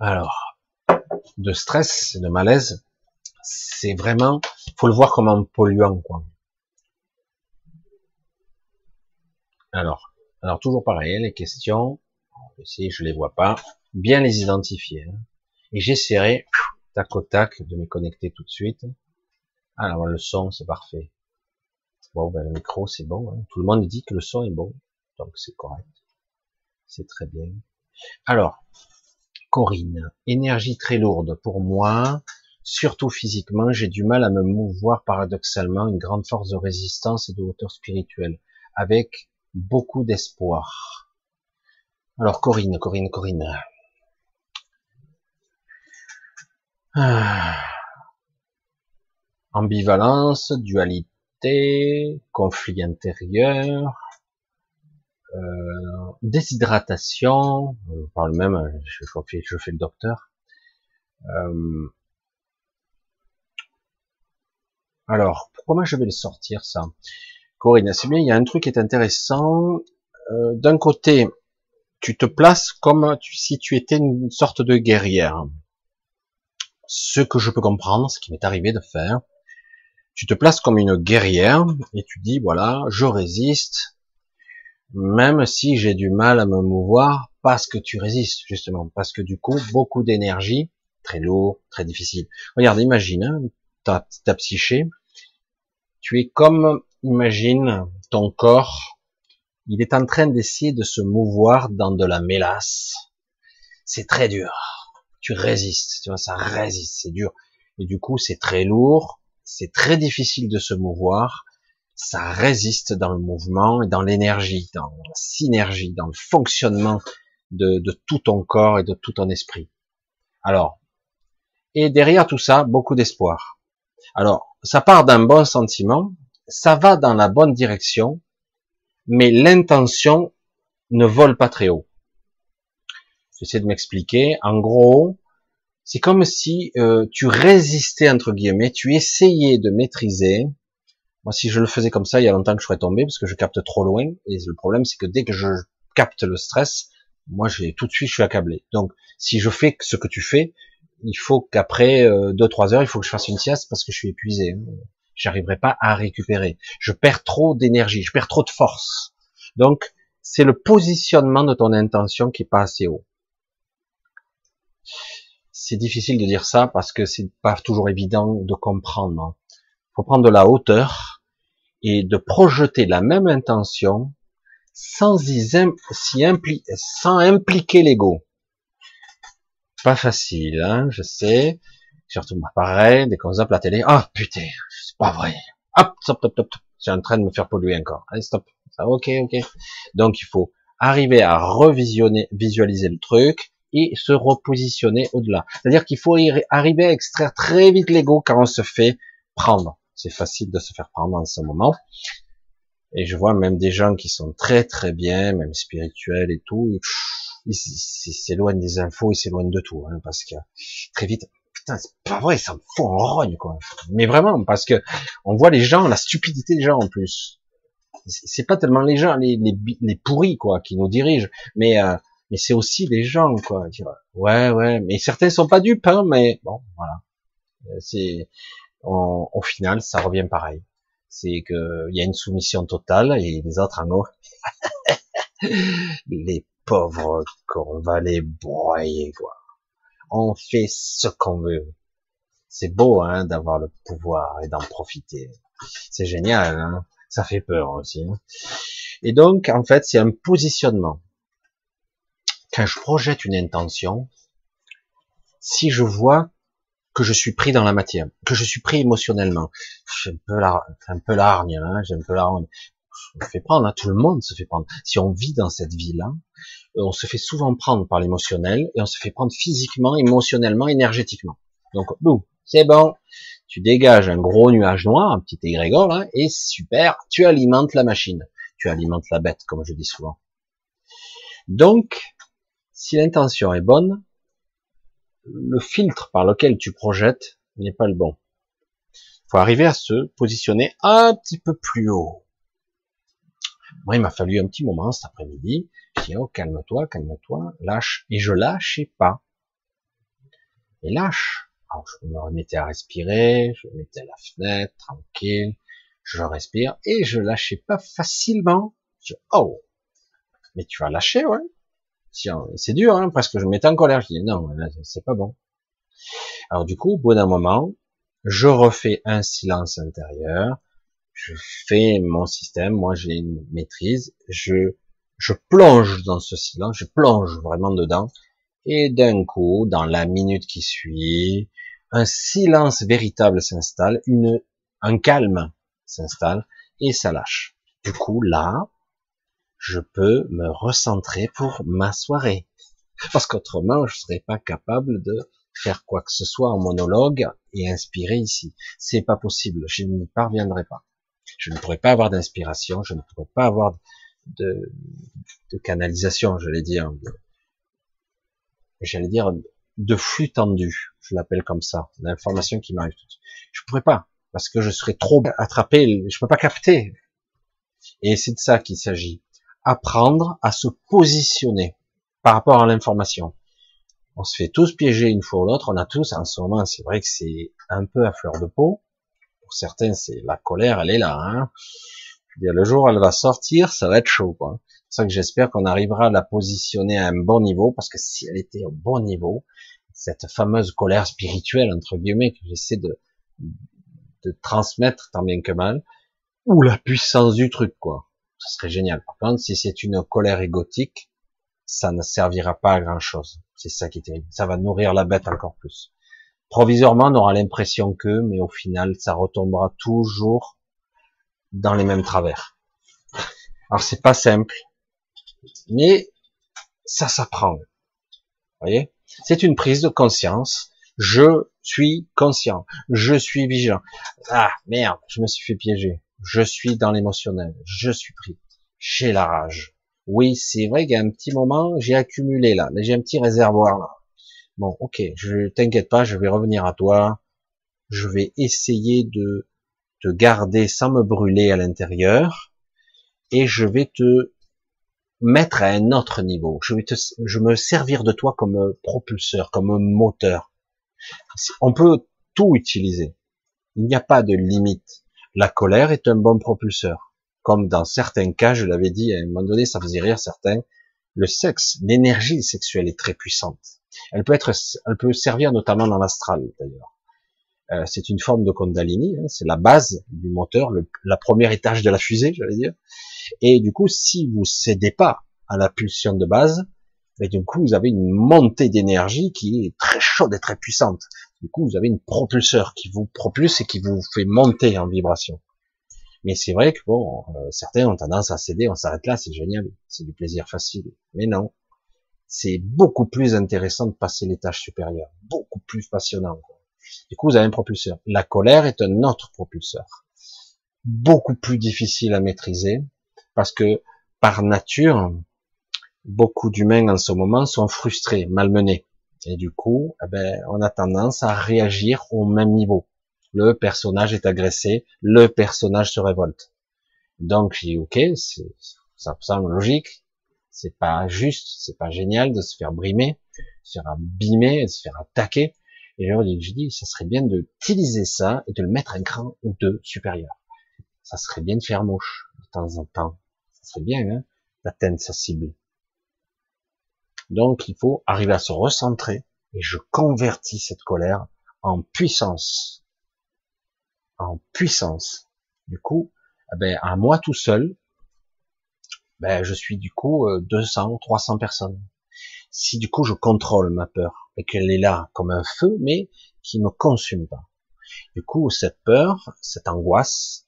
Alors, de stress, de malaise, c'est vraiment, faut le voir comme un polluant, quoi. Alors, alors toujours pareil, les questions, si je les vois pas, bien les identifier, hein. Et j'essaierai, tac au tac, de me connecter tout de suite. Alors, le son, c'est parfait. Bon, ben, le micro, c'est bon, hein. Tout le monde dit que le son est bon, donc c'est correct. C'est très bien. Alors, Corinne, énergie très lourde pour moi, surtout physiquement, j'ai du mal à me mouvoir paradoxalement, une grande force de résistance et de hauteur spirituelle, avec beaucoup d'espoir. Alors Corinne, Corinne, Corinne. Ah. Ambivalence, dualité, conflit intérieur, euh, déshydratation, par le même, je, je fais le docteur. Euh, alors, comment je vais le sortir ça ? Corinne, c'est bien, il y a un truc qui est intéressant. Euh, d'un côté, tu te places comme tu, si tu étais une sorte de guerrière. Ce que je peux comprendre, ce qui m'est arrivé de faire. Tu te places comme une guerrière et tu dis, voilà, je résiste, même si j'ai du mal à me mouvoir, parce que tu résistes, justement. Parce que du coup, beaucoup d'énergie, très lourd, très difficile. Regarde, imagine, hein, ta, ta psyché, tu es comme... Imagine ton corps, il est en train d'essayer de se mouvoir dans de la mélasse. C'est très dur. Tu résistes, tu vois, ça résiste, c'est dur. Et du coup, c'est très lourd, c'est très difficile de se mouvoir. Ça résiste dans le mouvement, dans l'énergie, dans la synergie, dans le fonctionnement de, de tout ton corps et de tout ton esprit. Alors, et derrière tout ça, beaucoup d'espoir. Alors, ça part d'un bon sentiment. Ça va dans la bonne direction, mais l'intention ne vole pas très haut. J'essaie de m'expliquer. En gros, c'est comme si euh, tu résistais, entre guillemets, tu essayais de maîtriser. Moi, si je le faisais comme ça, il y a longtemps que je serais tombé, parce que je capte trop loin. Et le problème, c'est que dès que je capte le stress, moi, j'ai tout de suite, je suis accablé. Donc, si je fais ce que tu fais, il faut qu'après euh, deux, trois heures, il faut que je fasse une sieste parce que je suis épuisé. J'arriverai pas à récupérer. Je perds trop d'énergie, je perds trop de force. Donc, c'est le positionnement de ton intention qui est pas assez haut. C'est difficile de dire ça parce que c'est pas toujours évident de comprendre. Faut prendre de la hauteur et de projeter la même intention sans y impli- sans impliquer l'ego. Pas facile, hein, je sais. Surtout, pareil, dès qu'on zappe la télé, ah, putain, c'est pas vrai. Hop, stop, stop, stop, stop. C'est en train de me faire polluer encore. Allez, stop. Ça, ok, ok. Donc, il faut arriver à revisionner, visualiser le truc et se repositionner au-delà. C'est-à-dire qu'il faut arriver à extraire très vite l'ego quand on se fait prendre. C'est facile de se faire prendre en ce moment. Et je vois même des gens qui sont très, très bien, même spirituels et tout. Et pff, ils s'éloignent des infos, ils s'éloignent de tout, hein, parce que très vite, c'est pas vrai, ça me fout en rogne, quoi. Mais vraiment, parce que on voit les gens, la stupidité des gens en plus. C'est pas tellement les gens, les, les, les pourris, quoi, qui nous dirigent, mais euh, mais c'est aussi les gens, quoi. Ouais, ouais, mais certains sont pas dupes, hein, mais bon, voilà. C'est on, au final, ça revient pareil. C'est que il y a une soumission totale et les autres en haut. Les pauvres, qu'on va les broyer, quoi. On fait ce qu'on veut. C'est beau, hein, d'avoir le pouvoir et d'en profiter. C'est génial, hein. Ça fait peur aussi. Hein. Et donc, en fait, c'est un positionnement. Quand je projette une intention, si je vois que je suis pris dans la matière, que je suis pris émotionnellement, j'ai un peu la, un peu l'argne, hein, j'ai un peu l'argne. Je me fais prendre, hein, tout le monde se fait prendre. Si on vit dans cette vie-là, on se fait souvent prendre par l'émotionnel et on se fait prendre physiquement, émotionnellement, énergétiquement. Donc, boum, c'est bon. Tu dégages un gros nuage noir, un petit égrégore, là, et super, tu alimentes la machine. Tu alimentes la bête, comme je dis souvent. Donc, si l'intention est bonne, le filtre par lequel tu projettes n'est pas le bon. Il faut arriver à se positionner un petit peu plus haut. Moi, il m'a fallu un petit moment cet après-midi. Je dis, oh, calme-toi, calme-toi, lâche. Et je lâchais pas. et lâche. Alors, je me remettais à respirer, je me mettais à la fenêtre, tranquille, je respire, et je lâchais pas facilement. Je, oh, mais tu vas lâcher, ouais. C'est dur, hein, parce que je me mettais en colère. Je dis, non, c'est pas bon. Alors, du coup, au bout d'un moment, je refais un silence intérieur, je fais mon système, moi j'ai une maîtrise, je, je plonge dans ce silence, je plonge vraiment dedans, et d'un coup, dans la minute qui suit, un silence véritable s'installe, une, un calme s'installe, et ça lâche. Du coup, là, je peux me recentrer pour ma soirée. Parce qu'autrement, je serais pas capable de faire quoi que ce soit en monologue et inspirer ici. C'est pas possible. Je n'y parviendrai pas. Je ne pourrais pas avoir d'inspiration. Je ne pourrais pas avoir de, de canalisation, j'allais dire. J'allais dire de flux tendu. Je l'appelle comme ça. L'information qui m'arrive tout de suite. Je pourrais pas. Parce que je serais trop attrapé. Je peux pas capter. Et c'est de ça qu'il s'agit. Apprendre à se positionner par rapport à l'information. On se fait tous piéger une fois ou l'autre, on a tous, en ce moment, c'est vrai que c'est un peu à fleur de peau. Pour certains, c'est la colère, elle est là, hein. Je veux dire, le jour où elle va sortir, ça va être chaud, quoi. C'est pour ça que j'espère qu'on arrivera à la positionner à un bon niveau, parce que si elle était au bon niveau, cette fameuse colère spirituelle, entre guillemets, que j'essaie de, de transmettre tant bien que mal, ou la puissance du truc, quoi. Ce serait génial. Par contre, si c'est une colère égotique, ça ne servira pas à grand chose. C'est ça qui est terrible. Ça va nourrir la bête encore plus. Provisoirement, on aura l'impression que, mais au final, ça retombera toujours dans les mêmes travers. Alors, c'est pas simple. Mais, ça s'apprend. Vous voyez? C'est une prise de conscience. Je suis conscient. Je suis vigilant. Ah, merde, je me suis fait piéger. Je suis dans l'émotionnel. Je suis pris. J'ai la rage. Oui, c'est vrai qu'il y a un petit moment, j'ai accumulé là, mais j'ai un petit réservoir là. Bon, ok, je t'inquiète pas, je vais revenir à toi. Je vais essayer de te garder sans me brûler à l'intérieur, et je vais te mettre à un autre niveau. Je vais te, je me servir de toi comme un propulseur, comme un moteur. On peut tout utiliser. Il n'y a pas de limite. La colère est un bon propulseur. Comme dans certains cas, je l'avais dit à un moment donné, ça faisait rire certains, le sexe, l'énergie sexuelle est très puissante. Elle peut être, elle peut servir notamment dans l'astral d'ailleurs. Euh, c'est une forme de Kundalini, hein, c'est la base du moteur, le, la première étage de la fusée, j'allais dire. Et du coup, si vous cédez pas à la pulsion de base, ben, du coup, vous avez une montée d'énergie qui est très chaude et très puissante. Du coup, vous avez une propulseur qui vous propulse et qui vous fait monter en vibration. Mais c'est vrai que bon, euh, certains ont tendance à céder, on s'arrête là, c'est génial, c'est du plaisir facile. Mais non, c'est beaucoup plus intéressant de passer l'étage supérieur, beaucoup plus passionnant. Quoi. Du coup, vous avez un propulseur. La colère est un autre propulseur, beaucoup plus difficile à maîtriser, parce que par nature, beaucoup d'humains en ce moment sont frustrés, malmenés, et du coup, eh ben, on a tendance à réagir au même niveau. Le personnage est agressé, le personnage se révolte. Donc, je dis, ok, ça me semble logique, c'est pas juste, c'est pas génial de se faire brimer, de se faire abîmer, de se faire attaquer. Et alors, je dis, ça serait bien d'utiliser ça et de le mettre un cran ou deux supérieur. Ça serait bien de faire mouche, de temps en temps. Ça serait bien, hein, d'atteindre sa cible. Donc, il faut arriver à se recentrer, et je convertis cette colère en puissance. en puissance. Du coup, eh ben, à moi tout seul, ben, je suis du coup deux cents, trois cents personnes. Si du coup je contrôle ma peur, et qu'elle est là comme un feu, mais qui me consume pas. Du coup, cette peur, cette angoisse,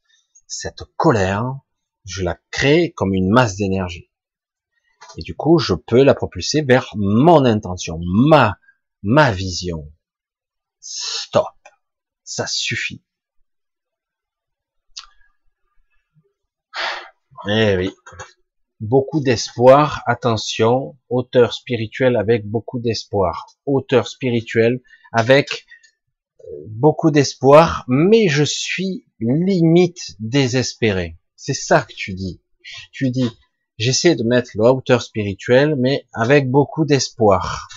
cette colère, je la crée comme une masse d'énergie. Et du coup, je peux la propulser vers mon intention, ma, ma vision. Stop. Ça suffit. Eh oui, beaucoup d'espoir, attention, hauteur spirituelle avec beaucoup d'espoir, hauteur spirituelle avec beaucoup d'espoir, mais je suis limite désespéré, c'est ça que tu dis, tu dis, j'essaie de mettre la hauteur spirituelle, mais avec beaucoup d'espoir,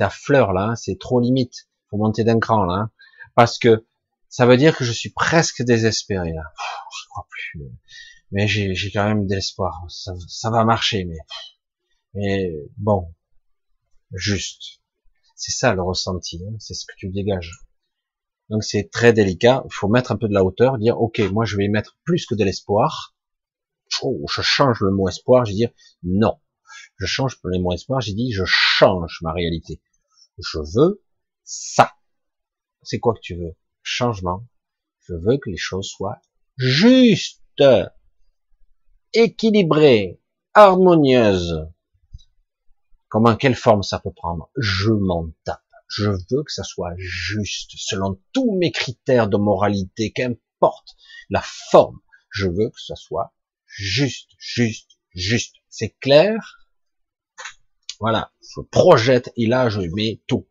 c'est à fleur là, c'est trop limite, faut monter d'un cran là, parce que ça veut dire que je suis presque désespéré là. Je crois plus, mais j'ai j'ai quand même de l'espoir, ça, ça va marcher, mais mais bon, juste, c'est ça le ressenti, hein. C'est ce que tu dégages. Donc c'est très délicat, il faut mettre un peu de la hauteur, dire ok, moi je vais mettre plus que de l'espoir. Oh, je change le mot espoir, je vais dire non. Je change le mot espoir, j'ai dit je change ma réalité. Je veux ça. C'est quoi que tu veux? Changement. Je veux que les choses soient justes, équilibrées, harmonieuses. Comment, quelle forme ça peut prendre? Je m'en tape. Je veux que ça soit juste, selon tous mes critères de moralité, qu'importe la forme. Je veux que ça soit juste, juste, juste. C'est clair? Voilà, je projette et là je mets tout.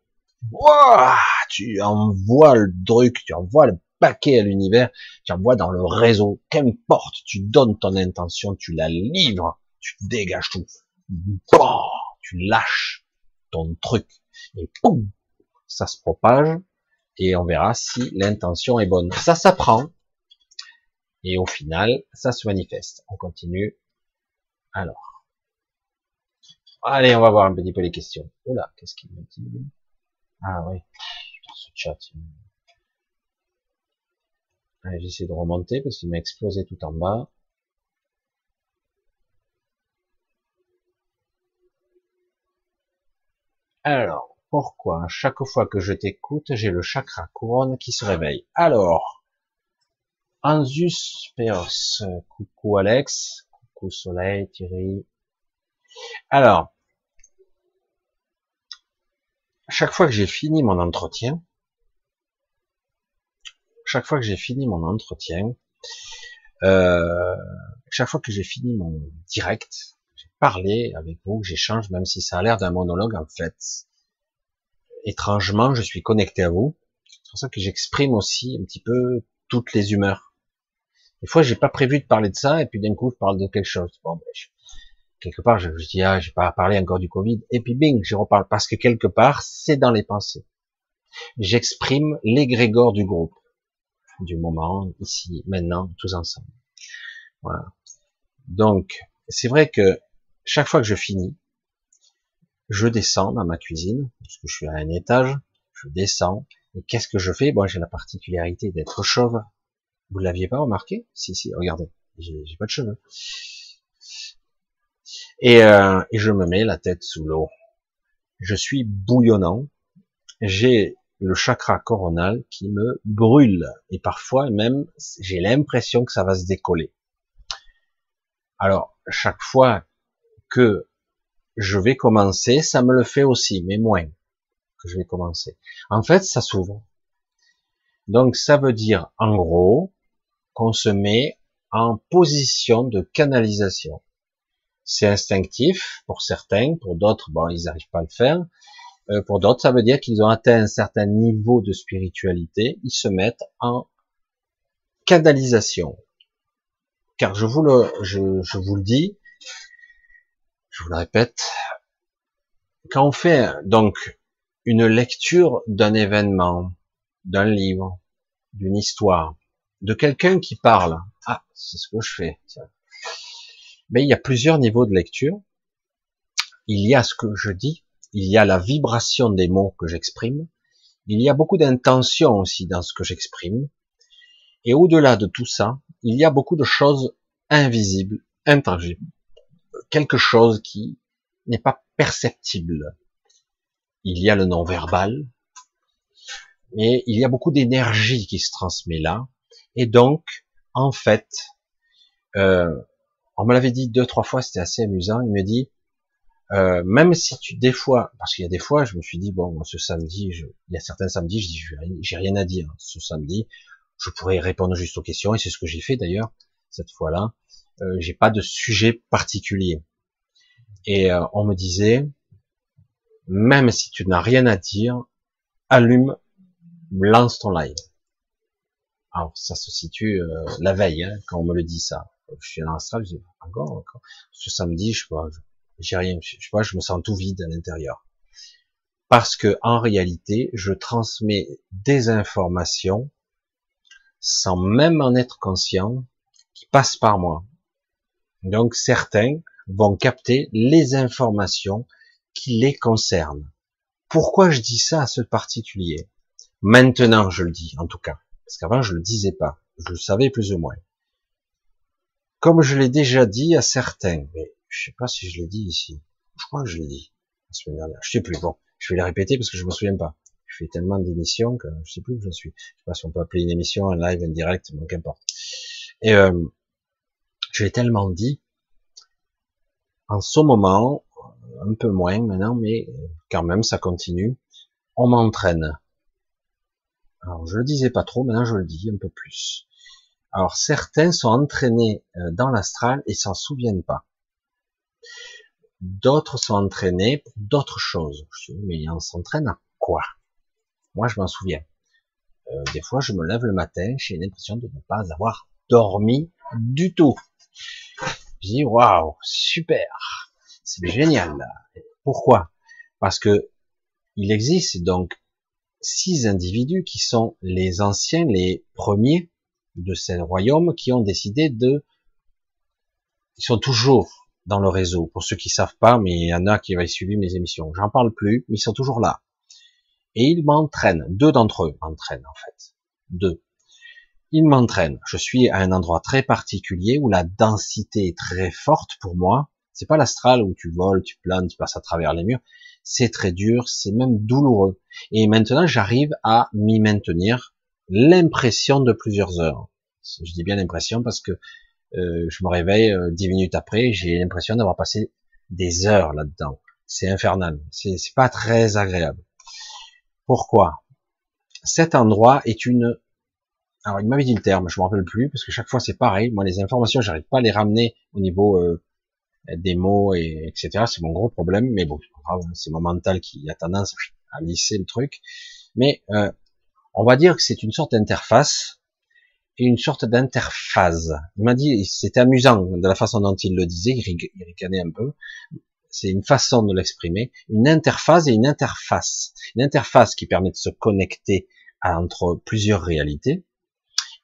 Wow, tu envoies le truc, tu envoies le paquet à l'univers, tu envoies dans le réseau, qu'importe, tu donnes ton intention, tu la livres, tu dégages tout. Bon, tu lâches ton truc et boum, ça se propage et on verra si l'intention est bonne. Ça s'apprend et au final, ça se manifeste. On continue. Alors. Allez, on va voir un petit peu les questions. Oh là, qu'est-ce qu'il me dit? Ah oui, putain, ce chat. Allez, j'essaie de remonter parce qu'il m'a explosé tout en bas. Alors, pourquoi chaque fois que je t'écoute, j'ai le chakra couronne qui se réveille? Alors, Anzus Peos, coucou Alex, coucou Soleil, Thierry. Alors, chaque fois que j'ai fini mon entretien, chaque fois que j'ai fini mon entretien, euh, chaque fois que j'ai fini mon direct, j'ai parlé avec vous, j'échange, même si ça a l'air d'un monologue, en fait, étrangement, je suis connecté à vous. C'est pour ça que j'exprime aussi un petit peu toutes les humeurs. Des fois, j'ai pas prévu de parler de ça, et puis d'un coup, je parle de quelque chose. Bon, ben, je... quelque part, je, je dis, ah, j'ai pas parlé encore du Covid, et puis bing, j'y reparle, parce que quelque part, c'est dans les pensées. J'exprime l'égrégore du groupe, du moment, ici, maintenant, tous ensemble. Voilà. Donc, c'est vrai que chaque fois que je finis, je descends dans ma cuisine, parce que je suis à un étage, je descends, et qu'est-ce que je fais? Bon, j'ai la particularité d'être chauve. Vous l'aviez pas remarqué? Si, si, regardez, j'ai, j'ai pas de cheveux. Et, euh, et je me mets la tête sous l'eau. Je suis bouillonnant. J'ai le chakra coronal qui me brûle. Et parfois même, j'ai l'impression que ça va se décoller. Alors, chaque fois que je vais commencer, ça me le fait aussi, mais moins que je vais commencer. En fait, ça s'ouvre. Donc, ça veut dire, en gros, qu'on se met en position de canalisation. C'est instinctif pour certains, pour d'autres, bon, ils n'arrivent pas à le faire. Euh, pour d'autres, ça veut dire qu'ils ont atteint un certain niveau de spiritualité, ils se mettent en canalisation. Car je vous le, je, je vous le dis, je vous le répète, quand on fait donc une lecture d'un événement, d'un livre, d'une histoire, de quelqu'un qui parle, ah, c'est ce que je fais, tiens. Mais il y a plusieurs niveaux de lecture. Il y a ce que je dis, il y a la vibration des mots que j'exprime, il y a beaucoup d'intention aussi dans ce que j'exprime, et au-delà de tout ça, il y a beaucoup de choses invisibles, intangibles, quelque chose qui n'est pas perceptible. Il y a le non-verbal, et il y a beaucoup d'énergie qui se transmet là, et donc, en fait, euh, on me l'avait dit deux, trois fois, c'était assez amusant. Il me dit, euh, même si tu, des fois, parce qu'il y a des fois, je me suis dit, bon, ce samedi, je, il y a certains samedis, je dis, j'ai rien à dire. Ce samedi, je pourrais répondre juste aux questions, et c'est ce que j'ai fait d'ailleurs, cette fois-là. Euh, j'ai pas de sujet particulier. Et euh, on me disait, même si tu n'as rien à dire, allume, lance ton live. Alors, ça se situe euh, la veille, hein, quand on me le dit ça. Je suis dans l'astral, je dis, encore, encore. Ce samedi, je sais pas, j'ai rien, je sais pas, je me sens tout vide à l'intérieur. parce que en réalité, je transmets des informations sans même en être conscient, qui passent par moi. Donc certains vont capter les informations qui les concernent. Pourquoi je dis ça à ce particulier? Maintenant, je le dis, en tout cas. Parce qu'avant, je le disais pas. Je le savais plus ou moins. Comme je l'ai déjà dit à certains, mais je sais pas si je l'ai dit ici. Je crois que je l'ai dit la semaine dernière. Je sais plus. Bon, je vais la répéter parce que je me souviens pas. Je fais tellement d'émissions que je sais plus où je suis. Je sais pas si on peut appeler une émission, un live, un direct, donc qu'importe. Et euh, je l'ai tellement dit. En ce moment, un peu moins maintenant, mais quand même, ça continue. On m'entraîne. Alors, je le disais pas trop, maintenant je le dis un peu plus. Alors, certains sont entraînés dans l'astral et s'en souviennent pas. D'autres sont entraînés pour d'autres choses. Je me dis, mais on s'entraîne à quoi? Moi, je m'en souviens. Euh, des fois, je me lève le matin, j'ai l'impression de ne pas avoir dormi du tout. Je dis, waouh, super, c'est génial. Pourquoi? Parce que il existe donc six individus qui sont les anciens, les premiers de ces royaumes qui ont décidé de... Ils sont toujours dans le réseau, pour ceux qui savent pas, mais il y en a qui avaient suivi mes émissions. J'en parle plus, mais ils sont toujours là. Et ils m'entraînent. Deux d'entre eux m'entraînent, en fait. Deux. Ils m'entraînent. Je suis à un endroit très particulier où la densité est très forte pour moi. C'est pas l'astral où tu voles, tu planes, tu passes à travers les murs. C'est très dur, c'est même douloureux. Et maintenant, j'arrive à m'y maintenir l'impression de plusieurs heures. Je dis bien l'impression parce que euh, je me réveille dix minutes après, j'ai l'impression d'avoir passé des heures là-dedans. C'est infernal. C'est pas très agréable. Pourquoi? Cet endroit est une... Alors, il m'avait dit le terme, je ne me rappelle plus, parce que chaque fois, c'est pareil. Moi, les informations, j'arrive pas à les ramener au niveau euh, des mots, et etc. C'est mon gros problème, mais bon, c'est mon mental qui a tendance à lisser le truc. Mais euh, on va dire que c'est une sorte d'interface, et une sorte d'interphase. Il m'a dit, c'était amusant de la façon dont il le disait, il ricanait un peu. C'est une façon de l'exprimer. Une interphase et une interface. Une interface qui permet de se connecter à, entre plusieurs réalités.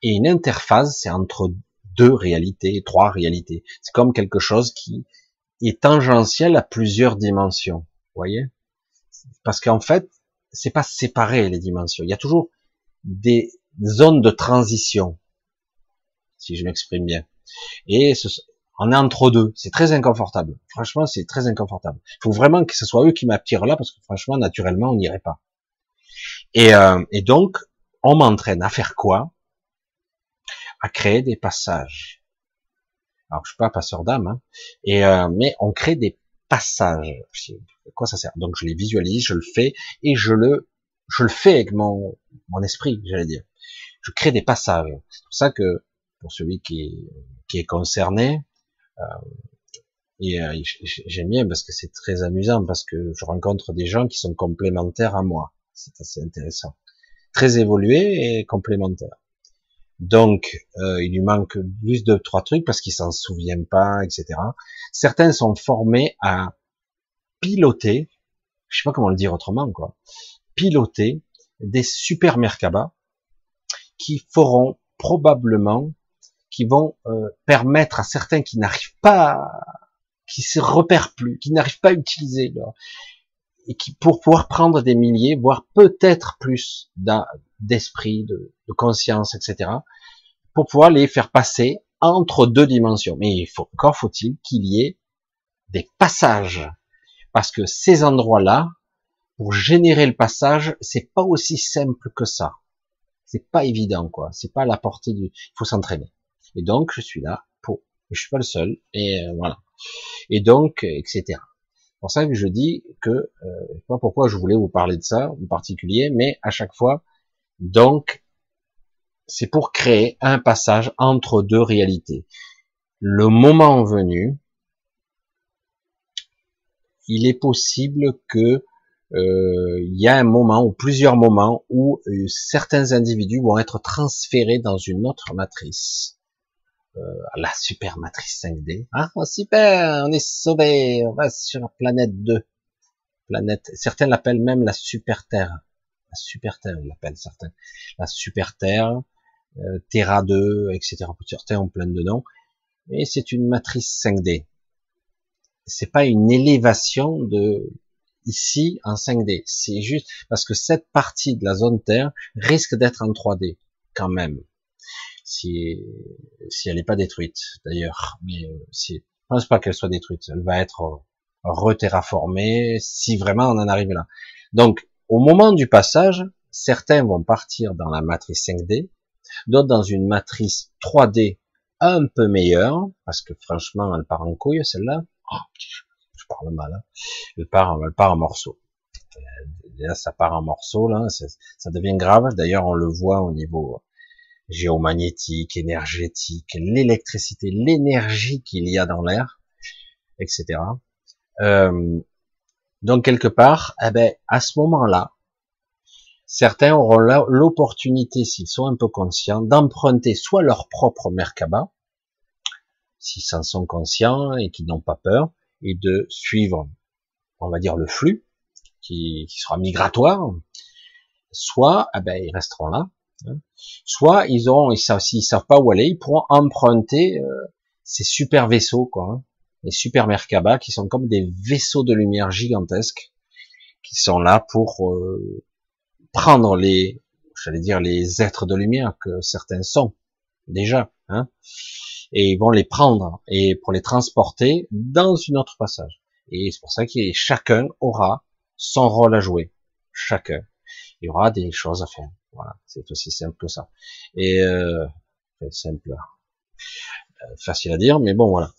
Et une interface, c'est entre deux réalités, trois réalités. C'est comme quelque chose qui est tangentiel à plusieurs dimensions. Vous voyez? Parce qu'en fait, c'est pas séparé, les dimensions. Il y a toujours des zones de transition. Si je m'exprime bien. Et ce, on est entre deux. C'est très inconfortable. Franchement, c'est très inconfortable. Il faut vraiment que ce soit eux qui m'attirent là, parce que franchement, naturellement, on n'irait pas. Et, euh, et donc, on m'entraîne à faire quoi? À créer des passages. Alors, je suis pas passeur d'âme, hein, et euh, mais on crée des passages. À quoi ça sert? Donc, je les visualise, je le fais, et je le, je le fais avec mon, mon esprit, j'allais dire. Je crée des passages. C'est pour ça que pour celui qui est, qui est concerné, euh, et euh, j'aime bien parce que c'est très amusant, parce que je rencontre des gens qui sont complémentaires à moi. C'est assez intéressant, très évolués et complémentaires. Donc, euh, il lui manque plus de trois trucs parce qu'ils s'en souviennent pas, et cetera. Certains sont formés à piloter, je sais pas comment le dire autrement, quoi, piloter des super Merkaba qui feront probablement, qui vont euh, permettre à certains qui n'arrivent pas, qui se repèrent plus, qui n'arrivent pas à utiliser, là, et qui pour pouvoir prendre des milliers, voire peut-être plus d'esprit, de, de conscience, et cetera, pour pouvoir les faire passer entre deux dimensions. Mais il faut, encore faut-il qu'il y ait des passages, parce que ces endroits-là, pour générer le passage, c'est pas aussi simple que ça. C'est pas évident, quoi. C'est pas à la portée du. Il faut s'entraîner. Et donc, je suis là pour. Je suis pas le seul. Et euh, voilà. Et donc, et cetera. C'est pour ça que je dis que, euh, je sais pas pourquoi je voulais vous parler de ça en particulier, mais à chaque fois, donc, c'est pour créer un passage entre deux réalités. Le moment venu, il est possible que euh, il y a un moment ou plusieurs moments où euh, certains individus vont être transférés dans une autre matrice. Euh, la super matrice cinq D, ah, super, on est sauvés, on va sur la planète deux, planète. Certains l'appellent même la super Terre. La super Terre, ils l'appellent certains. La super Terre, euh, Terra deux, et cetera. Certains ont plein de noms. Mais c'est une matrice cinq D. C'est pas une élévation de ici en cinq D. C'est juste parce que cette partie de la zone Terre risque d'être en trois D quand même. Si, si elle n'est pas détruite, d'ailleurs. Mais si, je pense pas qu'elle soit détruite. Elle va être re-terraformée si vraiment on en arrive là. Donc, au moment du passage, certains vont partir dans la matrice cinq D, d'autres dans une matrice trois D un peu meilleure, parce que franchement, elle part en couille, celle-là. Oh, je parle mal, hein. Elle part, elle part en morceaux. Là, ça part en morceaux, là. Ça devient grave. D'ailleurs, on le voit au niveau géomagnétique, énergétique, l'électricité, l'énergie qu'il y a dans l'air, et cetera. Euh, donc quelque part, eh ben à ce moment-là, certains auront l'opportunité, s'ils sont un peu conscients, d'emprunter soit leur propre Merkaba, s'ils s'en sont conscients et qu'ils n'ont pas peur, et de suivre, on va dire, le flux qui, qui sera migratoire, soit eh ben ils resteront là. Soit ils auront, ils savent, s'ils savent pas où aller, ils pourront emprunter euh, ces super vaisseaux, quoi, hein, les super Merkaba qui sont comme des vaisseaux de lumière gigantesques qui sont là pour euh, prendre les, j'allais dire les êtres de lumière que certains sont déjà, hein, et ils vont les prendre et pour les transporter dans une autre passage. Et c'est pour ça que chacun aura son rôle à jouer. Chacun, il y aura des choses à faire. Voilà, c'est aussi simple que ça. Et euh, c'est simple, euh, facile à dire, mais bon voilà.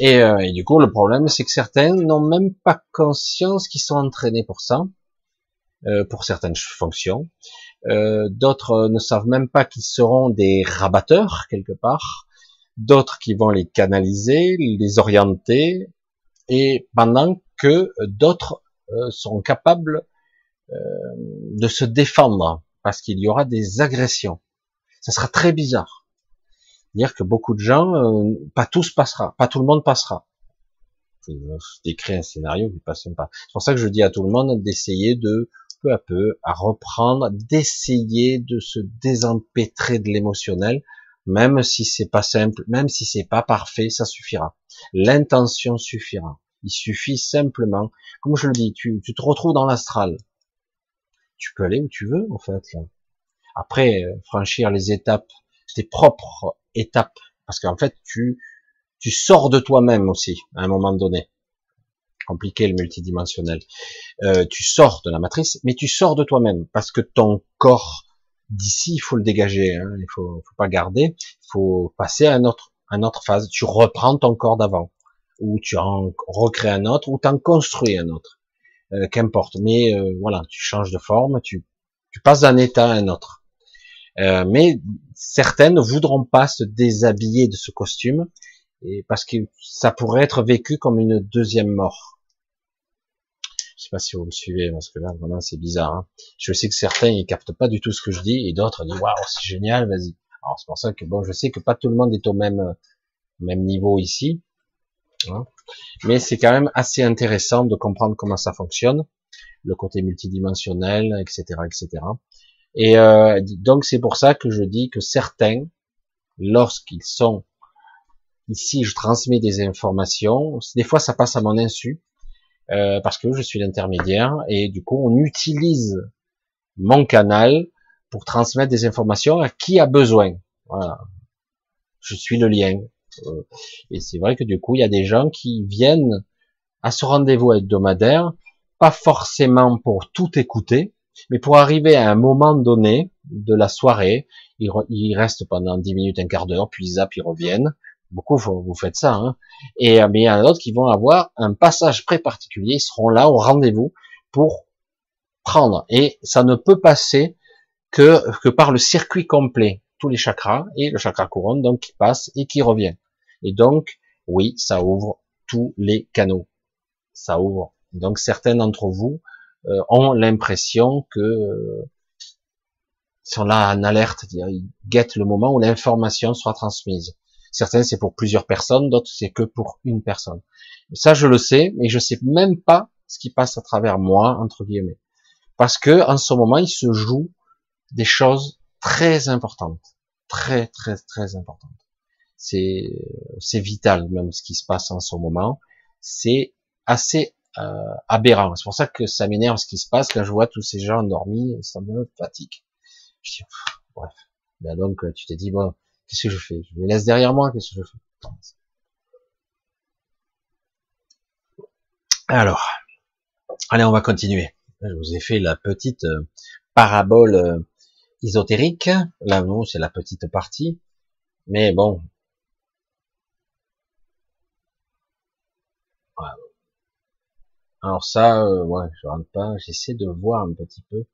Et, euh, et du coup, le problème, c'est que certains n'ont même pas conscience qu'ils sont entraînés pour ça, euh, pour certaines fonctions. Euh, d'autres ne savent même pas qu'ils seront des rabatteurs quelque part. D'autres qui vont les canaliser, les orienter, et pendant que d'autres euh, sont capables euh, de se défendre. Parce qu'il y aura des agressions. Ça sera très bizarre. Dire que beaucoup de gens, euh, pas tous passera, pas tout le monde passera. Je décris un scénario qui passe pas. C'est pour ça que je dis à tout le monde d'essayer de, peu à peu, à reprendre, d'essayer de se désempêtrer de l'émotionnel, même si c'est pas simple, même si c'est pas parfait, ça suffira. L'intention suffira. Il suffit simplement, comme je le dis, tu, tu te retrouves dans l'astral. Tu peux aller où tu veux, en fait. Après, franchir les étapes, tes propres étapes, parce qu'en fait, tu tu sors de toi-même aussi, à un moment donné. Compliqué le multidimensionnel. Euh, tu sors de la matrice, mais tu sors de toi-même, parce que ton corps d'ici, il faut le dégager, hein, il faut, faut pas garder, il faut passer à un autre, à une autre phase. Tu reprends ton corps d'avant, ou tu en recrées un autre, ou tu en construis un autre. Euh, qu'importe, mais euh, voilà, tu changes de forme, tu, tu passes d'un état à un autre. Euh, mais certains ne voudront pas se déshabiller de ce costume, et parce que ça pourrait être vécu comme une deuxième mort. Je sais pas si vous me suivez, parce que là, vraiment, c'est bizarre. Hein. Je sais que certains, ils captent pas du tout ce que je dis, et d'autres disent, waouh, c'est génial, vas-y. Alors, c'est pour ça que, bon, je sais que pas tout le monde est au même, même niveau ici, hein. Mais c'est quand même assez intéressant de comprendre comment ça fonctionne, le côté multidimensionnel, et cetera, et cetera. Et euh, donc c'est pour ça que je dis que certains, lorsqu'ils sont ici, je transmets des informations. Des fois, ça passe à mon insu euh, parce que je suis l'intermédiaire et du coup, on utilise mon canal pour transmettre des informations à qui a besoin. Voilà, je suis le lien. Et c'est vrai que du coup il y a des gens qui viennent à ce rendez-vous hebdomadaire pas forcément pour tout écouter mais pour arriver à un moment donné de la soirée, ils, ils restent pendant dix minutes, un quart d'heure, puis ils zappent, ils reviennent. Beaucoup vous faites ça, hein. Et mais il y en a d'autres qui vont avoir un passage très particulier, ils seront là au rendez-vous pour prendre et ça ne peut passer que, que par le circuit complet, tous les chakras et le chakra couronne donc qui passe et qui revient. Et donc, oui, ça ouvre tous les canaux. Ça ouvre. Donc, certains d'entre vous euh, ont l'impression que euh, sont là en alerte, ils guettent le moment où l'information sera transmise. Certains, c'est pour plusieurs personnes, d'autres, c'est que pour une personne. Ça, je le sais, mais je sais même pas ce qui passe à travers moi, entre guillemets. Parce que, en ce moment, il se joue des choses très importantes. Très, très, très importantes. C'est, c'est vital, même ce qui se passe en ce moment. C'est assez euh, aberrant. C'est pour ça que ça m'énerve ce qui se passe. Quand je vois tous ces gens endormis, ça me fatigue. Je dis, pff, bref. Ben donc, tu t'es dit, bon, qu'est-ce que je fais? Je les laisse derrière moi, qu'est-ce que je fais? Alors, allez, on va continuer. Je vous ai fait la petite parabole ésotérique. Là, non, c'est la petite partie. Mais bon. Voilà. Alors ça, euh, ouais, je rentre pas. J'essaie de voir un petit peu.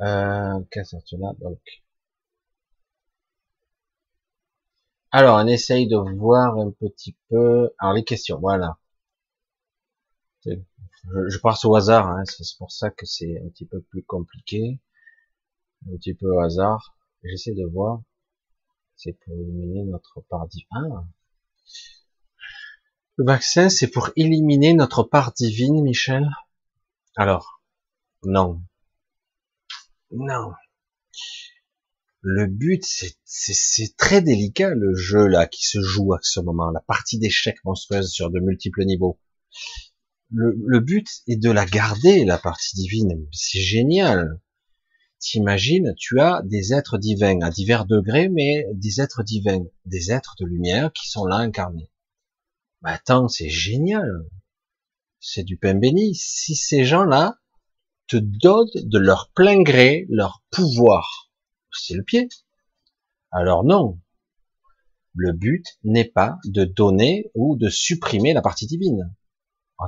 Euh, qu'est-ce que là, donc. Alors, on essaye de voir un petit peu... Alors, les questions, voilà. Je, je passe au hasard, hein, c'est pour ça que c'est un petit peu plus compliqué. Un petit peu au hasard. J'essaie de voir. C'est pour éliminer notre part divine. Ah. Le vaccin, c'est pour éliminer notre part divine, Michel? Alors, non. Non. Le but, c'est, c'est, c'est très délicat, le jeu là qui se joue à ce moment, la partie d'échecs monstrueuse sur de multiples niveaux. Le, le but est de la garder, la partie divine. C'est génial. T'imagines, tu as des êtres divins, à divers degrés, mais des êtres divins, des êtres de lumière qui sont là incarnés. Mais attends, c'est génial. C'est du pain béni. Si ces gens-là te donnent de leur plein gré, leur pouvoir, c'est le pied. Alors non, le but n'est pas de donner ou de supprimer la partie divine.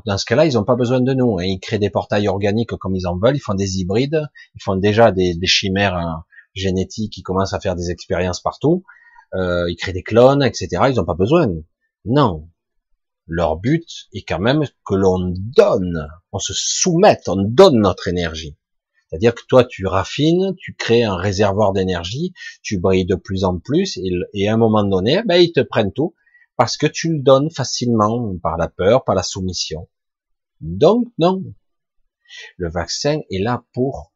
Dans ce cas-là, ils n'ont pas besoin de nous. Ils créent des portails organiques comme ils en veulent, ils font des hybrides, ils font déjà des, des chimères hein, génétiques qui commencent à faire des expériences partout, euh, ils créent des clones, et cetera. Ils n'ont pas besoin. Non, leur but est quand même que l'on donne, on se soumette, on donne notre énergie. C'est-à-dire que toi, tu raffines, tu crées un réservoir d'énergie, tu brilles de plus en plus, et, et à un moment donné, ben, ils te prennent tout, parce que tu le donnes facilement, par la peur, par la soumission. Donc, non. Le vaccin est là pour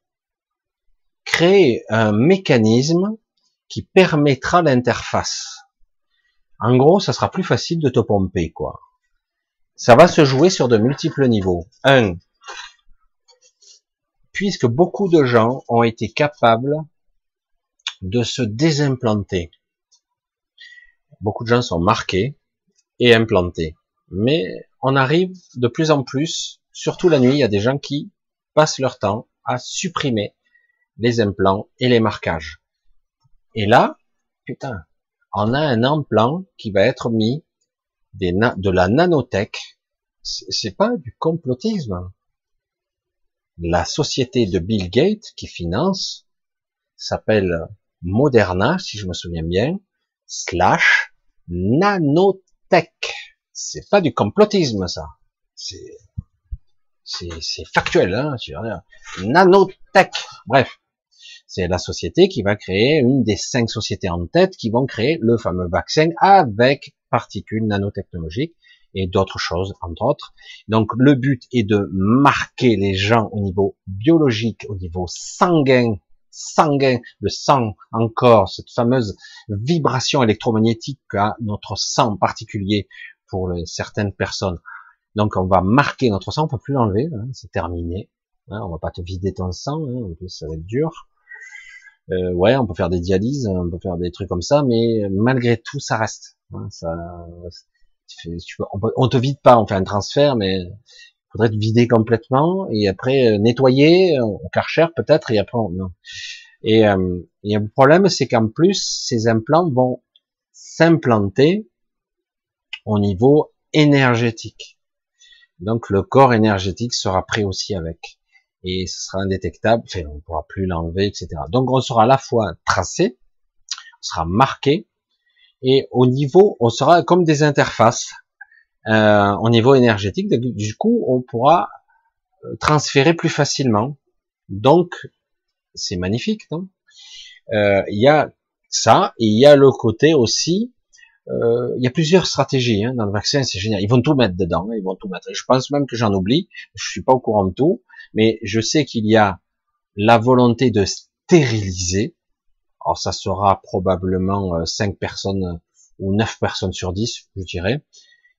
créer un mécanisme qui permettra l'interface. En gros, ça sera plus facile de te pomper, quoi. Ça va se jouer sur de multiples niveaux. Un, puisque beaucoup de gens ont été capables de se désimplanter. Beaucoup de gens sont marqués et implantés. Mais on arrive de plus en plus, surtout la nuit, il y a des gens qui passent leur temps à supprimer les implants et les marquages. Et là, putain, on a un implant qui va être mis des na- de la nanotech. C'est pas du complotisme. La société de Bill Gates qui finance s'appelle Moderna, si je me souviens bien, slash Nanotech. C'est pas du complotisme, ça. C'est, c'est, c'est factuel, hein, tu veux dire. Nanotech. Bref. C'est la société qui va créer une des cinq sociétés en tête qui vont créer le fameux vaccin avec particules nanotechnologiques et d'autres choses, entre autres. Donc, le but est de marquer les gens au niveau biologique, au niveau sanguin, sanguin, le sang encore, cette fameuse vibration électromagnétique qu'a notre sang en particulier pour les, certaines personnes. Donc, on va marquer notre sang, on peut plus l'enlever, hein, c'est terminé. Hein, on va pas te vider ton sang, hein, en plus, ça va être dur. Euh, ouais, on peut faire des dialyses, on peut faire des trucs comme ça, mais malgré tout, ça reste. Hein, ça... on te vide pas, on fait un transfert, mais il faudrait te vider complètement et après nettoyer au Karcher peut-être et après on... non. Et, euh, et le problème c'est qu'en plus ces implants vont s'implanter au niveau énergétique. Donc le corps énergétique sera pris aussi avec et ce sera indétectable. Enfin, on ne pourra plus l'enlever, et cetera. Donc on sera à la fois tracé, on sera marqué. Et au niveau, on sera comme des interfaces euh, au niveau énergétique. Du coup, on pourra transférer plus facilement. Donc, c'est magnifique, non ? Il y a ça, et il y a le côté aussi euh, y a plusieurs stratégies hein, dans le vaccin, c'est génial. Ils vont tout mettre dedans, hein, ils vont tout mettre. Je pense même que j'en oublie, je suis pas au courant de tout, mais je sais qu'il y a la volonté de stériliser. Alors ça sera probablement cinq personnes ou neuf personnes sur dix, je dirais.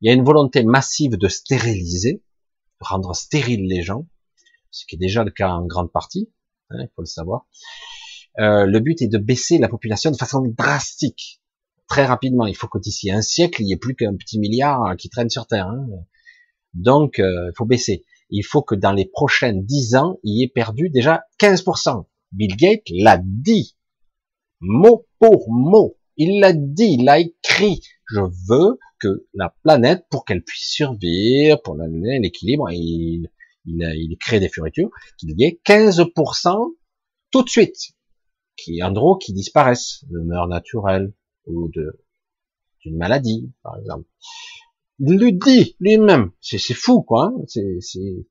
Il y a une volonté massive de stériliser, de rendre stériles les gens, ce qui est déjà le cas en grande partie, hein, il faut le savoir. Euh, le but est de baisser la population de façon drastique, très rapidement. Il faut que d'ici un siècle, il n'y ait plus qu'un petit milliard qui traîne sur Terre. Hein. Donc, il euh, faut baisser. Il faut que dans les prochains dix ans, il y ait perdu déjà quinze pour cent. Bill Gates l'a dit, mot pour mot. Il l'a dit, il l'a écrit. Je veux que la planète, pour qu'elle puisse survivre, pour l'amener l'équilibre, il, il, a, il crée des fioritures, qu'il y ait quinze pour cent tout de suite, qui, en gros, qui disparaissent, de mort naturelle, ou de, d'une maladie, par exemple. Il le dit, lui-même. C'est, c'est fou, quoi. Hein c'est, c'est,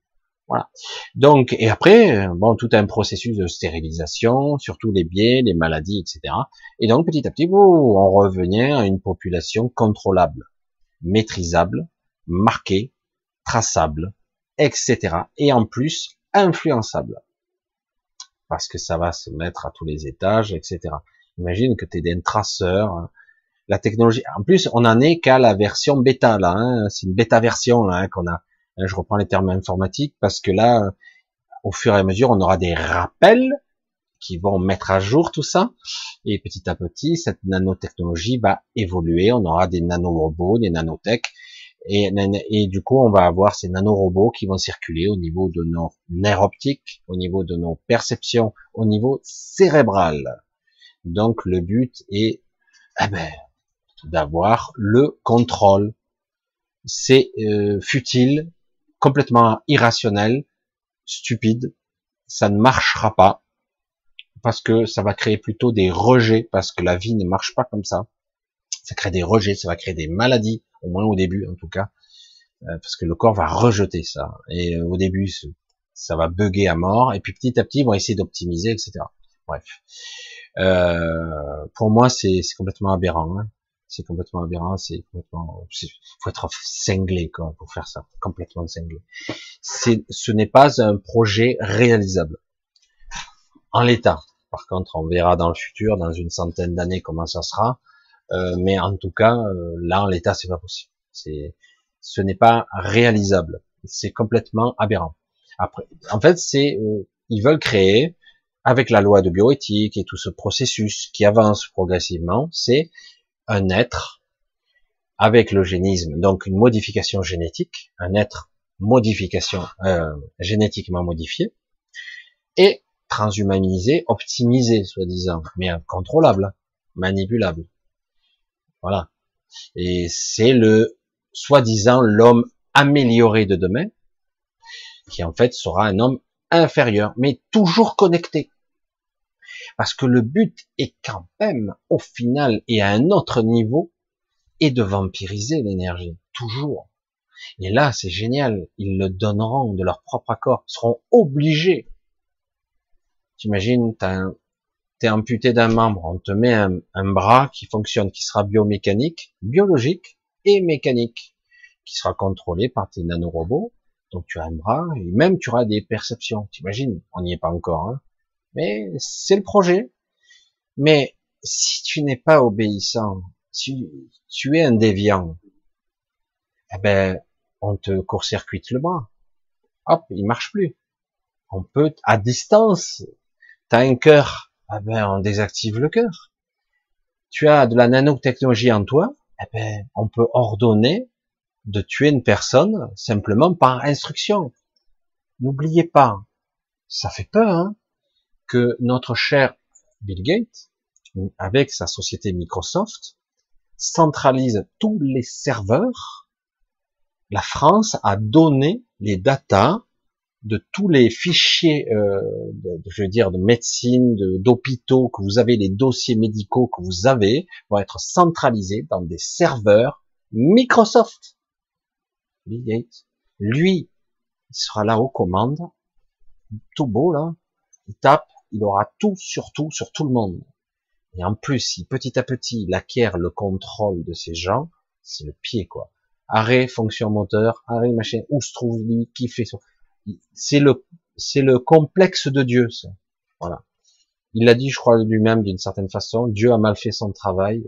voilà. Donc, et après, bon, tout un processus de stérilisation, surtout les biais, les maladies, et cetera. Et donc, petit à petit, oh, on revenait à une population contrôlable, maîtrisable, marquée, traçable, et cetera. Et en plus, influençable. Parce que ça va se mettre à tous les étages, et cetera. Imagine que t'es un traceur. La technologie. En plus, on en est qu'à la version bêta là. Hein. C'est une bêta version là hein, qu'on a. Je reprends les termes informatiques parce que là, au fur et à mesure, on aura des rappels qui vont mettre à jour tout ça. Et petit à petit, cette nanotechnologie va évoluer. On aura des nanorobots, des nanotech, et, et du coup, on va avoir ces nanorobots qui vont circuler au niveau de nos nerfs optiques, au niveau de nos perceptions, au niveau cérébral. Donc, le but est, eh ben, d'avoir le contrôle. C'est euh, futile, complètement irrationnel, stupide. Ça ne marchera pas parce que ça va créer plutôt des rejets, parce que la vie ne marche pas comme ça. Ça crée des rejets, ça va créer des maladies, au moins au début en tout cas, euh, parce que le corps va rejeter ça. Et euh, au début, ça va bugger à mort, et puis petit à petit, ils vont essayer d'optimiser, et cetera. Bref. Euh, pour moi, c'est complètement aberrant. Hein. C'est complètement aberrant, c'est complètement, faut être cinglé, quoi, pour faire ça. Complètement cinglé. C'est, ce n'est pas un projet réalisable. En l'état. Par contre, on verra dans le futur, dans une centaine d'années, comment ça sera. Euh, mais en tout cas, euh, là, en l'état, c'est pas possible. C'est, ce n'est pas réalisable. C'est complètement aberrant. Après, en fait, c'est, euh, ils veulent créer, avec la loi de bioéthique et tout ce processus qui avance progressivement, c'est, un être avec l'eugénisme, donc une modification génétique, un être modification euh, génétiquement modifié et transhumanisé, optimisé soi-disant, mais incontrôlable, manipulable. Voilà. Et c'est le soi-disant l'homme amélioré de demain qui en fait sera un homme inférieur, mais toujours connecté. Parce que le but est quand même, au final, et à un autre niveau, est de vampiriser l'énergie. Toujours. Et là, c'est génial. Ils le donneront de leur propre accord. Ils seront obligés. T'imagines, t'es amputé d'un membre. On te met un, un bras qui fonctionne, qui sera biomécanique, biologique et mécanique, qui sera contrôlé par tes nanorobots. Donc, tu as un bras et même tu auras des perceptions. T'imagines, on n'y est pas encore, hein. Mais c'est le projet. Mais si tu n'es pas obéissant, si tu es un déviant, eh ben on te court-circuite le bras. Hop, il marche plus. On peut à distance. T'as un cœur, eh ben on désactive le cœur. Tu as de la nanotechnologie en toi, eh ben on peut ordonner de tuer une personne simplement par instruction. N'oubliez pas, ça fait peur, hein. Que notre cher Bill Gates, avec sa société Microsoft, centralise tous les serveurs. La France a donné les datas de tous les fichiers, euh, de, je veux dire, de médecine, d'hôpitaux, que vous avez, les dossiers médicaux que vous avez, vont être centralisés dans des serveurs Microsoft. Bill Gates, lui, il sera là aux commandes, tout beau là, il tape, il aura tout sur tout, sur tout le monde. Et en plus, si petit à petit, il acquiert le contrôle de ces gens, c'est le pied, quoi. Arrêt, fonction moteur, arrêt, machin, où se trouve lui, qui fait son... C'est le, c'est le complexe de Dieu, ça. Voilà. Il l'a dit, je crois, lui-même, d'une certaine façon, Dieu a mal fait son travail.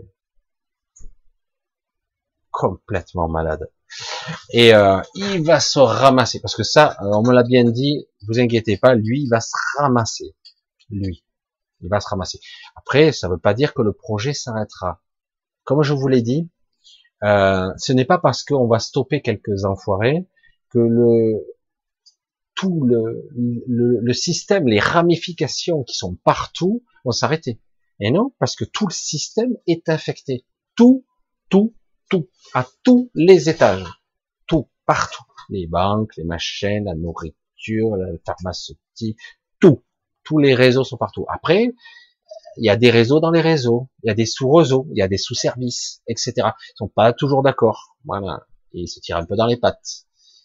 Complètement malade. Et euh, il va se ramasser, parce que ça, on me l'a bien dit, vous inquiétez pas, lui, il va se ramasser. Lui. Il va se ramasser. Après, ça ne veut pas dire que le projet s'arrêtera. Comme je vous l'ai dit, euh, ce n'est pas parce qu'on va stopper quelques enfoirés que le tout le, le, le système, les ramifications qui sont partout vont s'arrêter. Et non, parce que tout le système est infecté. Tout, tout, tout, à tous les étages. Tout, partout. Les banques, les machines, la nourriture, la pharmaceutique, tout. Tous les réseaux sont partout. Après, il y a des réseaux dans les réseaux, il y a des sous-réseaux, il y a des sous-services, et cetera. Ils sont pas toujours d'accord. Voilà. Et ils se tirent un peu dans les pattes.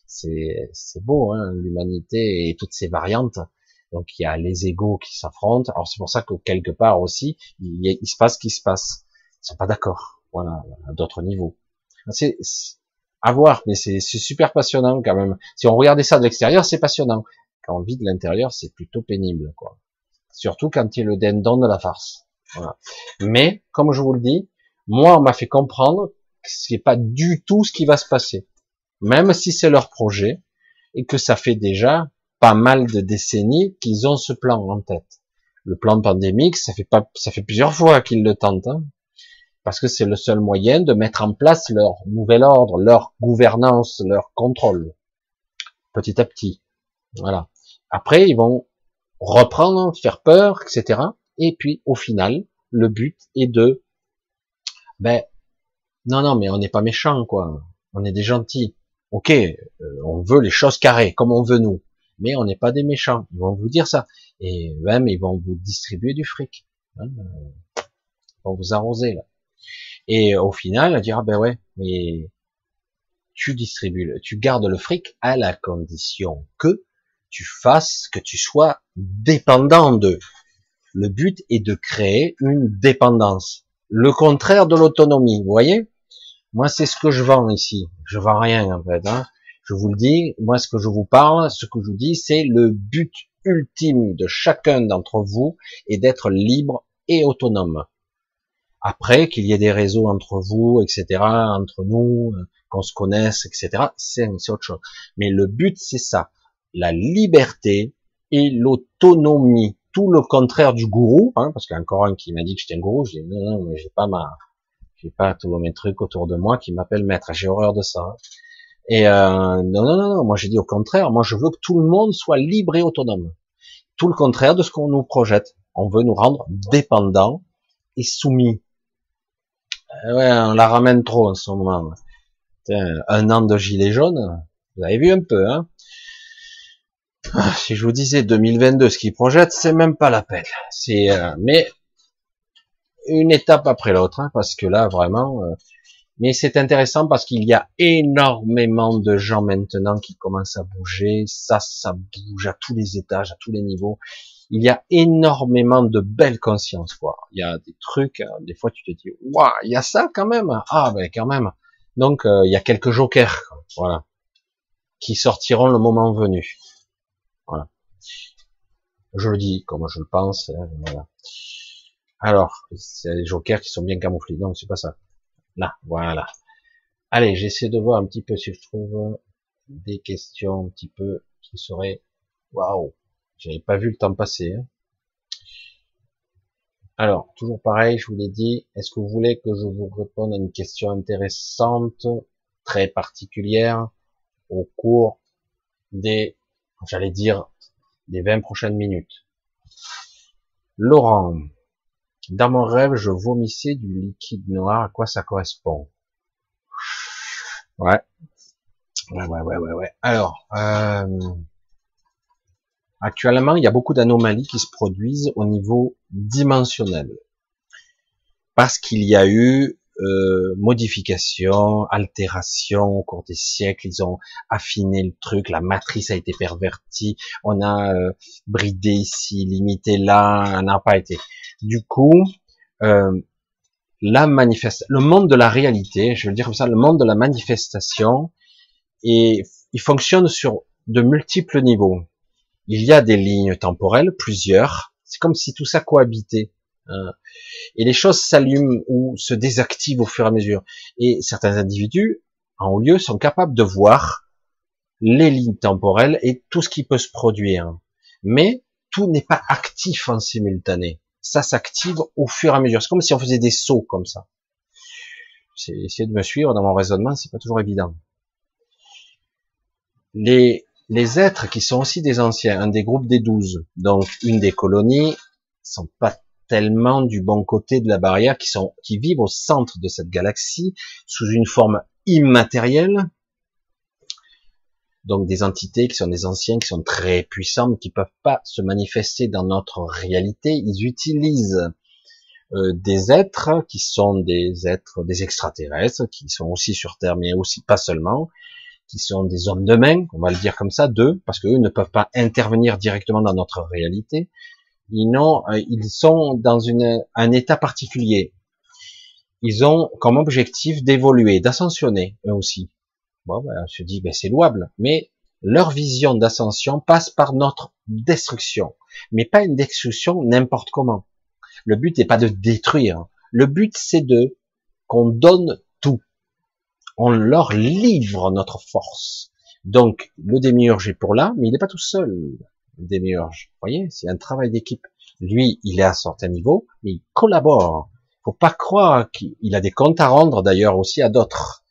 C'est, c'est beau, hein, l'humanité et toutes ses variantes. Donc, il y a les égos qui s'affrontent. Alors, c'est pour ça que quelque part aussi, il, y a, il se passe ce qui se passe. Ils sont pas d'accord. Voilà. À d'autres niveaux. C'est, c'est à voir, mais c'est, c'est super passionnant quand même. Si on regardait ça de l'extérieur, c'est passionnant. Quand on vit de l'intérieur, c'est plutôt pénible, quoi. Surtout quand il y a le dindon de la farce. Voilà. Mais, comme je vous le dis, moi, on m'a fait comprendre que c'est pas du tout ce qui va se passer. Même si c'est leur projet, et que ça fait déjà pas mal de décennies qu'ils ont ce plan en tête. Le plan pandémique, ça fait pas, ça fait plusieurs fois qu'ils le tentent, hein, parce que c'est le seul moyen de mettre en place leur nouvel ordre, leur gouvernance, leur contrôle. Petit à petit. Voilà. Après, ils vont reprendre, faire peur, et cetera. Et puis, au final, le but est de, ben, non, non, mais on n'est pas méchants, quoi. On est des gentils. Ok, euh, on veut les choses carrées, comme on veut nous. Mais on n'est pas des méchants. Ils vont vous dire ça. Et même, ils vont vous distribuer du fric. Hein, ils vont vous arroser, là. Et au final, on dira, ben ouais, mais tu distribues, tu gardes le fric à la condition que tu fasses, que tu sois dépendant d'eux. Le but est de créer une dépendance. Le contraire de l'autonomie, vous voyez? Moi, c'est ce que je vends ici. Je vends rien, en fait, hein. Je vous le dis, moi, ce que je vous parle, ce que je vous dis, c'est le but ultime de chacun d'entre vous est d'être libre et autonome. Après, qu'il y ait des réseaux entre vous, et cetera, entre nous, qu'on se connaisse, et cetera, c'est, c'est autre chose. Mais le but, c'est ça. La liberté et l'autonomie, tout le contraire du gourou, hein, parce qu'il y a encore un qui m'a dit que j'étais un gourou, j'ai dit non, non, mais j'ai pas ma, j'ai pas tous mes trucs autour de moi qui m'appellent maître, j'ai horreur de ça. Hein. Et euh, non, non, non, non, moi j'ai dit au contraire, moi je veux que tout le monde soit libre et autonome. Tout le contraire de ce qu'on nous projette, on veut nous rendre dépendants et soumis. Euh, ouais, on la ramène trop en ce moment. Putain, un an de gilet jaune, vous avez vu un peu, hein. Ah, si je vous disais deux mille vingt-deux, ce qu'ils projettent, c'est même pas la peine. C'est, euh, mais une étape après l'autre, hein, parce que là vraiment. Euh, mais c'est intéressant parce qu'il y a énormément de gens maintenant qui commencent à bouger. Ça, ça bouge à tous les étages, à tous les niveaux. Il y a énormément de belles consciences, quoi. Il y a des trucs. Hein, des fois, tu te dis, waouh, il y a ça quand même. Ah ben quand même. Donc euh, il y a quelques jokers, quoi, voilà, qui sortiront le moment venu. Voilà. Je le dis comme je le pense. Hein, voilà. Alors, c'est les jokers qui sont bien camouflés. Non, c'est pas ça. Là, voilà. Allez, j'essaie de voir un petit peu si je trouve des questions un petit peu qui seraient. Waouh, j'avais pas vu le temps passer. Hein. Alors, toujours pareil, je vous l'ai dit. Est-ce que vous voulez que je vous réponde à une question intéressante, très particulière, au cours des j'allais dire, des vingt prochaines minutes. Laurent, dans mon rêve, je vomissais du liquide noir, à quoi ça correspond? Ouais. Ouais, ouais, ouais, ouais, ouais. Alors, euh, actuellement, il y a beaucoup d'anomalies qui se produisent au niveau dimensionnel. Parce qu'il y a eu Euh, modification, altération au cours des siècles, ils ont affiné le truc, la matrice a été pervertie, on a euh, bridé ici, limité là, on n'a pas été. Du coup, euh, la manifeste, le monde de la réalité, je veux dire comme ça, le monde de la manifestation, et il fonctionne sur de multiples niveaux. Il y a des lignes temporelles, plusieurs. C'est comme si tout ça cohabitait. Hein. Et les choses s'allument ou se désactivent au fur et à mesure. Et certains individus, en haut lieu, sont capables de voir les lignes temporelles et tout ce qui peut se produire. Mais tout n'est pas actif en simultané. Ça s'active au fur et à mesure. C'est comme si on faisait des sauts comme ça. J'ai essayé de me suivre dans mon raisonnement, c'est pas toujours évident. Les, les êtres qui sont aussi des anciens, un des groupes des douze, donc une des colonies, sont pas tellement du bon côté de la barrière, qui sont, qui vivent au centre de cette galaxie, sous une forme immatérielle. Donc des entités qui sont des anciens, qui sont très puissants, mais qui peuvent pas se manifester dans notre réalité. Ils utilisent euh, des êtres qui sont des êtres, des extraterrestres, qui sont aussi sur Terre, mais aussi pas seulement, qui sont des hommes de main, on va le dire comme ça, d'eux, parce qu'eux ne peuvent pas intervenir directement dans notre réalité. Ils, n'ont, euh, ils sont dans une, un état particulier. Ils ont comme objectif d'évoluer, d'ascensionner, eux aussi. Bon, ben, on se dit, ben, c'est louable, mais leur vision d'ascension passe par notre destruction, mais pas une destruction n'importe comment. Le but n'est pas de détruire, le but c'est de qu'on donne tout, on leur livre notre force. Donc le démiurge est pour là, mais il n'est pas tout seul, le démiurge, vous voyez, c'est un travail d'équipe. Lui, il est à un certain niveau, mais il collabore. Faut pas croire qu'il a des comptes à rendre d'ailleurs aussi à d'autres.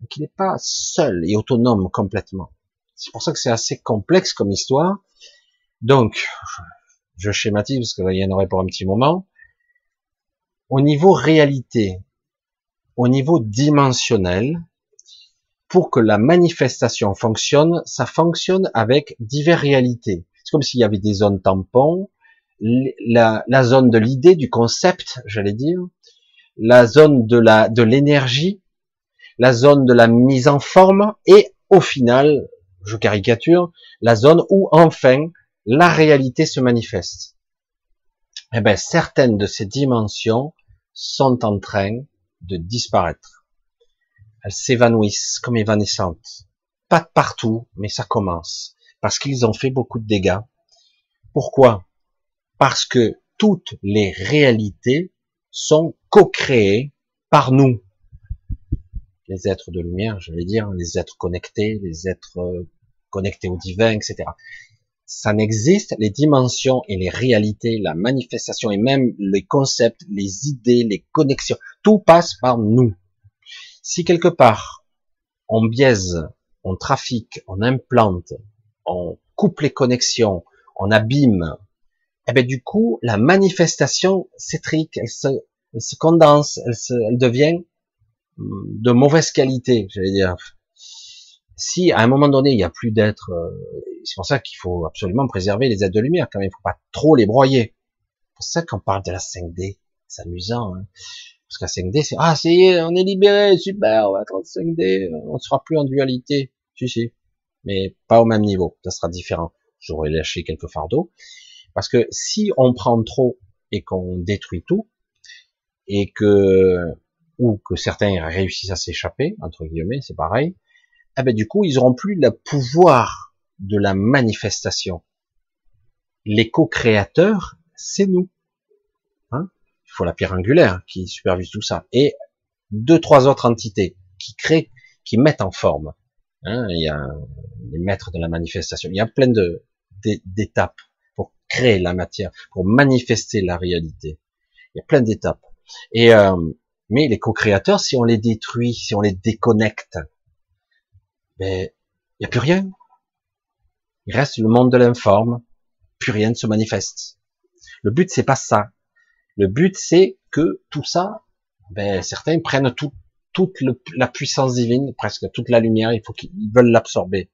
Donc il n'est pas seul et autonome complètement. C'est pour ça que c'est assez complexe comme histoire. Donc, je schématise parce que là, il y en aurait pour un petit moment. Au niveau réalité, au niveau dimensionnel, pour que la manifestation fonctionne, ça fonctionne avec diverses réalités. C'est comme s'il y avait des zones tampons, la, la zone de l'idée, du concept, j'allais dire, la zone de la de l'énergie, la zone de la mise en forme, et au final, je caricature, la zone où enfin la réalité se manifeste. Eh ben, certaines de ces dimensions sont en train de disparaître. Elles s'évanouissent comme évanescentes. Pas de partout, mais ça commence. Parce qu'ils ont fait beaucoup de dégâts. Pourquoi? Parce que toutes les réalités sont co-créées par nous. Les êtres de lumière, j'allais dire, les êtres connectés, les êtres connectés au divin, et cetera. Ça n'existe, les dimensions et les réalités, la manifestation et même les concepts, les idées, les connexions, tout passe par nous. Si quelque part, on biaise, on trafique, on implante, on coupe les connexions, on abîme, eh bien du coup, la manifestation s'étrique, elle se, elle se condense, elle, se, elle devient de mauvaise qualité, j'allais dire. Si, à un moment donné, il n'y a plus d'êtres, euh, c'est pour ça qu'il faut absolument préserver les êtres de lumière, quand même, il ne faut pas trop les broyer. C'est pour ça qu'on parle de la cinq D, c'est amusant, hein. Parce que la cinq D, c'est, ah, ça y est, on est libéré, super, on va être en cinq D, on ne sera plus en dualité. Si, si. Mais pas au même niveau, ça sera différent. J'aurais lâché quelques fardeaux. Parce que si on prend trop et qu'on détruit tout, et que, ou que certains réussissent à s'échapper, entre guillemets, c'est pareil, eh ben, du coup, ils n'auront plus le pouvoir de la manifestation. Les co-créateurs, c'est nous. Hein, il faut la pierre angulaire qui supervise tout ça. Et deux, trois autres entités qui créent, qui mettent en forme. Hein, il y a les maîtres de la manifestation. Il y a plein de, d'étapes pour créer la matière, pour manifester la réalité. Il y a plein d'étapes. Et... Euh, mais les co-créateurs, si on les détruit, si on les déconnecte, ben, il n'y a plus rien. Il reste le monde de l'informe. Plus rien ne se manifeste. Le but, c'est pas ça. Le but, c'est que tout ça, ben, certains prennent tout, toute le, la puissance divine, presque toute la lumière, il faut qu'ils veulent l'absorber.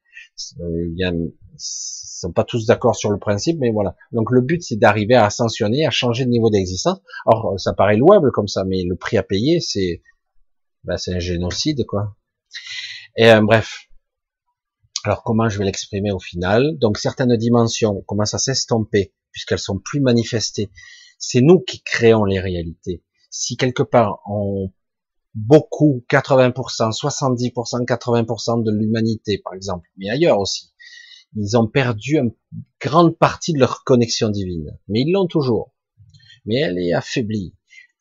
Ils sont pas tous d'accord sur le principe, mais voilà. Donc le but, c'est d'arriver à ascensionner, à changer de niveau d'existence. Or, ça paraît louable comme ça, mais le prix à payer, c'est, ben, c'est un génocide, quoi. Et euh, bref. Alors comment je vais l'exprimer au final? Donc certaines dimensions commencent à s'estomper puisqu'elles sont plus manifestées. C'est nous qui créons les réalités. si quelque part on beaucoup, quatre-vingts pour cent, soixante-dix pour cent, quatre-vingts pour cent de l'humanité, par exemple, mais ailleurs aussi, ils ont perdu une grande partie de leur connexion divine. Mais ils l'ont toujours. Mais elle est affaiblie.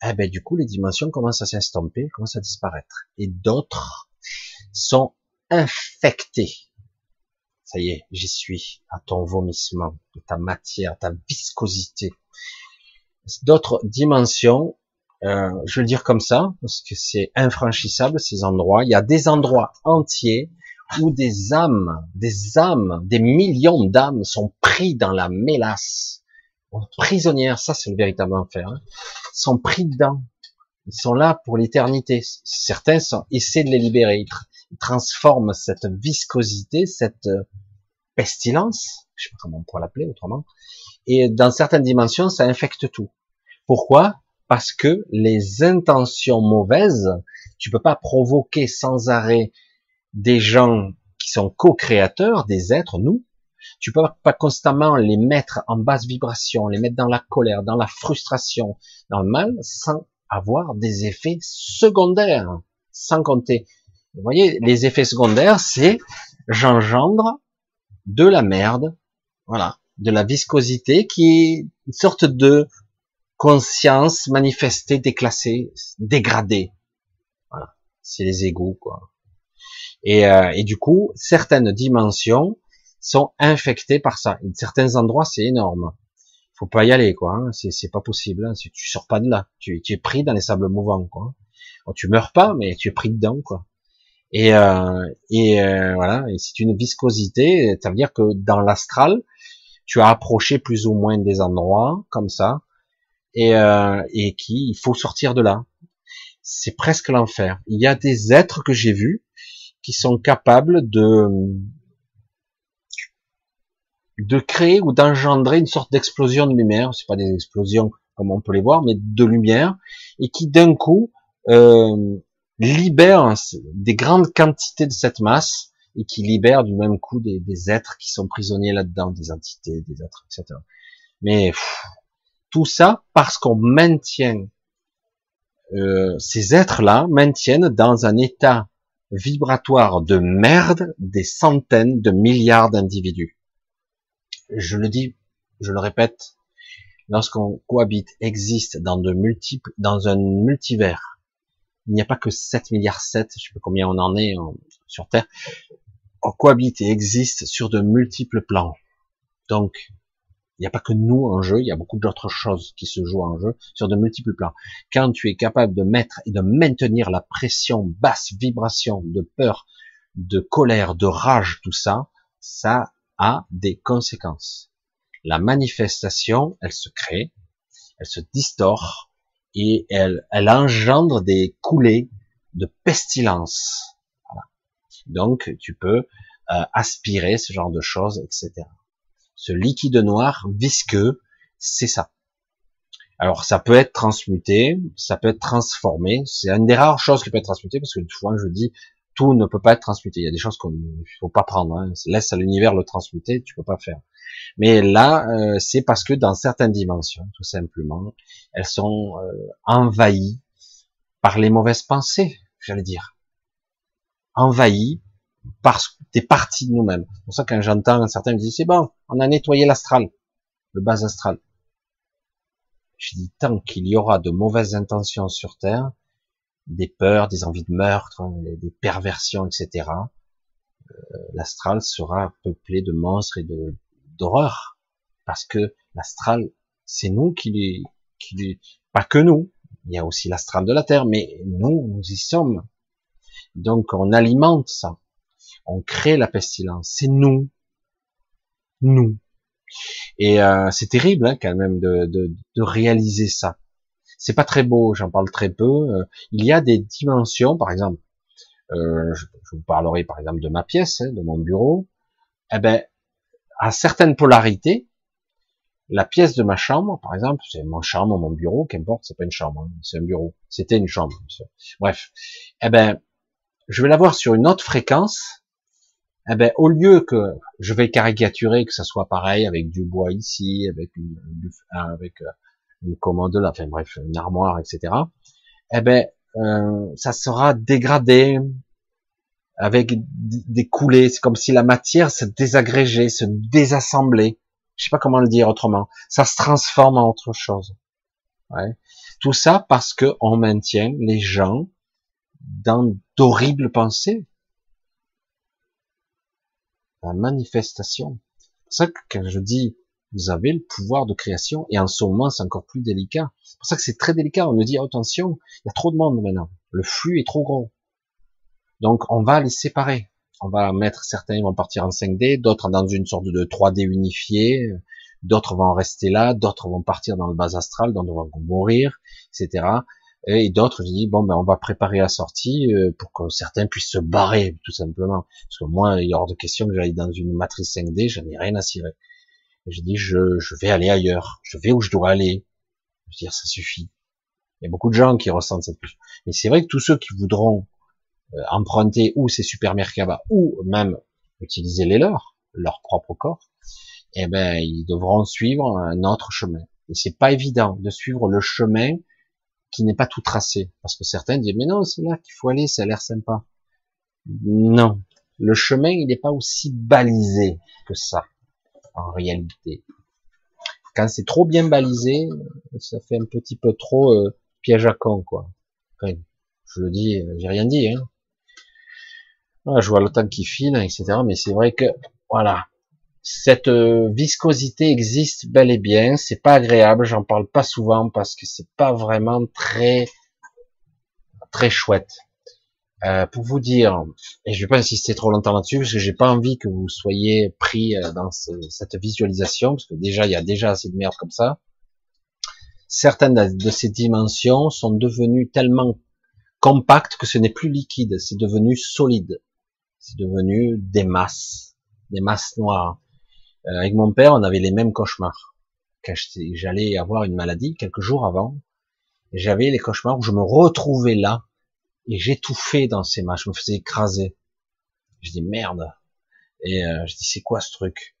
Eh ben, du coup, les dimensions commencent à s'estomper, commencent à disparaître. Et d'autres sont infectées. Ça y est, j'y suis, à ton vomissement, à ta matière, à ta viscosité. D'autres dimensions, euh, je vais le dire comme ça, parce que c'est infranchissable, ces endroits. Il y a des endroits entiers où des âmes, des âmes, des millions d'âmes sont pris dans la mélasse. Prisonnières, ça c'est le véritable enfer, hein. Ils sont pris dedans, ils sont là pour l'éternité. Certains sont, essaient de les libérer, ils, tra ils transforment cette viscosité, cette euh, pestilence, je sais pas comment on pourrait l'appeler autrement, et dans certaines dimensions ça infecte tout. Pourquoi? Parce que les intentions mauvaises, tu peux pas provoquer sans arrêt des gens qui sont co-créateurs, des êtres, nous. Tu peux pas constamment les mettre en basse vibration, les mettre dans la colère, dans la frustration, dans le mal, sans avoir des effets secondaires, sans compter. Vous voyez, les effets secondaires, c'est j'engendre de la merde, voilà, de la viscosité qui est une sorte de conscience manifestée, déclassée, dégradée. Voilà, c'est les égos, quoi. Et, euh, et du coup, certaines dimensions sont infectés par ça. Et certains endroits, c'est énorme. Faut pas y aller, quoi. C'est pas possible. Hein. Si tu sors pas de là, tu, tu es pris dans les sables mouvants, quoi. Bon, tu meurs pas, mais tu es pris dedans, quoi. Et, euh, et euh, voilà. Et c'est une viscosité. Ça veut dire que dans l'astral, tu as approché plus ou moins des endroits comme ça, et, euh, et qui, il faut sortir de là. C'est presque l'enfer. Il y a des êtres que j'ai vus qui sont capables de de créer ou d'engendrer une sorte d'explosion de lumière, c'est pas des explosions comme on peut les voir, mais de lumière, et qui d'un coup euh, libère des grandes quantités de cette masse, et qui libère du même coup des, des êtres qui sont prisonniers là-dedans, des entités, des êtres, et cetera. Mais pff, tout ça parce qu'on maintient euh, ces êtres-là maintiennent dans un état vibratoire de merde des centaines de milliards d'individus. Je le dis, je le répète, lorsqu'on cohabite, existe dans de multiples, dans un multivers, il n'y a pas que sept milliards sept, je sais pas combien on en est on, sur Terre, on cohabite et existe sur de multiples plans. Donc, il n'y a pas que nous en jeu, il y a beaucoup d'autres choses qui se jouent en jeu sur de multiples plans. Quand tu es capable de mettre et de maintenir la pression basse, vibration, de peur, de colère, de rage, tout ça, ça a des conséquences. La manifestation, elle se crée, elle se distord, et elle, elle engendre des coulées de pestilence. Voilà. Donc, tu peux euh, aspirer ce genre de choses, et cetera. Ce liquide noir, visqueux, c'est ça. Alors, ça peut être transmuté, ça peut être transformé, c'est une des rares choses qui peut être transmutée, parce que souvent, je dis, tout ne peut pas être transmuté. Il y a des choses qu'on ne faut pas prendre. Hein. Laisse à l'univers le transmuter, tu peux pas faire. Mais là, euh, c'est parce que dans certaines dimensions, tout simplement, elles sont euh, envahies par les mauvaises pensées, j'allais dire. Envahies par des parties de nous-mêmes. C'est pour ça que quand j'entends certains me disent, c'est bon, on a nettoyé l'astral, le bas astral. Je dis, tant qu'il y aura de mauvaises intentions sur Terre, des peurs, des envies de meurtre, des perversions, et cetera. Euh, l'astral sera peuplé de monstres et d'horreurs, parce que l'astral, c'est nous qui les, qui les, pas que nous. Il y a aussi l'astral de la Terre, mais nous, nous y sommes. Donc on alimente ça, on crée la pestilence. C'est nous, nous. Et euh, c'est terrible hein, quand même de, de, de réaliser ça. C'est pas très beau, j'en parle très peu. Il y a des dimensions, par exemple, euh, je, je vous parlerai par exemple de ma pièce, hein, de mon bureau. Eh ben, à certaines polarités, la pièce de ma chambre, par exemple, c'est mon chambre, mon bureau, qu'importe, c'est pas une chambre, hein, c'est un bureau, c'était une chambre. Bref, eh ben, je vais la voir sur une autre fréquence. Eh ben, au lieu que je vais caricaturer que ça soit pareil avec du bois ici, avec une, avec une commande là, enfin bref, une armoire, et cetera. eh ben, euh, ça sera dégradé avec des coulées. C'est comme si la matière se désagrégeait, se désassemblait. Je sais pas comment le dire autrement. Ça se transforme en autre chose. Ouais. Tout ça parce que on maintient les gens dans d'horribles pensées. La manifestation. C'est pour ça que quand je dis, vous avez le pouvoir de création, et en ce moment, c'est encore plus délicat. C'est pour ça que c'est très délicat. On nous dit, oh, attention, il y a trop de monde maintenant. Le flux est trop gros. Donc, on va les séparer. On va mettre, certains vont partir en cinq D, d'autres dans une sorte de trois D unifié, d'autres vont rester là, d'autres vont partir dans le bas astral, d'autres vont mourir, et cetera. Et d'autres, je dis, bon, ben, on va préparer la sortie pour que certains puissent se barrer, tout simplement. Parce que moi, il est hors de question que j'aille dans une matrice cinq D, j'en ai rien à cirer. Et je dis, je, je vais aller ailleurs, je vais où je dois aller. Je veux dire, ça suffit. Il y a beaucoup de gens qui ressentent cette chose. Mais c'est vrai que tous ceux qui voudront emprunter ou ces super Merkaba ou même utiliser les leurs, leur propre corps, eh ben ils devront suivre un autre chemin. Et c'est pas évident de suivre le chemin qui n'est pas tout tracé, parce que certains disent mais non, c'est là qu'il faut aller, ça a l'air sympa. Non, le chemin il n'est pas aussi balisé que ça en réalité. Quand c'est trop bien balisé, ça fait un petit peu trop euh, piège à con quoi. Enfin, je le dis, j'ai rien dit. Hein. Voilà, je vois le temps qui file, et cetera. Mais c'est vrai que, voilà, cette viscosité existe bel et bien. C'est pas agréable. J'en parle pas souvent parce que c'est pas vraiment très, très chouette. Euh, pour vous dire, et je vais pas insister trop longtemps là-dessus parce que j'ai pas envie que vous soyez pris dans ce, cette visualisation parce que déjà il y a déjà assez de merde comme ça. Certaines de ces dimensions sont devenues tellement compact que ce n'est plus liquide, c'est devenu solide, c'est devenu des masses, des masses noires. Euh, avec mon père, on avait les mêmes cauchemars. Quand j'allais avoir une maladie, quelques jours avant, j'avais les cauchemars où je me retrouvais là, et j'étouffais dans ces masses, je me faisais écraser. Je dis merde, et euh, je dis c'est quoi ce truc?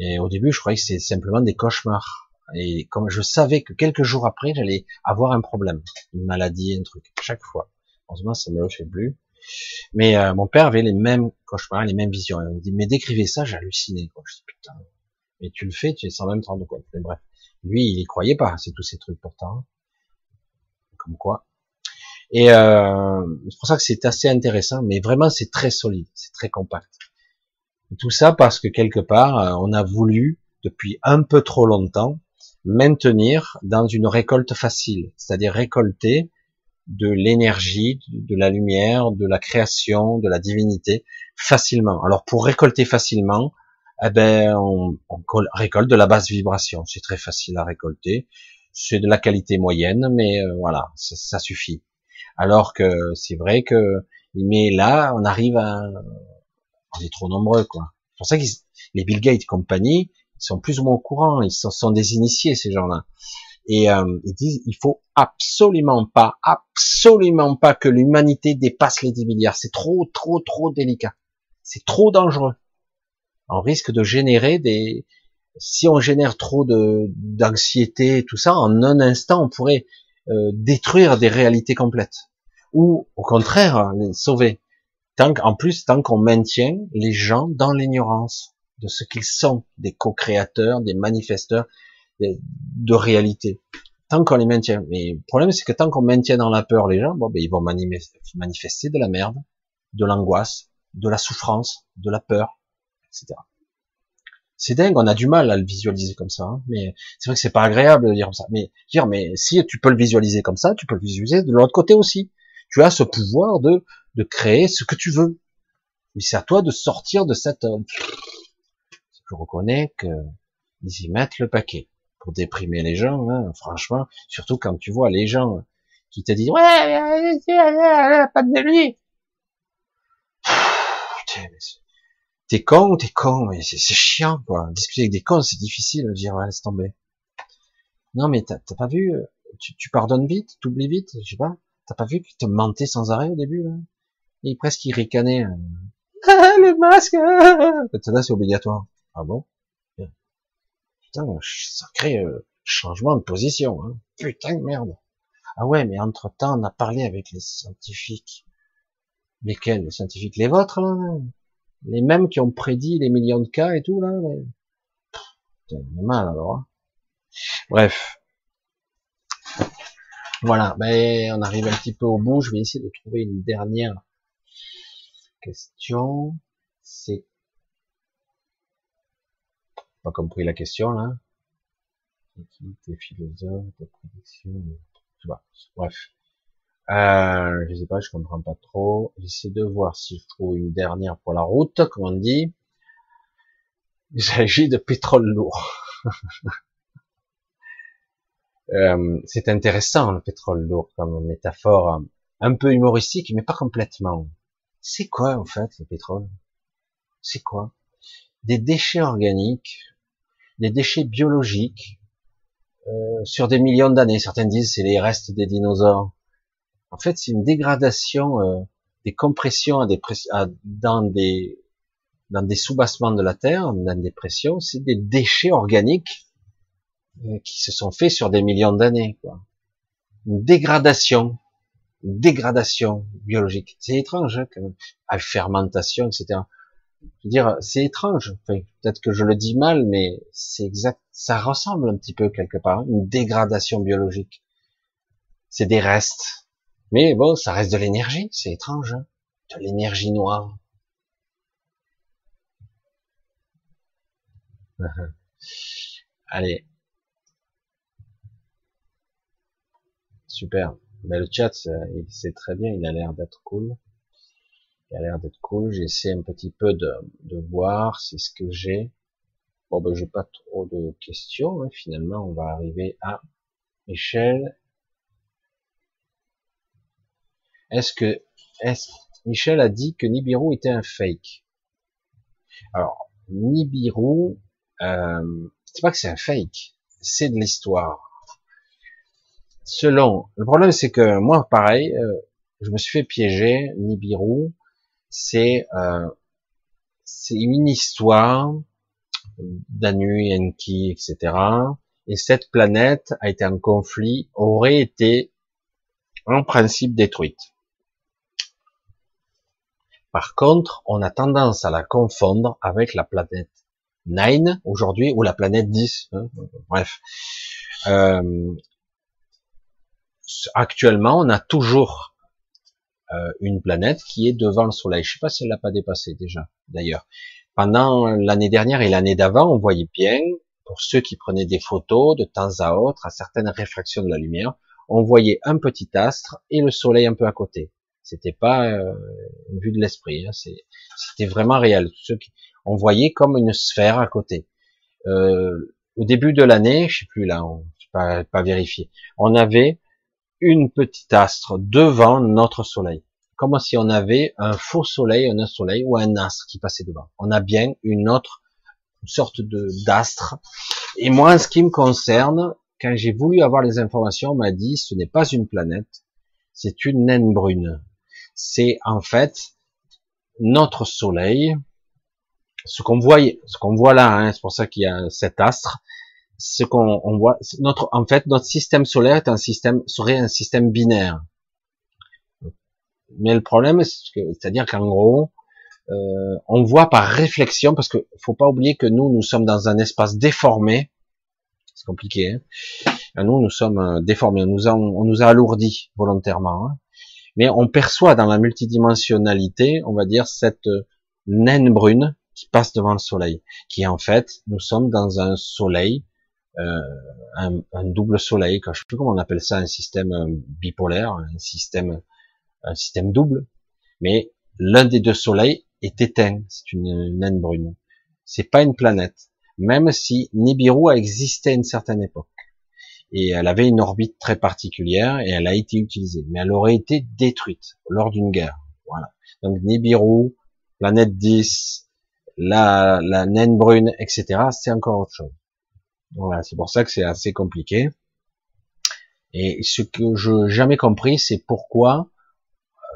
Et au début, je croyais que c'était simplement des cauchemars. Et comme je savais que quelques jours après, j'allais avoir un problème, une maladie, un truc, chaque fois. Heureusement, ça ne le fait plus. Mais euh, mon père avait les mêmes cauchemars, les mêmes visions. Il me dit, mais décrivez ça, j'hallucinais. Je dis, putain, mais tu le fais, tu es sans même te rendre compte. Mais bref, lui, il y croyait pas, c'est tous ces trucs pourtant. Comme quoi. Et euh, c'est pour ça que c'est assez intéressant, mais vraiment, c'est très solide, c'est très compact. Et tout ça parce que quelque part, on a voulu, depuis un peu trop longtemps, maintenir dans une récolte facile, c'est-à-dire récolter de l'énergie, de la lumière, de la création, de la divinité facilement. Alors pour récolter facilement, eh ben on, on récolte de la basse vibration. C'est très facile à récolter, c'est de la qualité moyenne, mais euh, voilà, ça, ça suffit. Alors que c'est vrai que, mais là on arrive à, on est trop nombreux quoi. C'est pour ça que les Bill Gates et compagnie sont plus ou moins au courant, ils sont, sont des initiés ces gens-là, et euh, ils disent il faut absolument pas, absolument pas que l'humanité dépasse les dix milliards, c'est trop, trop, trop délicat, c'est trop dangereux, on risque de générer des, si on génère trop de d'anxiété, tout ça, en un instant on pourrait euh, détruire des réalités complètes, ou au contraire les sauver, tant qu'en plus tant qu'on maintient les gens dans l'ignorance de ce qu'ils sont, des co-créateurs, des manifesteurs de, de réalité. Tant qu'on les maintient. Mais le problème, c'est que tant qu'on maintient dans la peur les gens, bon, ben, ils vont manifester de la merde, de l'angoisse, de la souffrance, de la peur, et cetera. C'est dingue, on a du mal à le visualiser comme ça, hein, mais c'est vrai que c'est pas agréable de dire comme ça. Mais, dire, mais si tu peux le visualiser comme ça, tu peux le visualiser de l'autre côté aussi. Tu as ce pouvoir de, de créer ce que tu veux. Mais c'est à toi de sortir de cette, je reconnais que ils y mettent le paquet pour déprimer les gens, hein, franchement, surtout quand tu vois les gens qui te disent ouais, pas de lui. Putain, t'es con ou t'es con, mais c'est chiant quoi. Discuter avec des cons, c'est difficile de dire ouais, laisse tomber. Non mais t'as pas vu, tu, tu pardonnes vite, t'oublies vite, je sais pas. T'as pas vu qu'ils te mentaient sans arrêt au début, hein, et presque ils ricanaient. Hein. Le masque. Maintenant c'est obligatoire. Ah bon? Putain, sacré euh, changement de position, hein. Putain de merde. Ah ouais, mais entre-temps, on a parlé avec les scientifiques. Mais quels, les scientifiques? Les vôtres, là? Les mêmes qui ont prédit les millions de cas et tout, là? Putain, on est mal, alors. Hein. Bref. Voilà, mais on arrive un petit peu au bout. Je vais essayer de trouver une dernière question. C'est... Pas compris la question, là. Tes philosophes, tes prédictions... Je sais pas. Bref. Euh, je sais pas, je comprends pas trop. J'essaie de voir si je trouve une dernière pour la route, comme on dit. Il s'agit de pétrole lourd. euh, c'est intéressant, le pétrole lourd, comme métaphore un peu humoristique, mais pas complètement. C'est quoi, en fait, le pétrole? C'est quoi? Des déchets organiques, des déchets biologiques, euh, sur des millions d'années. Certains disent c'est les restes des dinosaures. En fait, c'est une dégradation euh, des compressions à des à, dans des dans des soubassements de la Terre, dans des pressions. C'est des déchets organiques euh, qui se sont faits sur des millions d'années. Une dégradation, une dégradation biologique. C'est étrange, hein, quand même. À fermentation, et cetera. Je veux dire, c'est étrange. Enfin, peut-être que je le dis mal, mais c'est exact. Ça ressemble un petit peu quelque part, hein, une dégradation biologique. C'est des restes, mais bon, ça reste de l'énergie. C'est étrange, hein, de l'énergie noire. Allez, super. Mais le chat, c'est très bien. Il a l'air d'être cool. Il a l'air d'être cool. J'essaie un petit peu de, de voir, c'est ce que j'ai. Bon, ben, j'ai pas trop de questions, hein. Finalement, on va arriver à Michel. Est-ce que, est-ce, Michel a dit que Nibiru était un fake. Alors, Nibiru, euh, c'est pas que c'est un fake, c'est de l'histoire. Selon, le problème c'est que moi, pareil, euh, je me suis fait piéger. Nibiru, c'est euh, c'est une histoire d'Anu, Enki, et cetera. Et cette planète a été en conflit, aurait été en principe détruite. Par contre, on a tendance à la confondre avec la planète neuf aujourd'hui, ou la planète dix. Hein, bref. Euh, actuellement, on a toujours une planète qui est devant le Soleil. Je sais pas si elle l'a pas dépassé déjà, d'ailleurs. Pendant l'année dernière et l'année d'avant, on voyait bien, pour ceux qui prenaient des photos de temps à autre, à certaines réfractions de la lumière, on voyait un petit astre et le Soleil un peu à côté. C'était pas euh, une vue de l'esprit, hein. C'était vraiment réel. Ceux qui, on voyait comme une sphère à côté. Euh, au début de l'année, je sais plus là, on, je sais pas, pas vérifié, on avait une petite astre devant notre Soleil, comme si on avait un faux Soleil, un Soleil ou un astre qui passait devant. On a bien une autre une sorte de d'astre. Et moi, en ce qui me concerne, quand j'ai voulu avoir les informations, on m'a dit ce n'est pas une planète, c'est une naine brune. C'est en fait notre Soleil, ce qu'on voit, ce qu'on voit là. Hein, c'est pour ça qu'il y a cet astre. Ce qu'on on voit, notre, en fait, notre système solaire est un système, serait un système binaire. Mais le problème, c'est-à-dire qu'en gros, euh, on voit par réflexion, parce que faut pas oublier que nous, nous sommes dans un espace déformé. C'est compliqué. Hein, nous, nous sommes déformés. On nous a, on nous a alourdis volontairement. Hein, mais on perçoit dans la multidimensionnalité, on va dire, cette naine brune qui passe devant le Soleil, qui en fait, nous sommes dans un Soleil. Euh, un, un double Soleil, je sais plus comment on appelle ça, un système bipolaire, un système, un système double, mais l'un des deux Soleils est éteint, c'est une naine brune. C'est pas une planète, même si Nibiru a existé à une certaine époque et elle avait une orbite très particulière et elle a été utilisée, mais elle aurait été détruite lors d'une guerre. Voilà. Donc Nibiru, planète dix, la, la naine brune, et cetera. C'est encore autre chose. Voilà, c'est pour ça que c'est assez compliqué. Et ce que je n'ai jamais compris, c'est pourquoi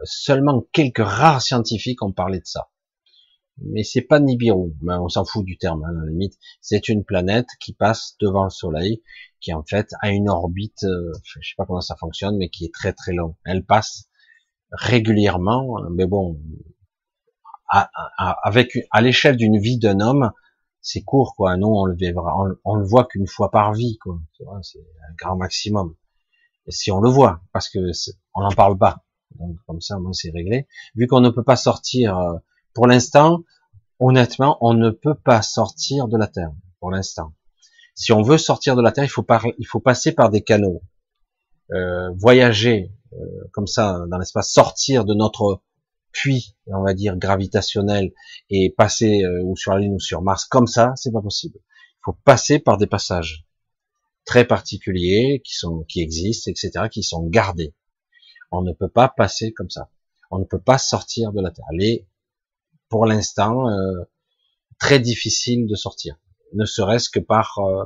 seulement quelques rares scientifiques ont parlé de ça. mais c'est pas Nibiru, ben, on s'en fout du terme, hein, à la limite, c'est une planète qui passe devant le Soleil, qui en fait a une orbite, euh, je sais pas comment ça fonctionne, mais qui est très très longue, elle passe régulièrement, mais bon, à, à, avec à l'échelle d'une vie d'un homme, c'est court, quoi, non, on le verra, on, on le voit qu'une fois par vie, quoi, c'est un grand maximum, et si on le voit, parce que on n'en parle pas, donc comme ça, moi, c'est réglé, vu qu'on ne peut pas sortir... Euh, pour l'instant, honnêtement, on ne peut pas sortir de la Terre. Pour l'instant, si on veut sortir de la Terre, il faut, par, il faut passer par des canaux, euh, voyager euh, comme ça dans l'espace, sortir de notre puits, on va dire gravitationnel, et passer euh, ou sur la Lune ou sur Mars. Comme ça, c'est pas possible. Il faut passer par des passages très particuliers qui sont, qui existent, et cetera, qui sont gardés. On ne peut pas passer comme ça. On ne peut pas sortir de la Terre. Les pour l'instant, euh, très difficile de sortir, ne serait-ce que par... Euh,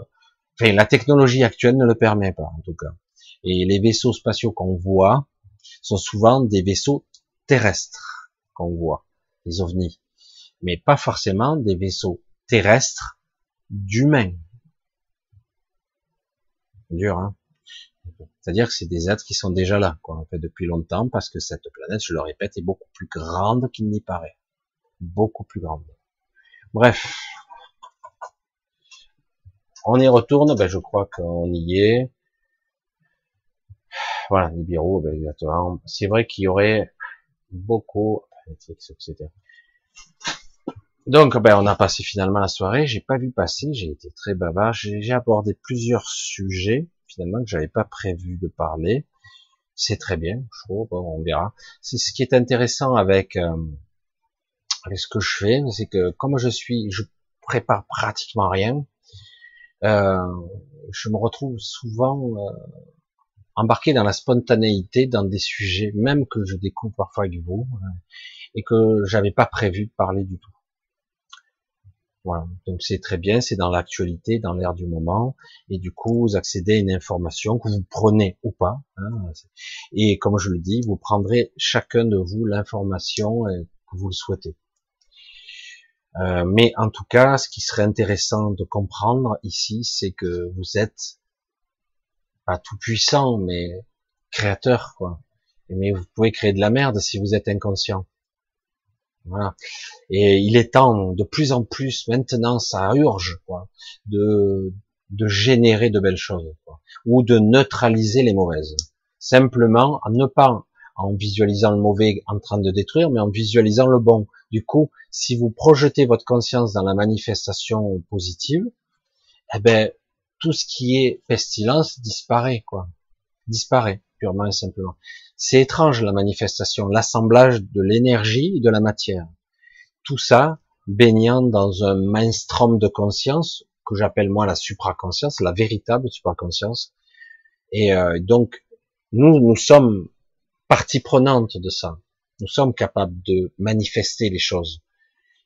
enfin, la technologie actuelle ne le permet pas, en tout cas. Et les vaisseaux spatiaux qu'on voit sont souvent des vaisseaux terrestres qu'on voit, les ovnis, mais pas forcément des vaisseaux terrestres d'humains. C'est dur, hein ? C'est-à-dire que c'est des êtres qui sont déjà là, quoi, en fait, depuis longtemps, parce que cette planète, je le répète, est beaucoup plus grande qu'il n'y paraît. Beaucoup plus grande. Bref, on y retourne. Ben, je crois qu'on y est. Voilà, Nibiru, ben, exactement. C'est vrai qu'il y aurait beaucoup, et cetera. Donc, ben, on a passé finalement la soirée. J'ai pas vu passer. J'ai été très bavard. J'ai abordé plusieurs sujets finalement que j'avais pas prévu de parler. C'est très bien, je trouve. Bon, on verra. C'est ce qui est intéressant avec. Euh, Et ce que je fais, c'est que comme je suis, je prépare pratiquement rien. Euh, je me retrouve souvent euh, embarqué dans la spontanéité, dans des sujets même que je découvre parfois avec vous euh, et que j'avais pas prévu de parler du tout. Voilà, donc c'est très bien, c'est dans l'actualité, dans l'air du moment, et du coup vous accédez à une information que vous prenez ou pas. Hein, et comme je le dis, vous prendrez chacun de vous l'information que vous le souhaitez. Euh, mais en tout cas, ce qui serait intéressant de comprendre ici, c'est que vous êtes pas tout puissant, mais créateur, quoi. Mais vous pouvez créer de la merde si vous êtes inconscient. Voilà. Et il est temps, de plus en plus, maintenant, ça urge, quoi, de, de générer de belles choses, quoi, ou de neutraliser les mauvaises. Simplement, en ne pas en visualisant le mauvais en train de détruire, mais en visualisant le bon. Du coup, si vous projetez votre conscience dans la manifestation positive, eh ben, tout ce qui est pestilence disparaît, quoi. Disparaît, purement et simplement. C'est étrange, la manifestation, l'assemblage de l'énergie et de la matière. Tout ça, baignant dans un mainstream de conscience, que j'appelle moi la supraconscience, la véritable supraconscience. Et euh, donc, nous, nous sommes partie prenante de ça. Nous sommes capables de manifester les choses.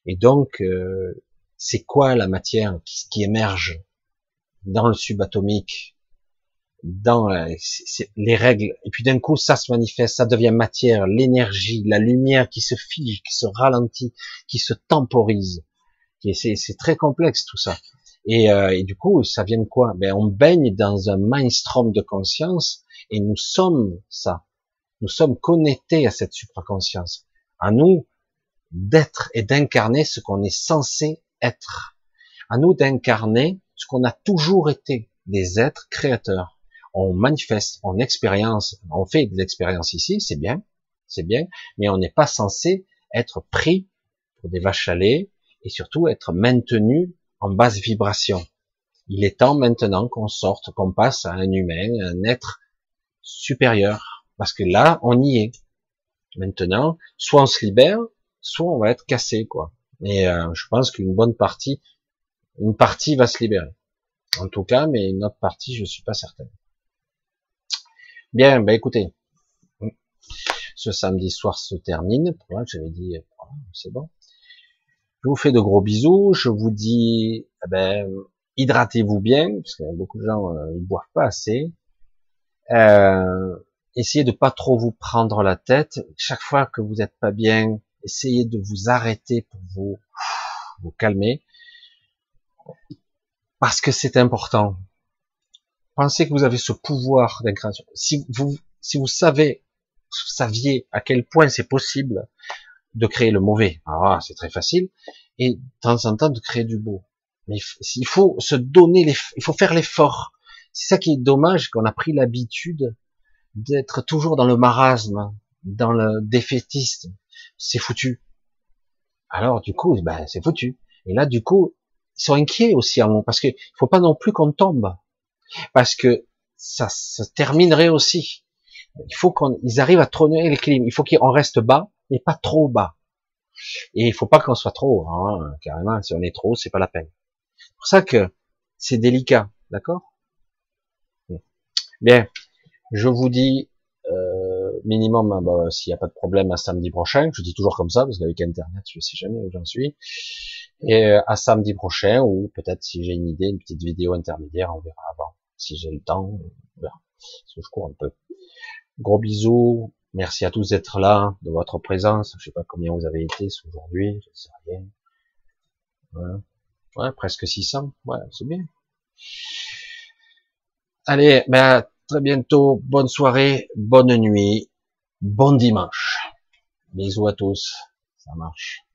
Et donc, euh, c'est quoi la matière qui, qui émerge dans le subatomique, dans la, c'est, les règles. Et puis d'un coup, ça se manifeste, ça devient matière, l'énergie, la lumière qui se fige, qui se ralentit, qui se temporise. Et c'est, c'est très complexe tout ça. Et, euh, et du coup, ça vient de quoi? Ben, on baigne dans un mainstream de conscience et nous sommes ça. Nous sommes connectés à cette supraconscience. À nous d'être et d'incarner ce qu'on est censé être. À nous d'incarner ce qu'on a toujours été, des êtres créateurs. On manifeste, on expérience, on fait de l'expérience ici, c'est bien, c'est bien, mais on n'est pas censé être pris pour des vaches à lait et surtout être maintenu en basse vibration. Il est temps maintenant qu'on sorte, qu'on passe à un humain, un être supérieur. Parce que là, on y est. Maintenant, soit on se libère, soit on va être cassé, quoi. Et euh, je pense qu'une bonne partie, une partie va se libérer. En tout cas, mais une autre partie, je suis pas certain. Bien, ben écoutez, ce samedi soir se termine. Voilà, j'avais dit, c'est bon. Je vous fais de gros bisous. Je vous dis, eh ben, hydratez-vous bien, parce que beaucoup de gens euh, ils boivent pas assez. Euh, Essayez de pas trop vous prendre la tête. Chaque fois que vous n'êtes pas bien essayez de vous arrêter pour vous, vous calmer, parce que c'est important. Pensez que vous avez ce pouvoir d'incarnation. Si vous, si vous savez, saviez à quel point c'est possible de créer le mauvais, ah, c'est très facile, et de temps en temps de créer du beau. Mais il faut se donner, les, il faut faire l'effort. C'est ça qui est dommage, qu'on a pris l'habitude d'être toujours dans le marasme, dans le défaitiste. C'est foutu. Alors du coup, ben c'est foutu. Et là, du coup, ils sont inquiets aussi à moi, parce qu'il faut pas non plus qu'on tombe, parce que ça se terminerait aussi. Il faut qu'on, ils arrivent à trôner l'équilibre. Il faut qu'on reste bas, mais pas trop bas. Et il faut pas qu'on soit trop, hein, carrément. Si on est trop, c'est pas la peine. C'est pour ça que c'est délicat, d'accord? Bien, je vous dis euh, minimum, bah, s'il n'y a pas de problème, à samedi prochain. Je dis toujours comme ça, parce qu'avec Internet, je sais jamais où j'en suis. Et euh, à samedi prochain, ou peut-être si j'ai une idée, une petite vidéo intermédiaire, on verra avant. Si j'ai le temps, on verra. Parce que je cours un peu. Gros bisous. Merci à tous d'être là, de votre présence. Je sais pas combien vous avez été aujourd'hui, je ne sais rien. Voilà. Ouais, presque six cents. Ouais, c'est bien. Allez, ben, à très bientôt. Bonne soirée, bonne nuit, bon dimanche. Bisous à tous. Ça marche.